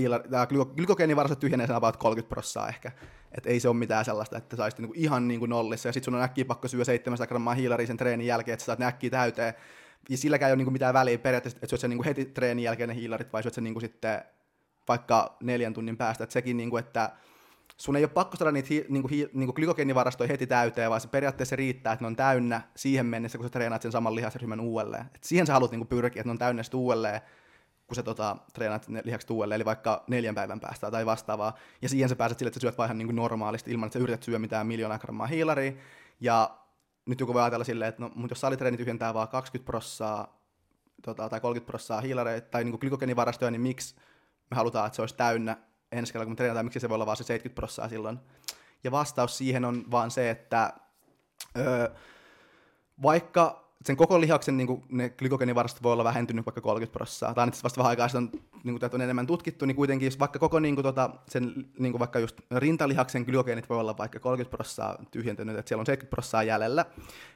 glykogeenivarastot tyhjenee sen about 30% ehkä. Että ei se ole mitään sellaista, että saisit niinku ihan niinku nollissa. Ja sit sun on äkkiä pakko syödä 700 grammaa hiilaria sen treenin jälkeen, että sä saat ne äkkiä täyteen. Ja silläkään ei ole niinku mitään väliä periaatteessa, että syöt sen niinku heti treenin jälkeen ne hiilarit, vai syöt sen niinku sitten vaikka 4 tunnin päästä. Että sekin, niinku, että sun ei ole pakko saada niitä niinku glykogeenivarastoja heti täyteen, vaan se periaatteessa riittää, että ne on täynnä siihen mennessä, kun sä treenaat sen saman lihasryhmän uudelleen. Et siihen sä haluat niinku pyrkiä, että ne on täynnä sitten uudelleen, kun sä treenaat ne lihakset uudelleen, eli vaikka 4 päivän päästä tai vastaavaa. Ja siihen sä pääset sille, että sä syöt vaan ihan niinku normaalisti, ilman että sä yrität syödä mitään 1 000 000 grammaa hiilaria. Ja nyt joku voi ajatella silleen, että no, mutta jos salitreeni tyhjentää vaan 20% tai 30% hiilareita tai niinku glykogeenivarastoja, niin miksi me halutaan, että se olisi täynnä ensi kerralla, kun me treenataan, miksi se voi olla vaan se 70% silloin. Ja vastaus siihen on vaan se, että vaikka sen koko lihaksen niin ne glykogeenivarastot voi olla vähentynyt vaikka 30%, tai vasta vähän aikaa sitten niin on enemmän tutkittu, niin kuitenkin jos vaikka koko niin kuin, sen, niin kuin vaikka just rintalihaksen glykogeenit voi olla vaikka 30% tyhjentynyt, että siellä on 70% jäljellä,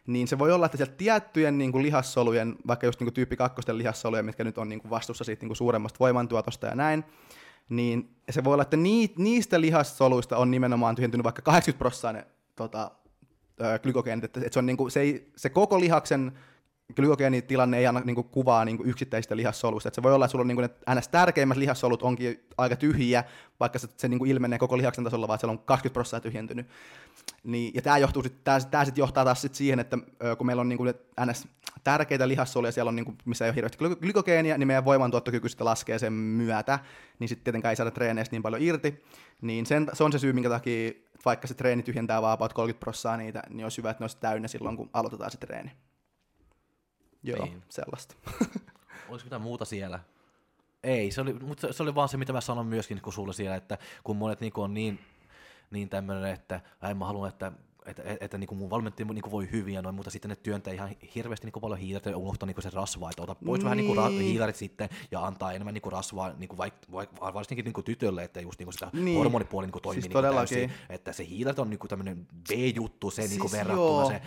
niin se voi olla, että sieltä tiettyjen niin kuin lihassolujen, vaikka just niin kuin tyyppi 2 lihassolujen, mitkä nyt on niin kuin vastuussa siitä niin kuin suuremmasta voimantuotosta ja näin, niin se voi olla, että niistä lihassoluista on nimenomaan tyhjentynyt vaikka 80% glykogeenit, että se on niinku, se koko lihaksen glykogeenitilanne ei anna niinku kuvaa niinku yksittäisistä lihassoluista, että se voi olla, että sulla on niinku ne ns. Tärkeimmät lihassolut onkin aika tyhjiä, vaikka se niinku ilmenee koko lihaksen tasolla, vaan siellä on 20% tyhjentynyt. Niin, ja tää sit johtaa taas sit siihen, että kun meillä on niinku ns. Tärkeitä lihassoluja, siellä on, niinku, missä ei ole hirveästi glykogeenia, niin meidän voimantuottokyky sitten laskee sen myötä, niin sitten tietenkään ei saada treeneistä niin paljon irti. Niin se on se syy, minkä takia vaikka se treeni tyhjentää vaan about 30% niitä, niin olisi hyvä, että ne olisi täynnä silloin, kun aloitetaan se treeni. Joo, niin. Sellaista. Oliko mitään muuta siellä? Ei, se oli vaan se, mitä mä sanon myöskin kun sulle siellä, että kun monet niinku on niin tämmöinen, että mä haluan, että niinku mun valmentaja niinku voi hyvin ja noin, mutta sitten ne työntää ihan hirveästi niinku paljon hiilarit ja unohtaa niinku sen rasvaa, että ota pois vähän niinku hiilarit sitten ja antaa enemmän niinku rasvaa niinku vaikka varsinkin niinku tytölle, että just niinku sitä hormonipuoli niinku toimii siis niinku täysin, että se hiilarit on niinku tämmöinen B-juttu, se siis niinku verrattuna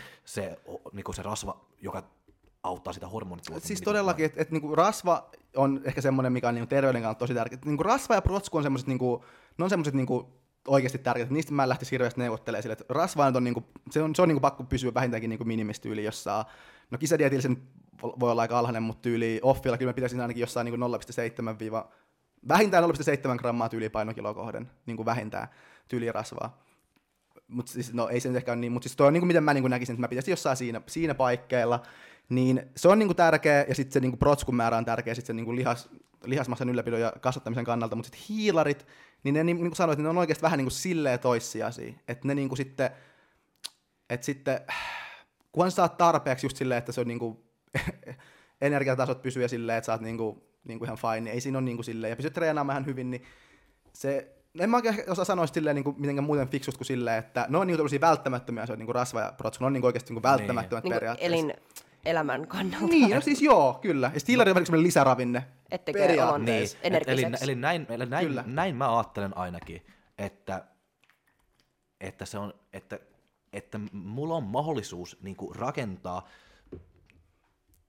se rasva, joka auttaa sitä hormonituotantoa. Siis todellakin, että niinku rasva on ehkä semmoinen, mikä on niinku terveyden kannalta tosi tärkeä. Niinku rasva ja protsku on semmoiset, niinku, ne on semmoiset niinku oikeasti tärkeitä. Niistä mä en lähtisi hirveästi neuvottelemaan sille, että rasva on, niinku, se on niinku pakko pysyä vähintäänkin niinku minimistyyli, jos saa. No kisadietillä sen voi olla aika alhainen, mutta tyyli offilla kyllä mä pitäisin ainakin jossain niin kuin 0,7- vähintään 0,7 grammaa tyyliä painokiloa kohden, niin kuin vähentää tyyliä rasvaa. Mutta siis, no ei se nyt ehkä ole niin, mutta siis toi on niin kuin miten mä niin kuin näkisin, että mä pitäisin jossain siinä paikkeilla, niin se on niin kuin tärkeä, ja sitten se niin kuin protskun määrä on tärkeä, sitten se niin kuin lihasmassan ylläpidon ja kasvattamisen kannalta, mutta sitten hiilarit, niin ne niin kuin sanoit, niin ne on oikeasti vähän niin kuin silleen toissijaisia, että ne niin kuin sitten, että sitten, kunhan saat tarpeeksi just silleen, että se on niin kuin energiatasot pysyy ja silleen, että sä oot niin kuin ihan fine, niin ei siinä ole niin kuin silleen, ja pysyt treenaamaan ihan hyvin, niin se, en mä oikein osaa sanoa silleen niin kuin mitenkään muuten fiksusti kuin silleen, että ne on niin kuin tämmöisiä välttämättömiä, se on niin kuin rasva ja protsku, ne on niin kuin oikeasti niin kuin välttämättömät niin. Periaatteessa. Niin elämän kannalta. Niin, no siis joo, kyllä. Ja stiilari on vähän semmoinen lisäravinne. Ettekö on niin. Energiseksi. Eli näin mä ajattelen ainakin, että se on, että mulla on mahdollisuus niin kuin rakentaa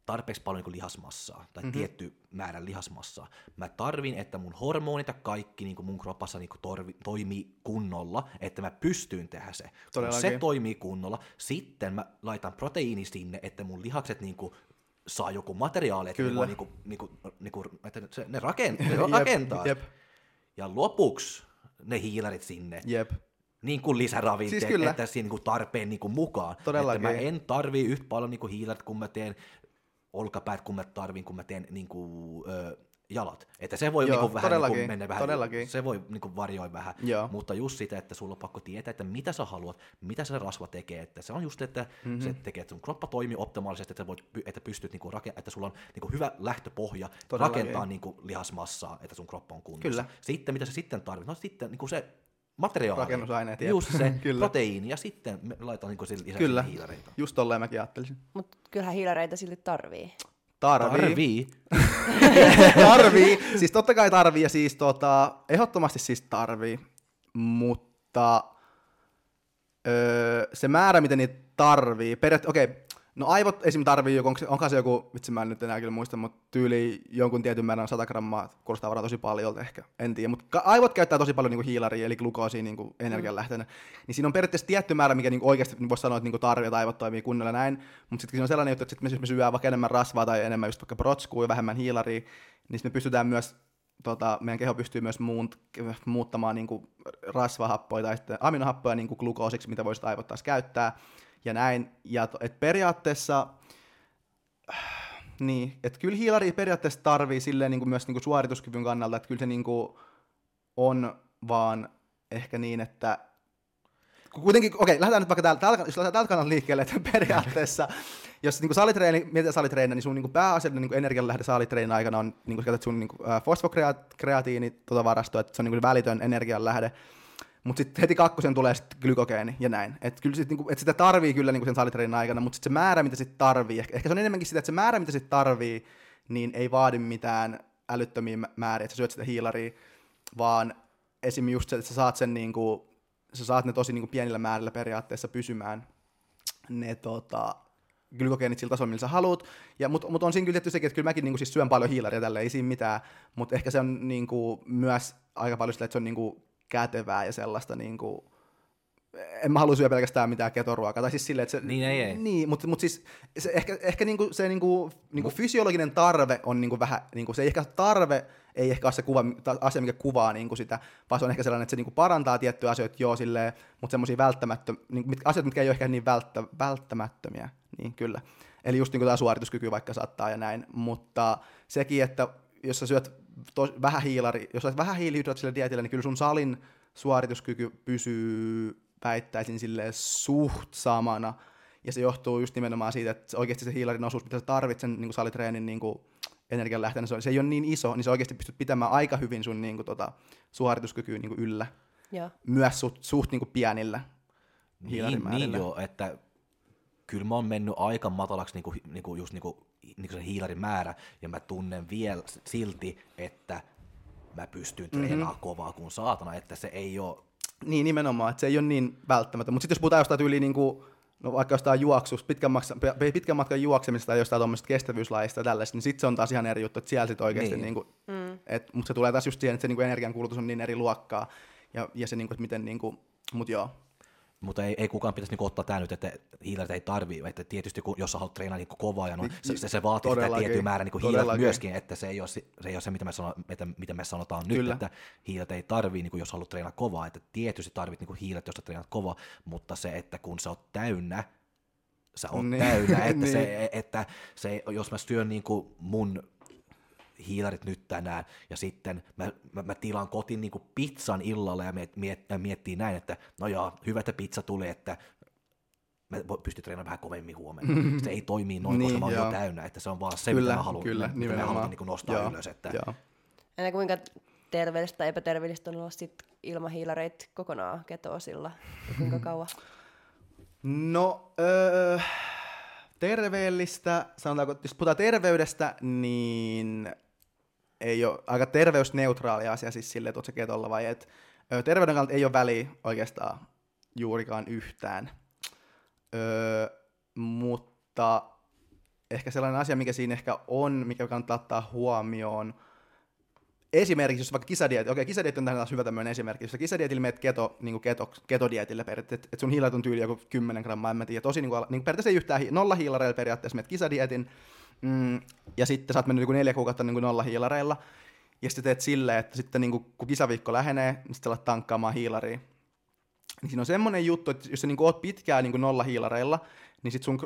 tarpeeksi paljon niin lihasmassaa tai tietty määrä lihasmassaa. Mä tarvin, että mun hormonit ja kaikki niin mun kropassa niin toimii kunnolla, että mä pystyn tehdä se. Kun se toimii kunnolla, sitten mä laitan proteiini sinne, että mun lihakset niin saa joku materiaali, että, ne rakentaa. Jep. Ja lopuksi ne hiilarit sinne. Jep. Niin kuin lisäravinteet, siis että siinä niin tarpeen niin mukaan. Että mä en tarvii yhtä paljon niin hiilarit, kun mä teen olkapäät, kun mä tarvin, kun mä teen niin kuin, jalat. Että se voi joo, niin vähän niin mennä vähän, se voi niin varjoin vähän, joo. Mutta just sitä, että sulla on pakko tietää, että mitä sä haluat, mitä se rasva tekee. Että se on just, että se tekee, että sun kroppa toimii optimaalisesti, että, pystyt, niin kuin, että sulla on niin kuin, hyvä lähtöpohja rakentaa niin kuin, lihasmassaa, että sun kroppa on kunnossa. Kyllä. Sitten mitä sä sitten tarvit, no sitten niin kuin se materiaali, rakennusaineet, just se proteiini ja sitten me laitan niin sen lisäksi hiilareita. Just tolleen mäkin ajattelisin. Mutta kyllähän hiilareita silti tarvii. Tarvii. Siis totta kai tarvii ja siis ehdottomasti siis tarvii, mutta se määrä miten niitä tarvii, okei. No aivot esim. Tarvii joku, onkohan se joku, vitsi mä en nyt enää kyllä muista, mutta tyyli jonkun tietyn määrän 100 grammaa, kuulostaa varmaan tosi paljolta ehkä, en tiedä, mutta aivot käyttää tosi paljon niinku hiilaria, eli glukoosia niinku energianlähteenä, niin siinä on periaatteessa tietty määrä, mikä niinku oikeasti voisi sanoa, että niinku tarvii, että aivot toimii kunnolla näin, mutta sitten siinä on sellainen juttu, että sit me syödään vaikka enemmän rasvaa tai enemmän just vaikka protskua ja vähemmän hiilaria, niin me pystytään myös, meidän keho pystyy myös muuttamaan niinku rasvahappoja tai sitten aminohappoja niinku glukoosiksi, mitä voisi aivot taas käyttää. Ja näin, ja periaatteessa, niin, että kyllä hiilari periaatteessa tarvii silleen niin kuin myös niin kuin suorituskyvyn kannalta, että kyllä se niin kuin on vaan ehkä niin, että kuitenkin, okei, lähdetään nyt vaikka tältä kannalta liikkeelle, että periaatteessa, jos niin mietitään salitreenä, niin sun niin pääasiallinen niin energianlähde salitreenin aikana on, niin kuin käytät sun niin fosfokreatiini varastoa, että se on niin kuin välitön energianlähde. Mutta sitten heti kakkosen tulee sitten glykogeeni ja näin. Että kyllä sit niinku, et sitä tarvii kyllä niinku sen salitreenin aikana, mutta sitten se määrä, mitä sitten tarvii, ehkä se on enemmänkin sitä, että se määrä, mitä sitten tarvii, niin ei vaadi mitään älyttömiä määriä, että sä syöt sitä hiilaria, vaan esim. Just se, että sä saat, sen niinku, sä saat ne tosi niinku pienillä määrillä periaatteessa pysymään ne glykogeenit sillä tasolla, millä sä haluat. Mutta on siinä kyllä tietysti sekin, että kyllä mäkin niinku siis syön paljon hiilaria tällä, ei siinä mitään, mutta ehkä se on niinku myös aika paljon sitä, että se on niinku kätevää ja sellaista niinku en mä halua syödä pelkästään mitään ketoruokaa tai siis sille, että se ei. Niin mut siis se ehkä niinku se niinku fysiologinen tarve on niinku vähän niinku se ei ehkä tarve ei ehkä ole se asia mikä kuvaa niinku sitä, vaan se on ehkä sellainen, että se niinku parantaa tiettyjä asioita joo silleen, mutta semmoisia välttämättömiä niinku asioita mitkä ei ole ehkä niin välttämättömiä, niin kyllä. Eli just niinku tää suorituskyky vaikka saattaa ja näin, mutta sekin, että jos sä syöt jos olet vähän hiilihydraattisella dietillä, niin kyllä sun salin suorituskyky pysyy, väittäisin, suht samana. Ja se johtuu just nimenomaan siitä, että oikeasti se hiilarin osuus, mitä sä tarvitset niin salitreenin niin energianlähteenä, se ei ole niin iso, niin sä oikeasti pystyt pitämään aika hyvin sun niin suorituskykyä niin yllä. Ja. Myös suht niin pienillä hiilarimäärillä. Niin joo, että kyllä mä oon mennyt aika matalaksi niin se hiilarin määrä, ja mä tunnen vielä silti, että mä pystyn treenaamaan kovaa kuin saatana, että se ei ole... Niin, nimenomaan, että se ei ole niin välttämättä. Mutta sitten jos puhutaan jostain tyyliin, niin kuin, no vaikka jostain juoksusta, pitkän matkan juoksemisesta tai jostain tuommoisesta kestävyyslajista ja tällaista, niin sitten se on taas ihan eri juttu, että siellä sit oikeasti... Niin. Niin kuin, mutta se tulee taas just siihen, että se niin energiankulutus on niin eri luokkaa, ja se, niin kuin, että miten... Niin kuin, mut joo. Mutta ei kukaan pitäisi niinku ottaa tämä nyt, että hiilarit ei tarvitse, että tietysti kun, jos sä haluat treenaa niinku kovaa, ja no, se vaatii sitä tietyn määrän niinku hiilarit myöskin, että se ei ole se, mitä me sanotaan nyt, kyllä, että hiilarit ei tarvitse, niinku, jos haluat treenaa kovaa, että tietysti tarvit niinku hiilarit, jos sä treenaat kovaa, mutta se, että kun sä oot täynnä, sä oot täynnä, että, niin, että se, jos mä syön niinku mun hiilarit nyt tänään, ja sitten mä tilaan kotiin niinku pizzan illalla ja miettii näin, että no joo, hyvä, että pizza tuli, että mä pystyn treenaamaan vähän kovemmin huomenna. Se ei toimi noin, koska mä oon jo täynnä, että se on vaan se, kyllä, mitä mä haluan niinku nostaa ylös. Että... Enää kuinka terveellistä tai epäterveellistä on olla sit ilman hiilareita kokonaan ketoosilla? Kuinka kauan? No... Terveellistä, sanotaanko, jos puhutaan terveydestä, niin ei ole aika terveysneutraali asia siis silleen, että oot sä ketolla vai et. Terveyden kannalta ei ole väliä oikeastaan juurikaan yhtään, mutta ehkä sellainen asia, mikä siinä ehkä on, mikä kannattaa ottaa huomioon, esimerkiksi jos vaikka kisadieetti, okei, kisadieetti on tähän taas hyvä tämmöinen esimerkki, jos sä kisadietillä menet niin ketodieetillä periaatteessa, että sun hiilarit on tyyli joku 10 grammaa, en mä tiedä, tosi niin periaatteessa ei yhtään nolla hiilareilla periaatteessa, menet kisadieetin, ja sitten sä oot mennyt niin 4 kuukautta niin nolla hiilareilla, ja sitten teet silleen, että sitten niin kun kisaviikko lähenee, niin sitten sä alat tankkaamaan hiilaria. Niin siinä on semmoinen juttu, että jos sä niin oot pitkään niin nolla hiilareilla, niin sitten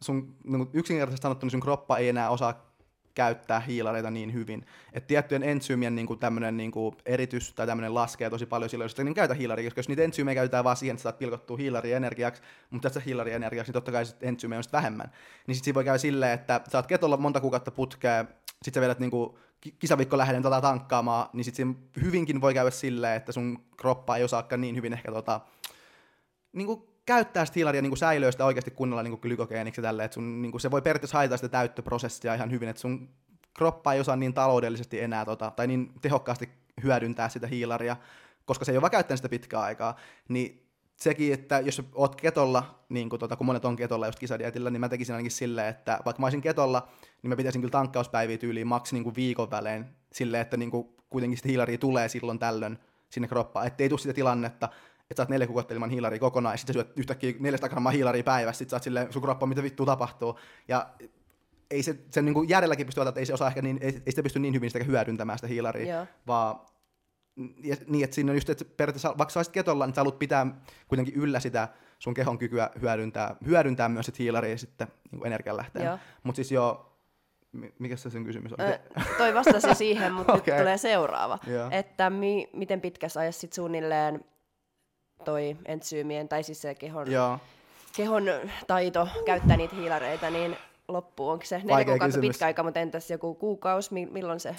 sun niin yksinkertaisesti sanottuna niin sun kroppa ei enää osaa käyttää hiilareita niin hyvin. Et tiettyjen entsyymien niinku tämmönen niinku eritys tai tämmönen laskee tosi paljon silloin, jos niin käytä hiilaria, koska jos niitä entsyymejä käytetään vaan siihen, että saat pilkottua hiilaria energiaksi, mutta tässä hiilaria energiaksi, niin totta kai entsyymejä on sitten vähemmän. Niin sitten siinä voi käydä silleen, että sä oot ketolla monta kuukautta putkea, sit sä vedät niinku kisaviikko lähden tankkaamaan, niin sit siinä hyvinkin voi käydä silleen, että sun kroppa ei osaakaan niin hyvin ehkä niinku käyttää sitä hiilaria niin säilöistä oikeasti kunnolla niin glykogeeniksi tälleen, että sun, niin se voi periaatteessa haittaa sitä täyttöprosessia ihan hyvin, että sun kroppa ei osaa niin taloudellisesti enää tai niin tehokkaasti hyödyntää sitä hiilaria, koska se ei ole vaan käyttänyt sitä pitkää aikaa, niin sekin, että jos oot ketolla, niin kun monet on ketolla just kisadietillä, niin mä tekisin ainakin silleen, että vaikka mä olisin ketolla, niin mä pitäisin kyllä tankkauspäiviä tyyliin maksi niin viikon välein silleen, että niin kuitenkin sitä hiilaria tulee silloin tällöin sinne kroppaan, ettei tule sitä tilannetta, että sä oot 4 kuukautta ilman hiilaria kokonaan, ja sit sä syöt yhtäkkiä 400 grammaa hiilaria päivässä, sit sä oot silleen, sun kroppa, mitä vittua tapahtuu, ja ei se, sen niin kuin järjelläkin pystyy ajatella, että ei se osaa ehkä niin, ei sitä pysty niin hyvin sitä hyödyntämään sitä hiilaria, yeah, vaan niin, että siinä on just, että periaatteessa, vaikka sä olisit ketolla, niin sä haluat pitää kuitenkin yllä sitä sun kehon kykyä hyödyntää myös sit hiilaria sitten niin energianlähteenä, yeah, mutta siis joo, mikä se sen kysymys on? Toi vastasi siihen, mutta okay, nyt tulee seuraava, yeah, että miten pitkässä ajassa sit suunnilleen toi entsyymien, tai siis se kehon taito käyttää niitä hiilareita, niin loppu. Onko se 4 kuukautta pitkä aika, mutta entäs joku kuukausi, milloin se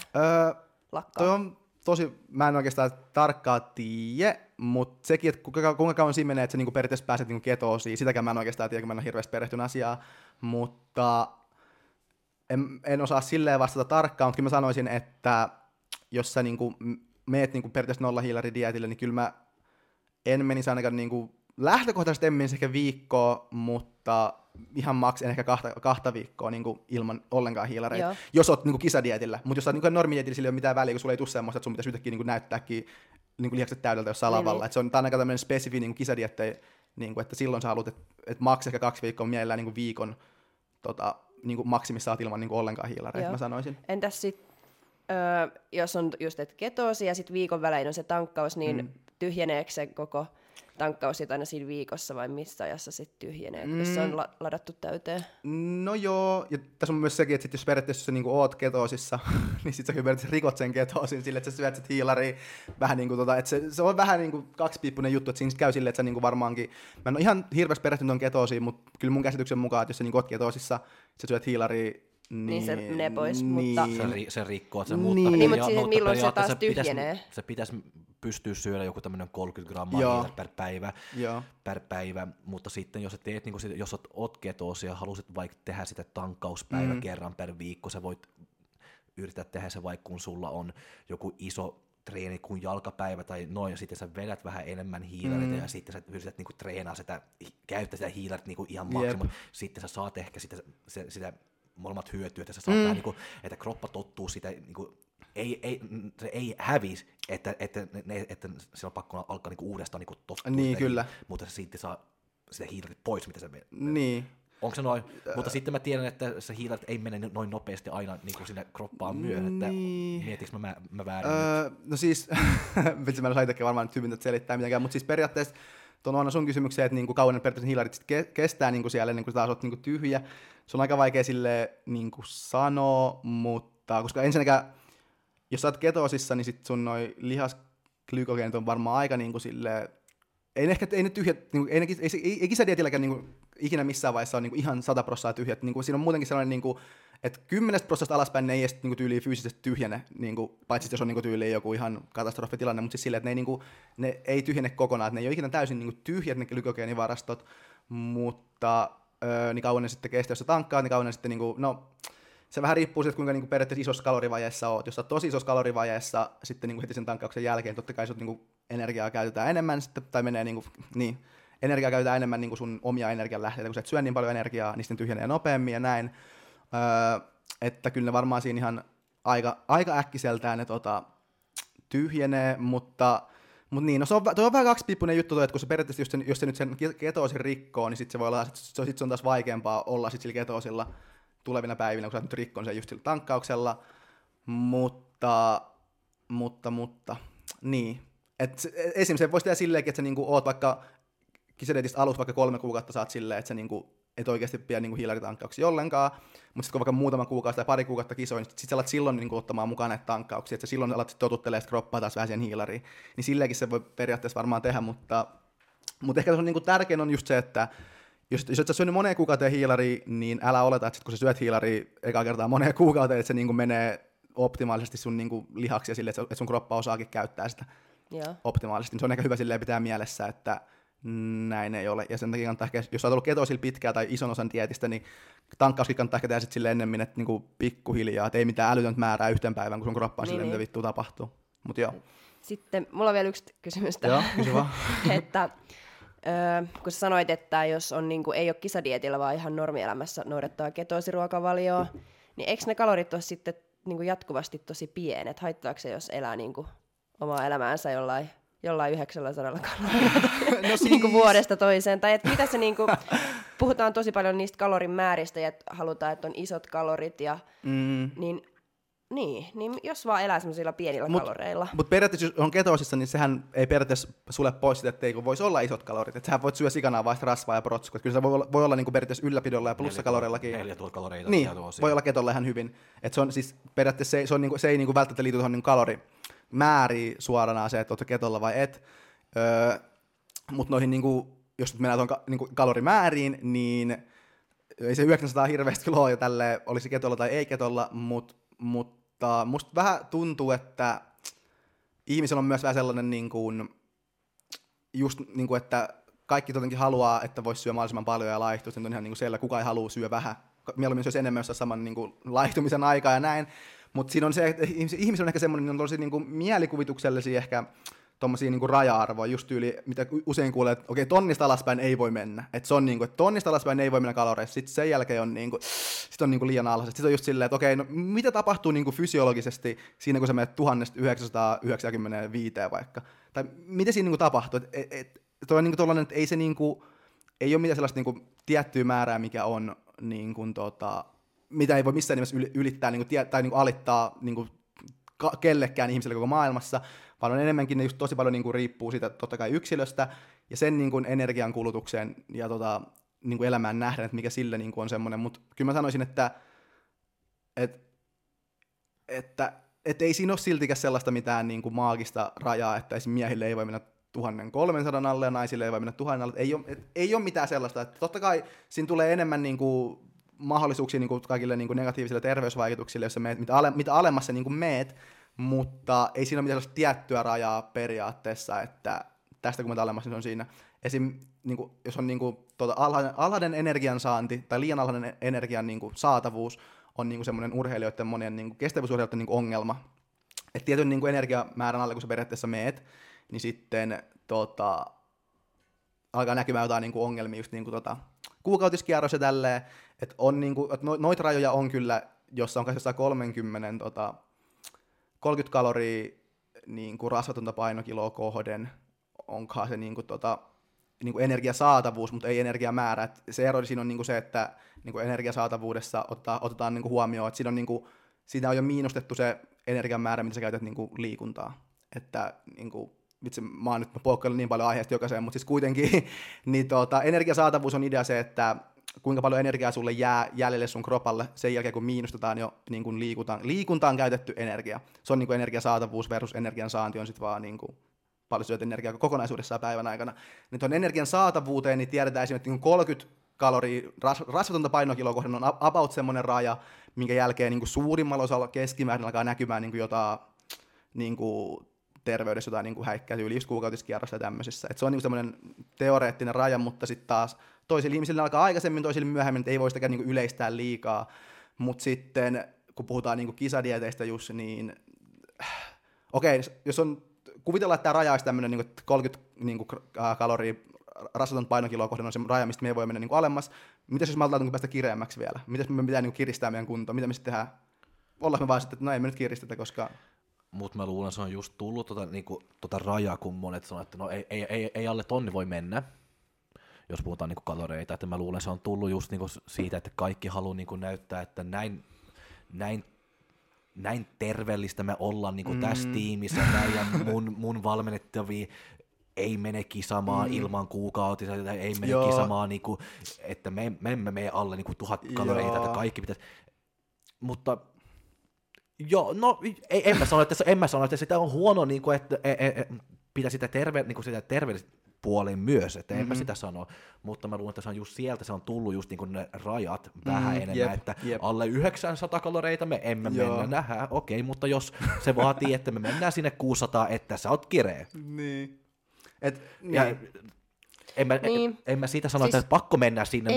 lakkaa? Toi on tosi, mä en oikeastaan tarkkaan tiedä, mutta sekin, että kuinka kauan siinä menee, että sä niinku periaatteessa pääset niinku ketoosiin, sitäkään mä en oikeastaan tiedä, kun mä en ole hirveästi perehtynyt asiaan, mutta en osaa silleen vastata tarkkaan, mutta kyllä mä sanoisin, että jos sä niinku meet niinku periaatteessa nollahiilaridietille, niin kyllä mä en menisi ainakaan niinku, lähtökohtaisesti en menisi ehkä viikkoa, mutta ihan maksin ehkä kahta viikkoa niinku, ilman ollenkaan hiilareita, joo, jos olet niinku, kisadietillä. Mutta jos olet niinku, normidietillä, sillä ei ole mitään väliä, kun sulla ei tule semmoista, että sun pitäisi yhtäkkiä niinku, näyttääkin niinku, lihakset täydeltä jossain lavalla. Tämä on aika tämmöinen spesifi niinku, kisadiettei, niinku, että silloin sä haluat, että et maksin ehkä 2 viikkoa, mielellään niinku, viikon niinku, maksimissa olet ilman niinku, ollenkaan hiilareita, mä sanoisin. Entäs sitten, jos on just ketoosi ja sitten viikon välein on se tankkaus, niin... Tyhjeneekö se koko tankkaus aina siinä viikossa vai missä ajassa se tyhjenee, kun se on ladattu täyteen? No joo, ja tässä on myös sekin, että jos periaatteessa jos sä niinku oot ketoosissa, niin sit sä periaatteessa rikot sen ketoosin sille, että sä syöt sit hiilaria vähän niinku että se on vähän niinku kaksipiippunen juttu, että siinä käy silleen, että sä niinku varmaankin, mä en ole ihan hirveästi perehtynyt on ketoosiin, mutta kyllä mun käsityksen mukaan, että jos sä niinku oot ketoosissa, sä syöt hiilaria, niin se menee pois, mutta... Se rikkoo, että se muuttaa. Niin, mutta siis milloin se taas tyhjenee? Se pitäisi pystyä syödä joku tämmöinen 30 grammaa per päivä, mutta sitten jos sä teet, niin kun, jos oot ketoosi ja halusit vaikka tehdä sitä tankkauspäivä kerran per viikko, sä voit yrittää tehdä se vaikka kun sulla on joku iso treeni kuin jalkapäivä tai noin, ja sitten sä vedät vähän enemmän hiilareita, ja sitten sä yrität niinku treenaa sitä, käyttää sitä hiilarit niinku ihan maksimum, sitten sä saat ehkä sitä molemmat hyötyä, että sä saat tää, niinku, että kroppa tottuu sitä niinku, ei hävisi, että se on pakko alkaa niinku uudestaan niinku tottua. Niin, kyllä. Mutta se silti saa sitä hiilarit pois, mitä se menee. Niin. Onko se noin? Mutta sitten mä tiedän, että se hiilarit ei mene noin nopeasti aina niinku sinne kroppaan myöhön, että mietinkö mä väärin nyt? No siis, vitsi mä en saa itsekin varmaan nyt hyvin nyt selittää mitenkään, mutta siis periaatteessa tuon on sun kysymykseen, että niinku kauan periaatteessa hiilarit kestää niinku siellä, kun sä asut niinku tyhjä. Se on aika vaikea sille niinku sanoa, mutta koska ensinnäkään, jos sä oot ketoosissa, niin sit sun noi lihasglykogeenit on varmaan aika niinku silleen, ei ehkä ei ne tyhjät, niinku, ei kisadietilläkään niinku, ikinä missään vaiheessa on niinku, ihan 100% tyhjät. Niinku, siinä on muutenkin sellainen, niinku, että 10% alaspäin ne ei edes niinku, tyyliin fyysisesti tyhjene, niinku, paitsi jos on niinku, tyyliin joku ihan katastrofitilanne, mutta siis silleen, että ne ei tyhjene kokonaan. Ne ei ole ikinä täysin niinku, tyhjät ne glykogeenivarastot, mutta niin kauan ne sitten kestää, jos sä tankkaat, niin kauan ne sitten, niinku, no se vähän riippuu siitä, kuinka niinku, periaatteessa isossa kalorivajeessa oot. Jos sä oot tosi isossa kalorivajeessa, sitten niinku, heti sen tankkauksen jälkeen, totta kai sä oot niinku, energiaa käytetään enemmän sitten, tai menee niin energiaa käytetään enemmän niin kuin sun omia energianlähteitä, kun sä et syö niin paljon energiaa, niin sitten tyhjenee nopeammin ja näin. Että kyllä ne varmaan siinä ihan aika äkkiseltään ne tyhjenee, mutta niin, no se on, toi on vähän kaksipiippunen juttu, että kun se periaatteessa, jos se nyt sen ketoosin rikkoo, niin sitten se voi olla, sit se on taas vaikeampaa olla sit sillä ketoosilla tulevina päivinä, kun sä oot nyt rikkoon sen just sillä tankkauksella, mutta niin. Et esimerkiksi se voisi tehdä silleenkin, että sä niinku oot vaikka kisadeetistä aluksi vaikka 3 kuukautta saat silleen, että sä niinku et oikeasti pidä niinku hiilaritankkauksia ollenkaan, mutta sitten kun vaikka muutama kuukausi tai pari kuukautta kisoin, niin sit sä alat silloin niinku ottamaan mukaan näitä tankkauksia, että sä silloin alat totuttelemaan sit kroppaa taas vähän siihen hiilariin, niin silleenkin se voi periaatteessa varmaan tehdä, mutta ehkä se on niinku tärkein on just se, että jos et sä syönyt moneen kuukauteen hiilariin, niin älä oleta, että sit kun sä syöt hiilariin ekaa kertaa moneen kuukauteen, että se niinku menee optimaalisesti sun niinku lihaksia silleen, että sun kroppa osaakin käyttää sitä. Yeah. Optimaalisesti. Se on ehkä hyvä silleen pitää mielessä, että näin ei ole. Ja sen takia kannattaa ehkä, jos sä oot ollut ketoosilla pitkään tai ison osan dietistä, niin tankkauskin kannattaa ehkä tehdä sit silleen ennemmin, että niinku pikkuhiljaa, että ei mitään älytöntä määrää yhten päivän, kun sun kroppa on silleen, mitä vittua tapahtuu. Mut joo. Sitten mulla on vielä yksi kysymys. Joo, kysy vaan. Että kun sä sanoit, että jos on, niinku, ei ole kisadietillä, vaan ihan normielämässä noudattaa ketoosiruokavalioa, niin eikö ne kalorit ole sitten niinku jatkuvasti tosi pienet? Haittaako se, jos elää niinku omaa elämäänsä jollain 900 kalorilla no siis niin vuodesta toiseen. Tai että mitä se niin kuin, puhutaan tosi paljon niistä kalorin määristä ja että halutaan, että on isot kalorit. Ja, niin, jos vaan elää semmoisilla pienillä kaloreilla. Mutta periaatteessa, jos on ketoosissa, niin sehän ei periaatteessa sulle pois sitä, että ei voisi olla isot kalorit. Että sähän voit syödä sikanaa vai rasvaa ja protskua. Kyllä se voi olla niin kuin periaatteessa ylläpidolla ja plussakaloreillakin. 4 000 kaloreita. Niin, voi olla ketolla ihan hyvin. Että se on siis periaatteessa, se ei niin kuin välttämättä liity tuohon niin kaloriin. Määrii suoranaan se, että ootko ketolla vai et. Mutta noihin, niinku, jos nyt mennään tuon niinku kalorimääriin, niin ei se 900 hirveästi kyllä ole jo tälleen, olisi ketolla tai ei ketolla, mutta musta vähän tuntuu, että ihmisellä on myös vähän sellainen, niinku, just, niinku, että kaikki tietenkin haluaa, että voisi syödä mahdollisimman paljon ja laihtua, se on ihan niinku selvä, kukaan ei halua syödä vähän. Mieluummin syöisi enemmän, jos olisi saman niinku, laihtumisen aikaa ja näin. Mutta siinä on se, että ihmisillä on ehkä semmoinen, on tosi niinku mielikuvituksellisia ehkä tommosia niinku raja-arvoja, just tyyli, mitä usein kuulee, että okei, tonnista alaspäin ei voi mennä. Että se on niinku, että tonnista alaspäin ei voi mennä kaloreissa, sitten sen jälkeen on niinku, sit on niinku liian alhaisesti. Sitten on just silleen, että okei, no mitä tapahtuu niinku fysiologisesti siinä, kun sä menet 1995 vaikka? Tai mitä siinä niinku tapahtuu? Toi on niinku tollainen, että ei se niinku, ei ole mitään sellaista niinku tiettyä määrää, mikä on niinku mitä ei voi missään nimessä ylittää tai alittaa kellekään ihmiselle koko maailmassa, vaan on enemmänkin, ne just tosi paljon riippuu siitä totta kai yksilöstä ja sen energiankulutukseen ja elämään nähden, että mikä sille on semmoinen. Mutta kyllä mä sanoisin, että ei siinä ole siltikään sellaista mitään maagista rajaa, että esimerkiksi miehille ei voi mennä 1300 alle ja naisille ei voi mennä 1000 alle. Ei ole mitään sellaista. Että totta kai siinä tulee enemmän mahdollisuuksia niin kuin kaikille niin kuin negatiivisille terveysvaikutuksille, jos sä meet, mitä alemmassa niin kuin meet, mutta ei siinä ole mitään tiettyä rajaa periaatteessa, että tästä kun meet alemmassa, niin se on siinä. Esim. Niin kuin, jos on niin kuin, alhainen energiansaanti tai liian alhainen energian niin kuin, saatavuus on niin kuin semmoinen urheilijoiden, monien niin kuin, kestävyysurheilijoiden niin kuin, ongelma. Et tietyn niin kuin, energiamäärän alle, kun sä periaatteessa meet, niin sitten alkaa näkymään jotain niin kuin, ongelmia just niin kuin kuukautiskierros ja tälleen, että on niinku, noita rajoja on kyllä, jossa on 30 30 kaloria niin kuin rasvatonta painokiloa kohden, onkaan se niin kuin, energiasaatavuus, mutta ei energiamäärä. Et se ero siinä on niin kuin se, että niin kuin energiasaatavuudessa otetaan niin kuin huomioon, että siinä on, niin kuin, siinä on jo miinustettu se energiamäärä, mitä sä käytät niin kuin liikuntaa. Että niin kuin, vitsi, mä oon nyt poukkaillut niin paljon aiheesta jokaiseen, mutta siis kuitenkin niin energiasaatavuus on idea se, että kuinka paljon energiaa sulle jää jäljelle sun kropalle sen jälkeen, kun miinustetaan jo niin kuin liikuntaan käytetty energia. Se on niin kuin energiasaatavuus versus energian saanti on sitten vaan niin kuin paljon syöt energiaa kokonaisuudessaan päivän aikana. Niin tuon energian saatavuuteen niin tiedetään esimerkiksi niin kuin 30 kaloria rasvatonta painokiloa kohden on about semmoinen raja, minkä jälkeen niin kuin suurimmalla osalla keskimäärin alkaa näkymään niin kuin jotain niin kuin terveydessä jotain niin kuin häikkäisyä, liiskuukautiskierrosta ja tämmöisissä. Et se on niin kuin semmoinen teoreettinen raja, mutta sitten taas toisille ihmisille alkaa aikaisemmin, toisille myöhemmin, että ei voi sitäkään niin kuin yleistää liikaa. Mutta sitten, kun puhutaan niin kuin kisadieteistä just, niin jos on, kuvitellaan, että tämä raja olisi tämmöinen niin 30 niin kuin kaloria rasvatonta painokiloa kohden on se raja, mistä me ei voi mennä niin kuin alemmas. Mitäs jos me aletaan päästä kireämmäksi vielä? Mitäs me pitää niin kuin kiristää meidän kuntoa? Mitä me sitten tehdään? Ollaan me vaan sitten, että no ei me nyt kiristetä, koska... Mutta mä luulen, se on just tullut tota rajaa, kun monet sanoo, että no ei alle tonni voi mennä, jos puhutaan niinku kaloreita. Että mä luulen, se on tullut just niinku siitä, että kaikki haluaa niinku näyttää, että näin terveellistä me ollaan niinku tässä tiimissä, näin ja mun valmennettavia ei mene kisamaan ilman kuukautisia, ei mene kisamaan, niinku, että me emme mene alle niinku 1000 kaloreita, että kaikki pitäisi. Mutta... Joo, no en mä sano, että sitä on huono, niin kuin, että pitää sitä terveellistä puoleen myös, että en mä sitä sano, mutta mä luulen, että se on just sieltä, se on tullut just niin kuin ne rajat vähän enemmän, että alle 900 kaloreita me emme mennä, nähdään, okei, mutta jos se vaatii, että me mennään sinne 600, että sä oot kireä. Niin. En mä siitä sano, siis, että pakko mennä sinne,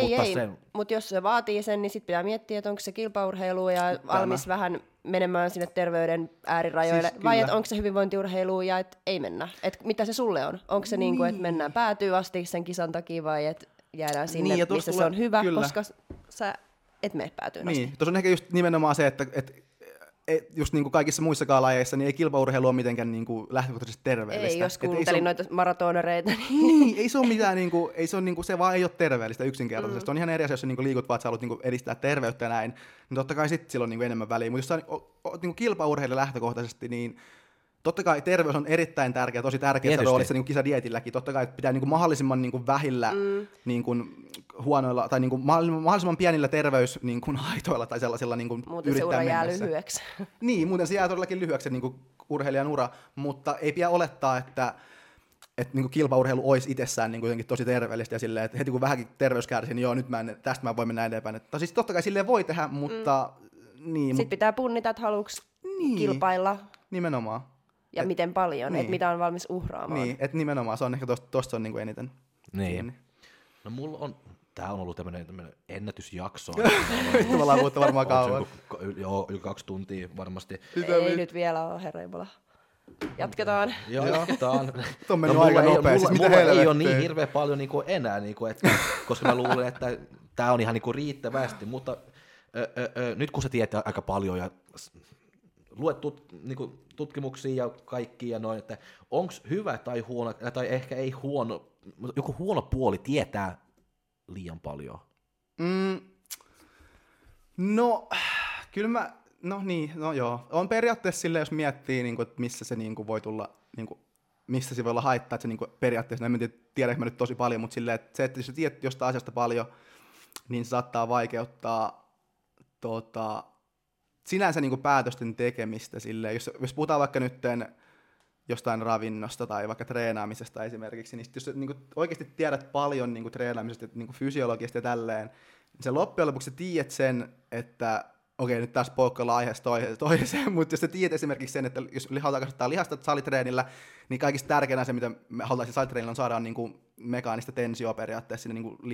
mutta jos se vaatii sen, niin sitten pitää miettiä, että onko se kilpaurheilu ja valmis vähän menemään sinne terveyden äärirajoille, siis vai että onko se hyvinvointiurheilu ja et ei mennä. Et mitä se sulle on? Onko se niin kuin, että mennään päätyy asti sen kisan takia vai että jäädään sinne, niin, missä se on hyvä, kyllä, koska sä et mene päätyyn asti. Tuossa on ehkä just nimenomaan se, että... just niin kuin kaikissa muissakaan lajeissa, niin ei kilpaurheilu ole mitenkään niin kuin lähtökohtaisesti terveellistä. Ei, jos kuuntelin noita maratonereita. Niin, ei se ole mitään, niin kuin, ei se, on niin kuin, se vaan ei ole terveellistä yksinkertaisesti. Se on ihan eri asia, jos niin kuin liikut vaan, että sä haluat niin kuin edistää terveyttä ja näin, niin totta kai sitten sillä on niin kuin enemmän väliä. Mutta jos sä oot niin kuin kilpaurheilija lähtökohtaisesti, niin totta kai terveys on erittäin tärkeä, tosi tärkeässä roolissa niin kuin kisadietilläkin. Totta kai pitää niin kuin mahdollisimman niin kuin vähillä, niin kuin huonoilla tai niin kuin mahdollisimman pienillä terveyshaitoilla tai sellaisilla niin kuin muuten se ura jää lyhyeksi. Niin, muuten se jää todellakin lyhyeksi niin kuin urheilijan ura, mutta ei pidä olettaa, että niin kuin kilpaurheilu olisi itsessään niin kuin tosi terveellistä ja silleen, että heti kun vähänkin terveys kärsii, niin joo, nyt tästä mä en voi mennä eteenpäin. Että siis totta kai silleen voi tehdä, mutta... Niin, sitten pitää punnita, että haluuks kilpailla. Nimenomaan. Ja miten paljon, niin, että mitä on valmis uhraamaan. Niin, että nimenomaan se on ehkä tosta on niinku eniten. Niin. No mulla on, tää on ollut tämmönen ennätysjakso. Me ollaan puhuttu varmaan kauan. Joo, yli 2 tuntia varmasti. Ei nyt vielä ole, herra Jumala. Jatketaan. Joo, jatketaan. Tuo on mennyt aika nopeasti. Mulla ei ole niin hirveä paljon niinku enää, niinku, että, koska mä luulen, että tää on ihan niinku riittävästi, mutta nyt kun sä tietää aika paljon ja... luet niinku tutkimuksia ja kaikki ja noin, että onko hyvä tai huono, tai ehkä ei huono, joku huono puoli tietää liian paljon? No, kyllä mä, on periaatteessa silleen, jos miettii, niin kuin, että missä se niin kuin voi tulla, niin kuin, missä se voi olla haittaa, että se niin kuin, periaatteessa, en tiedä, mä nyt tosi paljon, mutta silleen, että jos tiedät jostain asiasta paljon, niin se saattaa vaikeuttaa sinänsä niin kuin päätösten tekemistä silleen, jos puhutaan vaikka nytten jostain ravinnosta tai vaikka treenaamisesta esimerkiksi, niin jos niin kuin oikeasti tiedät paljon niin kuin treenaamisesta, niin kuin fysiologiasta ja tälleen, niin se loppujen lopuksi tiedät sen, että okei, nyt taas poukkaillaan aiheesta toiseen, mutta jos sä tiedät esimerkiksi sen, että jos halutaan kasvattaa lihasta salitreenillä, niin kaikista tärkein asia, mitä me halutaan salitreenillä on saadaan niin kuin mekaanista tensioa periaatteessa sinne niin kuin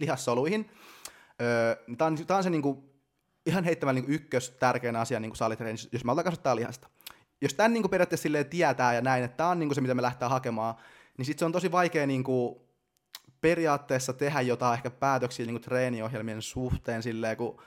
lihassoluihin. Tämä on se niin kuin ihan heittämällä niin ykkös tärkein asia niin salitreenissä, jos me aletaan kasvattaa lihasta. Jos tämän niin periaatteessa tietää ja näin, että tämä on niin se, mitä me lähtee hakemaan, niin sitten se on tosi vaikea niin periaatteessa tehdä jotain ehkä päätöksiä niin treeniohjelmien suhteen, silleen, kun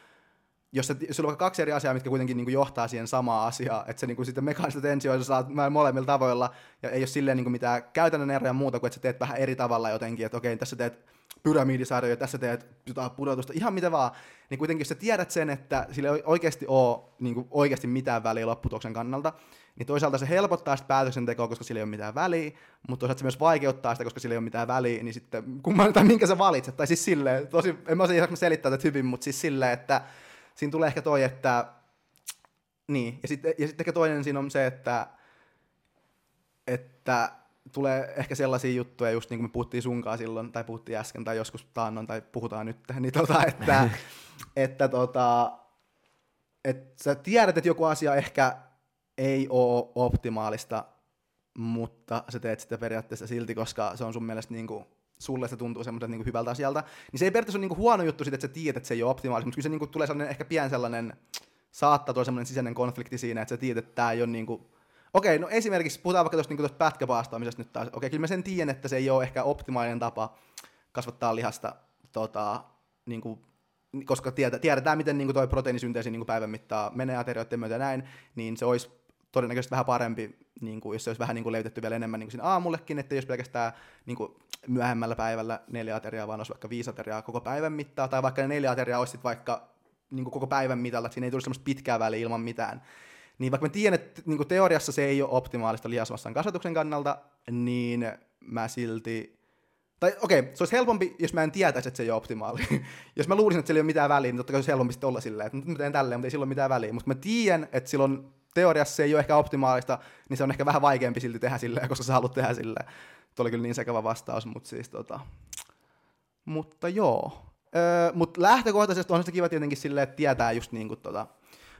jos sulla on vaikka kaksi eri asiaa, mitkä kuitenkin niin kuin johtaa siihen samaan asiaan, että se niin kuin sitten mekaanista tensioista saat molemmilla tavoilla, ja ei ole silleen niin kuin mitään käytännön eroja muuta, kuin että sä teet vähän eri tavalla jotenkin, että okei, tässä teet pyramidisarjoja, tässä teet jotain pudotusta, ihan mitä vaan, niin kuitenkin jos sä tiedät sen, että sillä ei oikeasti ole niin kuin oikeasti mitään väliä lopputuloksen kannalta, niin toisaalta se helpottaa sitä päätöksentekoa, koska sillä ei ole mitään väliä, mutta toisaalta se myös vaikeuttaa sitä, koska sillä ei ole mitään väliä, niin sitten minkä sä valitset, tai siis silleen, tosi, en mä osaa selittää tätä hyvin, mutta siis silleen, että siinä tulee ehkä toi, että niin, ja sitten ehkä toinen siinä on se, että tulee ehkä sellaisia juttuja, just niin kuin me puhuttiin sunkaan silloin, tai puhuttiin äsken, tai joskus taannoin, tai puhutaan nyt, niin että sä tiedät, että joku asia ehkä ei ole optimaalista, mutta sä teet sitä periaatteessa silti, koska se on sun mielestä niin kuin sulle se tuntuu semmoiselta niin kuin hyvältä asialta, niin se ei periaatteessa ole niin kuin huono juttu siitä, että sä tiedät, että se ei ole optimaalista, mutta kyllä se niin kuin tulee sellainen, ehkä pian sellainen, saattaa tulla sellainen sisäinen konflikti siinä, että sä tiedät, että tämä ei ole niin kuin, okei, no esimerkiksi puhutaan vaikka tuosta, niin kuin tuosta pätkäpaastaamisesta nyt taas, okei, kyllä mä sen tiedän, että se ei ole ehkä optimaalinen tapa kasvattaa lihasta, niin kuin, koska tiedetään, miten niin kuin toi proteiinisynteesi niin kuin päivän mittaan menee aterioiden myötä näin, niin se olisi todennäköisesti vähän parempi, niin kuin, jos se olisi vähän niin kuin levitetty vielä enemmän niin kuin siinä aamullekin, että jos pelkästään niin kuin myöhemmällä päivällä 4 ateriaa, vaan olisi vaikka 5 ateriaa koko päivän mittaa, tai vaikka ne 4 ateriaa olisi vaikka niin kuin koko päivän mitalla, että siinä ei tulisi semmoista pitkää väliä ilman mitään. Niin vaikka mä tiedän, että niin kuin teoriassa se ei ole optimaalista lihasmassan kasvatuksen kannalta, niin mä silti, tai okei, se olisi helpompi, jos mä en tietäisi, että se ei ole optimaali. Jos mä luulisin, että sillä ei ole mitään väliä, niin totta kai se olisi helpompi sitten olla silleen, että mä teen tälleen, mutta ei sillä ole mitään väliä. Mutta mä tiedän, että silloin teoriassa se ei ole ehkä optimaalista, niin se on ehkä vähän vaikeampi silti tehdä silleen, koska sä haluat tehdä silleen. Tuo oli kyllä niin sekava vastaus, mutta siis mutta joo. Mutta lähtökohtaisesti on se kiva tietenkin silleen, että tietää just niinku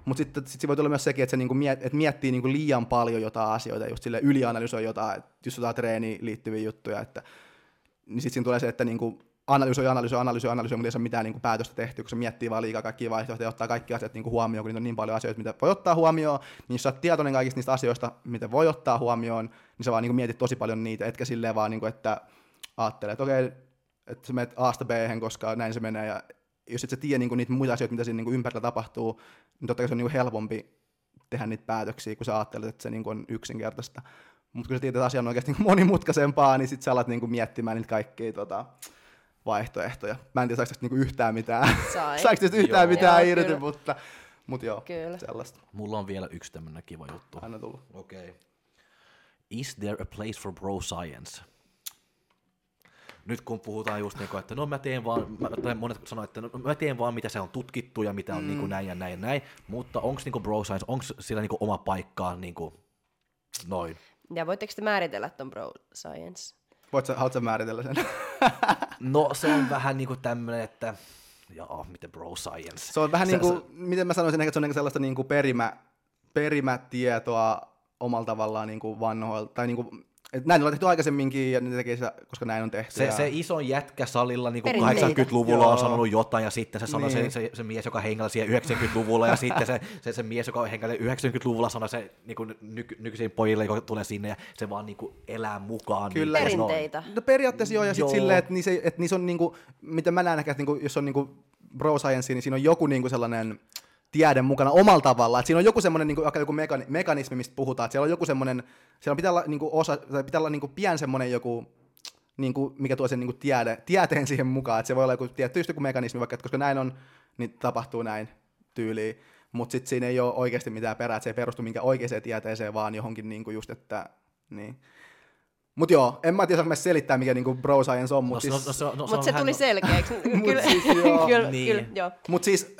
Mutta sitten se voi tulla myös sekin, että se niinku miettii niinku liian paljon jotain asioita, just silleen ylianalysoi jotain, just jotain treeniin liittyviä juttuja, että niin sitten siinä tulee se, että niinku analysoi, mutta ei saa mitään niinku päätöstä tehtyä, kun se miettii vaan liikaa kaikkia vaihtoehtoja ja ottaa kaikki asiat niinku huomioon, kun niitä on niin paljon asioita, mitä voi ottaa huomioon, niin jos sä oot tietoinen kaikista niistä asioista, mitä voi ottaa huomioon, niin sä vaan niinku mietit tosi paljon niitä, etkä silleen vaan, niinku, että ajattelee, että okei, että sä menet A:sta B:hen, koska näin se menee, ja jos et sä tiedä niinku niitä muita asioita, mitä siinä niinku ympärillä tapahtuu, niin totta kai se on niinku helpompi tehdä niitä päätöksiä, kun sä ajattelet, että se niinku on yksinkertaista. Mutta kun sä tiedät, että asia on oikeasti monimutkaisempaa, niin sit sä alat niinku miettimään niitä kaikkia vaihtoehtoja. Mä en tiedä, saiko tästä yhtään mitään. Saiko tästä yhtään mitään irti, mutta joo, kyllä. Sellaista. Mulla on vielä yksi tämmönen kiva juttu. Anna tulla. Okei. Okay. Is there a place for bro science? Nyt kun puhutaan just niin kuin, että no mä teen vaan, tai monet sanoo, että no, mä teen vaan mitä se on tutkittu ja mitä on niin kuin näin, mutta onks niin kuin bro science, onks sillä niin kuin oma paikkaa niin kuin noin? Ja voitteko te määritellä ton bro science? Haluatko sä määritellä sen? No se on vähän niinku tämmönen, että joo, miten bro science. Se on vähän niinku, miten mä sanoisin ehkä, että se on ehkä sellaista niinku perimätietoa omalla tavallaan niinku vanhoilta, tai niinku, että näin on tehty aikaisemminkin, ja ne tekee sitä, koska näin on tehty. Se iso jätkä salilla niin 80-luvulla on sanonut jotain, ja sitten se sanoi niin. se mies, joka hengaili siihen 90-luvulla, ja sitten se mies, joka hengaili 90-luvulla, sanoi se niin nykyisiin pojille, joka tulee sinne, ja se vaan niin elää mukaan. Kyllä. Niin, perinteitä. No periaatteessa joo, ja sitten silleen, että niissä on, niin kuin, mitä mä näen ehkä, että jos on niin bro science, niin siinä on joku niin sellainen tiede mukana omalla tavallaan. Siinä on joku semmoinen niin joku mekanismi, mistä puhutaan. Siellä on joku semmoinen, siellä pitää olla niin kuin osa, tai pitää olla niin kuin pian semmoinen joku, niin kuin, mikä tuo sen niin kuin tieteen siihen mukaan. Että se voi olla joku tietysti joku mekanismi, vaikka koska näin on, niin tapahtuu näin tyyliin. Mutta sitten siinä ei ole oikeasti mitään perää, että se ei perustu minkään oikeaan tieteeseen, vaan johonkin niin kuin just, että niin. Mut joo, en mä tiedä, saanko mä selittää, mikä niinku bro science on, mutta se tuli selkeäksi. Kyllä, kyllä, joo. Mutta siis,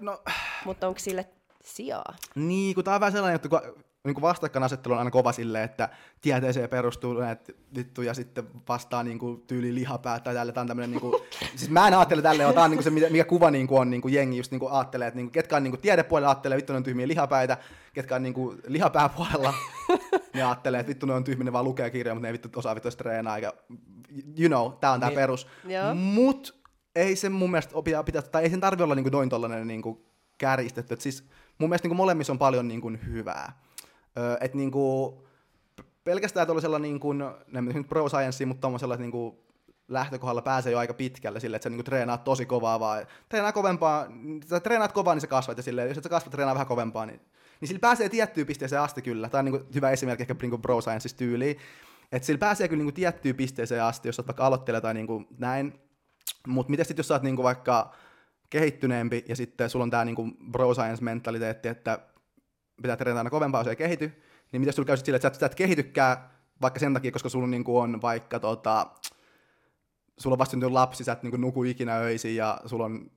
no. Mutta onko sille sijaa? Niin, kun tää on vähän sellainen juttu, kun niinku vastakkainasettelu on aina kova silleen, että tieteeseen perustuu näitä vittuja, sitten vastaa niinku tyyli lihapäät tai tälle, tää on tämmönen niinku, siis mä en ajattele tälleen, tää on niinku se, mikä kuva niinku on niinku jengi just niinku aattelee, että niinku, ketkä on niinku tiedepuolella aattelee, vittu ne on tyhmiä lihapäitä, ketkä on niinku lihapääpuolella, ne aattelee, että vittu ne on tyhmiä, ne vaan lukee kirjoja, mutta ne ei vittu osaa vittu treenaa, eikä, you know, tää on tää perus. Mut ei sen mun mielestä pitää, tai ei sen tarvi olla niinku noin tollanen niinku kärjistetty, et siis mun mielestä niinku molemmissa on paljon niinku hyvää. Että niinku, pelkästään tuollaisella, niinku, en nyt pro-science, mutta tuollaisella niinku, lähtökohdalla pääsee jo aika pitkälle sille, että sä niinku treenaat tosi kovaa, vaan treenaa kovempaa, treenaat kovaa, niin sä kasvat, ja silleen, jos et sä kasvat, treenaa vähän kovempaa, niin sillä pääsee tiettyyn pisteeseen asti kyllä. Tämä on niinku hyvä esimerkki ehkä niinku bro sciences tyyliin, että sillä pääsee kyllä niinku tiettyyn pisteeseen asti, jos sä oot vaikka aloittelee tai niinku näin, mutta miten sitten jos sä oot niinku vaikka kehittyneempi, ja sitten sulla on tää niinku bro science mentaliteetti, että pitää treenata aina kovempaa, jos ei kehity, niin miten sulla käy silleen, että sä et kehitykään vaikka sen takia, koska sulla niinku on vaikka sulla on vasta syntynyt lapsi, sä et niinku nuku ikinä öisin ja sulla on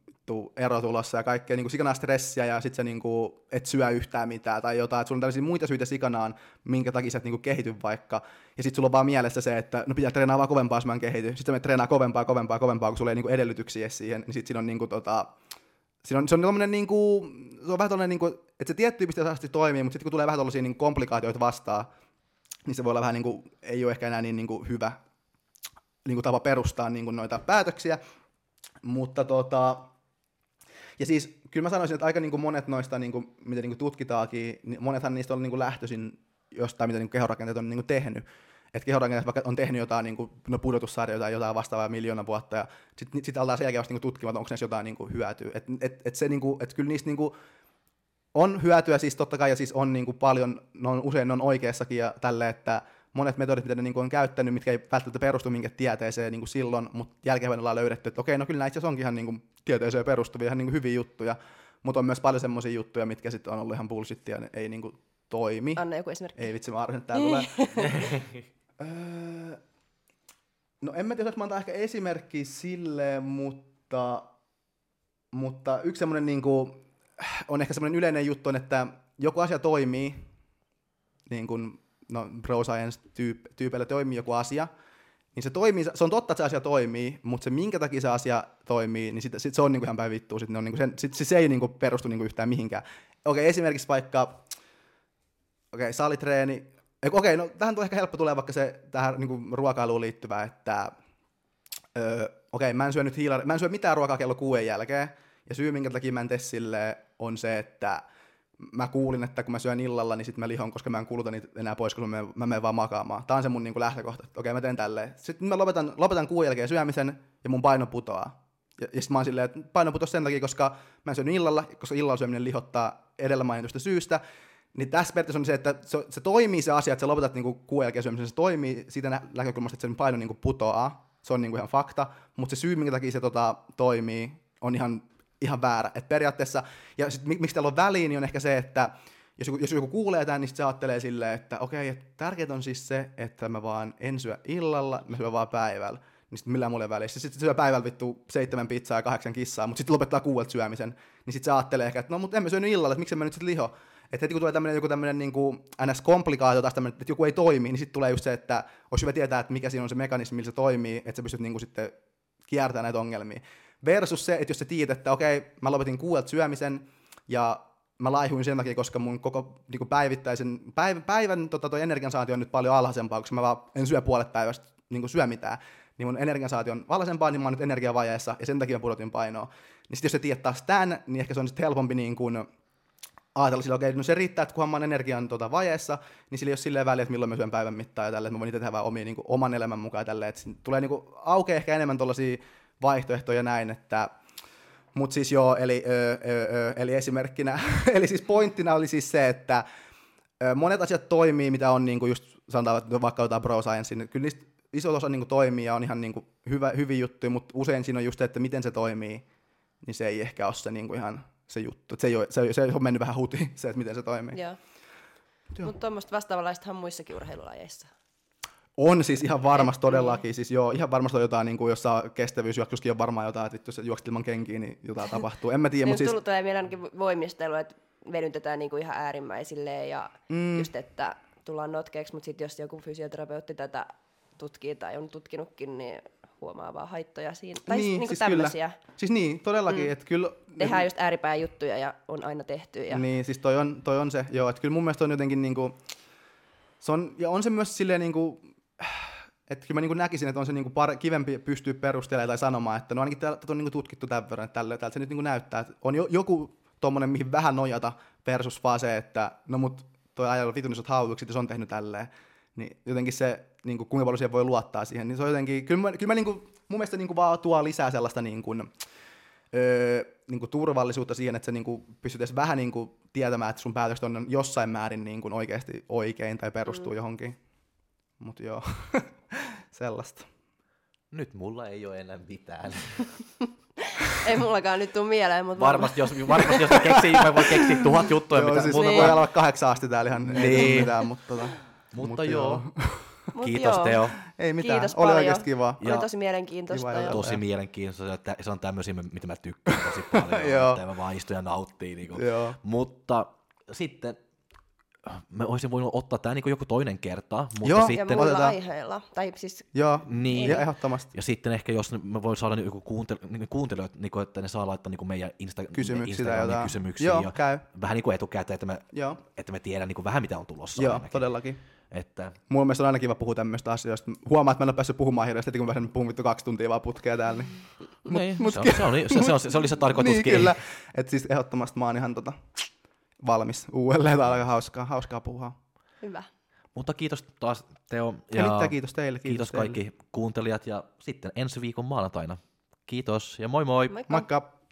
ero tulossa ja kaikkea niinku sikanaa stressiä ja sit sä niinku et syö yhtään mitään tai jotain, että sulla on tällaisia muita syitä sikanaan, minkä takia sä et niinku kehity vaikka. Ja sit sulla on vaan mielessä se, että no pitää treenaa vaan kovempaa, jos mä en kehity. Sit sä menet treenaa kovempaa, kun sulla ei niinku edellytyksiä siihen, niin sit siinä on niinku se on vähän tollainen niinku, että se tiettyyn pisteeseen asti toimii, mutta sit kun tulee vähän tollaisia niinku komplikaatioita vastaan, niin se voi olla vähän niinku, ei ole ehkä enää niin niinku hyvä niinku tapa perustaa niinku noita päätöksiä, mutta ja siis kyllä mä sanoisin, että aika niinku monet noista, niinku, mitä niinku tutkitaakin, niin monethan niistä on niinku lähtöisin jostain, mitä niinku kehorakenteet on niinku tehnyt. Että kehorakenteet vaikka on tehnyt jotain niinku, pudotussarjoja tai jotain vastaavaa miljoona vuotta, ja sitten aletaan sen jälkeen vasta niinku tutkimaan, onko näissä jotain niinku hyötyä. Että kyllä niistä niinku on hyötyä siis totta kai, ja siis on niinku paljon, usein on oikeassakin ja tälle, että monet metodit, mitä ne niinku on käyttänyt, mitkä ei välttämättä perustu minkä tieteeseen niinku silloin, mutta jälkeenpäin ollaan löydetty, että okei, no kyllä näissä onkin ihan niinku tieteeseen perustuvia, ihan niinku hyviä juttuja, mutta on myös paljon semmoisia juttuja, mitkä sitten on ollut ihan bullshittia, ne ei niinku toimi. Anna joku esimerkki. Ei vitsi, mä arvin, että tää tulee. No en mä tiedä, että mä antaa ehkä esimerkki silleen, mutta yksi semmoinen niinku, on ehkä semmoinen yleinen juttu on, että joku asia toimii, niin kuin no bro science-tyypeillä toimii joku asia, niin se toimii, se on totta, että se asia toimii, mutta se minkä takia se asia toimii, niin sit se on niinku ihan päin vittua, se ei niinku perustu niinku yhtään mihinkään. Okei, esimerkiksi vaikka salitreeni, no tähän tulee ehkä helppo tulee vaikka se tähän niinku ruokailuun liittyvä, että mä en syö mitään ruokaa kello 6 jälkeen, ja syy minkä takia mä en tee sille on se, että mä kuulin, että kun mä syön illalla, niin sit mä lihon, koska mä en kuluta niitä enää pois, kun mä menen vaan makaamaan. Tää on se mun niinku lähtökohta, että okei, mä teen tälleen. Sitten mä lopetan kuun jälkeen syömisen ja mun paino putoaa. Ja sit mä oon silleen, että paino putosi sen takia, koska mä en syön illalla, koska illalla syöminen lihottaa edellä mainitusta syystä. Niin tässä periaatteessa on se, että se toimii se asia, että sä lopetat niinku kuun jälkeen syömisen, se toimii siitä näkökulmasta, että sen paino niinku putoaa. Se on niinku ihan fakta, mutta se syy, minkä takia se toimii, on ihan väärä. Et periaatteessa, ja sit, miksi täällä on väliin, niin on ehkä se, että jos joku kuulee tämän, niin sit se ajattelee silleen, että okei, tärkeintä on siis se, että mä vaan en syö illalla, mä syön vaan päivällä, niin sit millään mulle välissä. Sitten syö päivällä vittu 7 pizzaa ja 8 kissaa, mutta sitten lopettaa 6 syömisen, niin sit se ajattelee ehkä, että no mut en mä syönyt illalla, että miksi mä nyt sit liho. Että heti kun tulee tämmöinen niinku NS-komplikaatio taas tämmöinen, että joku ei toimi, niin sitten tulee just se, että olisi hyvä tietää, että mikä siinä on se mekanismi, millä se toimii, että sä pystyt niinku sitten kiertämään näitä ongelmia. Versus se, että jos sä tiedät, että okei, mä lopetin 6 syömisen ja mä laihuin sen takia, koska mun koko niin päivittäisen päivän toi energiansaanti on nyt paljon alhaisempaa, koska mä vaan en syö puolet päivästä niin syö mitään, niin mun energiansaanti on alhaisempaa, niin mä oon nyt energiavajeessa ja sen takia mä pudotin painoa. Niin sit jos sä tiedät taas tämän, niin ehkä se on sitten helpompi niin kuin ajatella sillä, okei, no se riittää, että kunhan mä oon energian vajeessa, niin sillä ei ole silleen väliä, että milloin mä syön päivän mittaan ja tälleen, että mä voin itse tehdä omia, niin oman elämän mukaan tälleen, että tulee niin aukeaa ehkä enemmän tollaisia vaihtoehtoja näin, että mut siis joo, eli esimerkkinä, eli siis pointtina oli siis se, että monet asiat toimii, mitä on niinku just sanotaan vaikka jotain bro science, niin kyllä niistä iso osa niinku toimii ja on ihan niinku hyviä juttuja, mutta usein siinä on just se, että miten se toimii, niin se ei ehkä ole se niinku ihan se juttu, se on mennyt vähän hutiin se, että miten se toimii. Joo, mutta tuommoista vastaavanlaistahan muissakin urheilulajeissa. On siis ihan varmasti todellakin, siis joo, ihan varmasti on jotain, niin kuin jossa kestävyysjuoksuskin on varmaan jotain, että jos juokset ilman kenkiä, niin jotain tapahtuu, en mä tiedä. Mutta siis tullut tulee vielä ainakin voimistelua, että venytetään niin kuin ihan äärimmäisilleen ja just, että tullaan notkeeksi, mutta sitten jos joku fysioterapeutti tätä tutkii tai on tutkinutkin, niin huomaa vaan haittoja siinä. Tai niin, niin siis tämmöisiä. Kyllä. Siis niin, todellakin, että kyllä tehdään just ääripää juttuja ja on aina tehty. Ja niin, siis toi on se, joo, että kyllä mun mielestä on jotenkin niinku, se on, ja on se myös silleen niinku, että kyllä mä niin näkisin, että on se niin kivempi pystyä perustelemaan tai sanomaan, että no ainakin tätä on niin tutkittu tämän verran, että täältä se nyt niin näyttää, että on joku tommonen, mihin vähän nojata versus vaan se, että no mut toi ajalla vitun isot hautukset, jos on tehnyt tälleen, niin jotenkin se, niin kuin, kuinka paljon siihen voi luottaa siihen, niin se on jotenkin, kyllä mä niin kuin, mun mielestä niin kuin vaan tuo lisää sellaista niin kuin turvallisuutta siihen, että sä niin kuin pystyt edes vähän niin kuin tietämään, että sun päätökset on jossain määrin niin kuin oikeasti oikein tai perustuu johonkin. Mut joo, sellaista. Nyt mulla ei ole enää mitään. Ei mullakaan nyt tule mieleen, mutta... Varmasti jos mä keksin, mä voin keksiä 1000 juttuja, joo, mitä... Siis muuta niin. Voi olla 8 asti täällä ihan niin. Mitään, mutta joo. Kiitos Teo. Ei mitään, kiitos, oli oikeasti kivaa. Oli tosi mielenkiintoista. Tosi mielenkiintoista, että se on tämmöisiä, mitä mä tykkään tosi paljon, että mä vaan istun ja nauttii. Niin mutta sitten... Mä olisin voinut ottaa tää niin joku toinen kerta, mutta joo, sitten... Joo, ja mulla aiheella. Tai siis... Joo, niin. Ja ehdottomasti. Ja sitten ehkä, jos mä voin saada joku kuuntelijoita, niin että ne saa laittaa niin meidän Instagramin kysymyksiä. Joo, käy. Vähän niin kuin etukäteen, että me tiedän niin vähän, mitä on tulossa. Joo, ainakin. Todellakin. Että... Mulla mielestä on aina kiva puhua tämmöistä asioista. Huomaa, että mä en ole päässyt puhumaan hirveästi, kun mä puhun vittu 2 tuntia vaan putkea täällä. Niin. Se oli se tarkoituskin. Niin, kyllä. Että siis ehdottomasti mä oon ihan valmis uudelleen, tämä on aika hauskaa puhua. Hyvä. Mutta kiitos taas Teo. Ja kiitos teille. Kiitos kaikki teille. Kuuntelijat ja sitten ensi viikon maanantaina. Kiitos ja moi moi. Moikka. Moikka.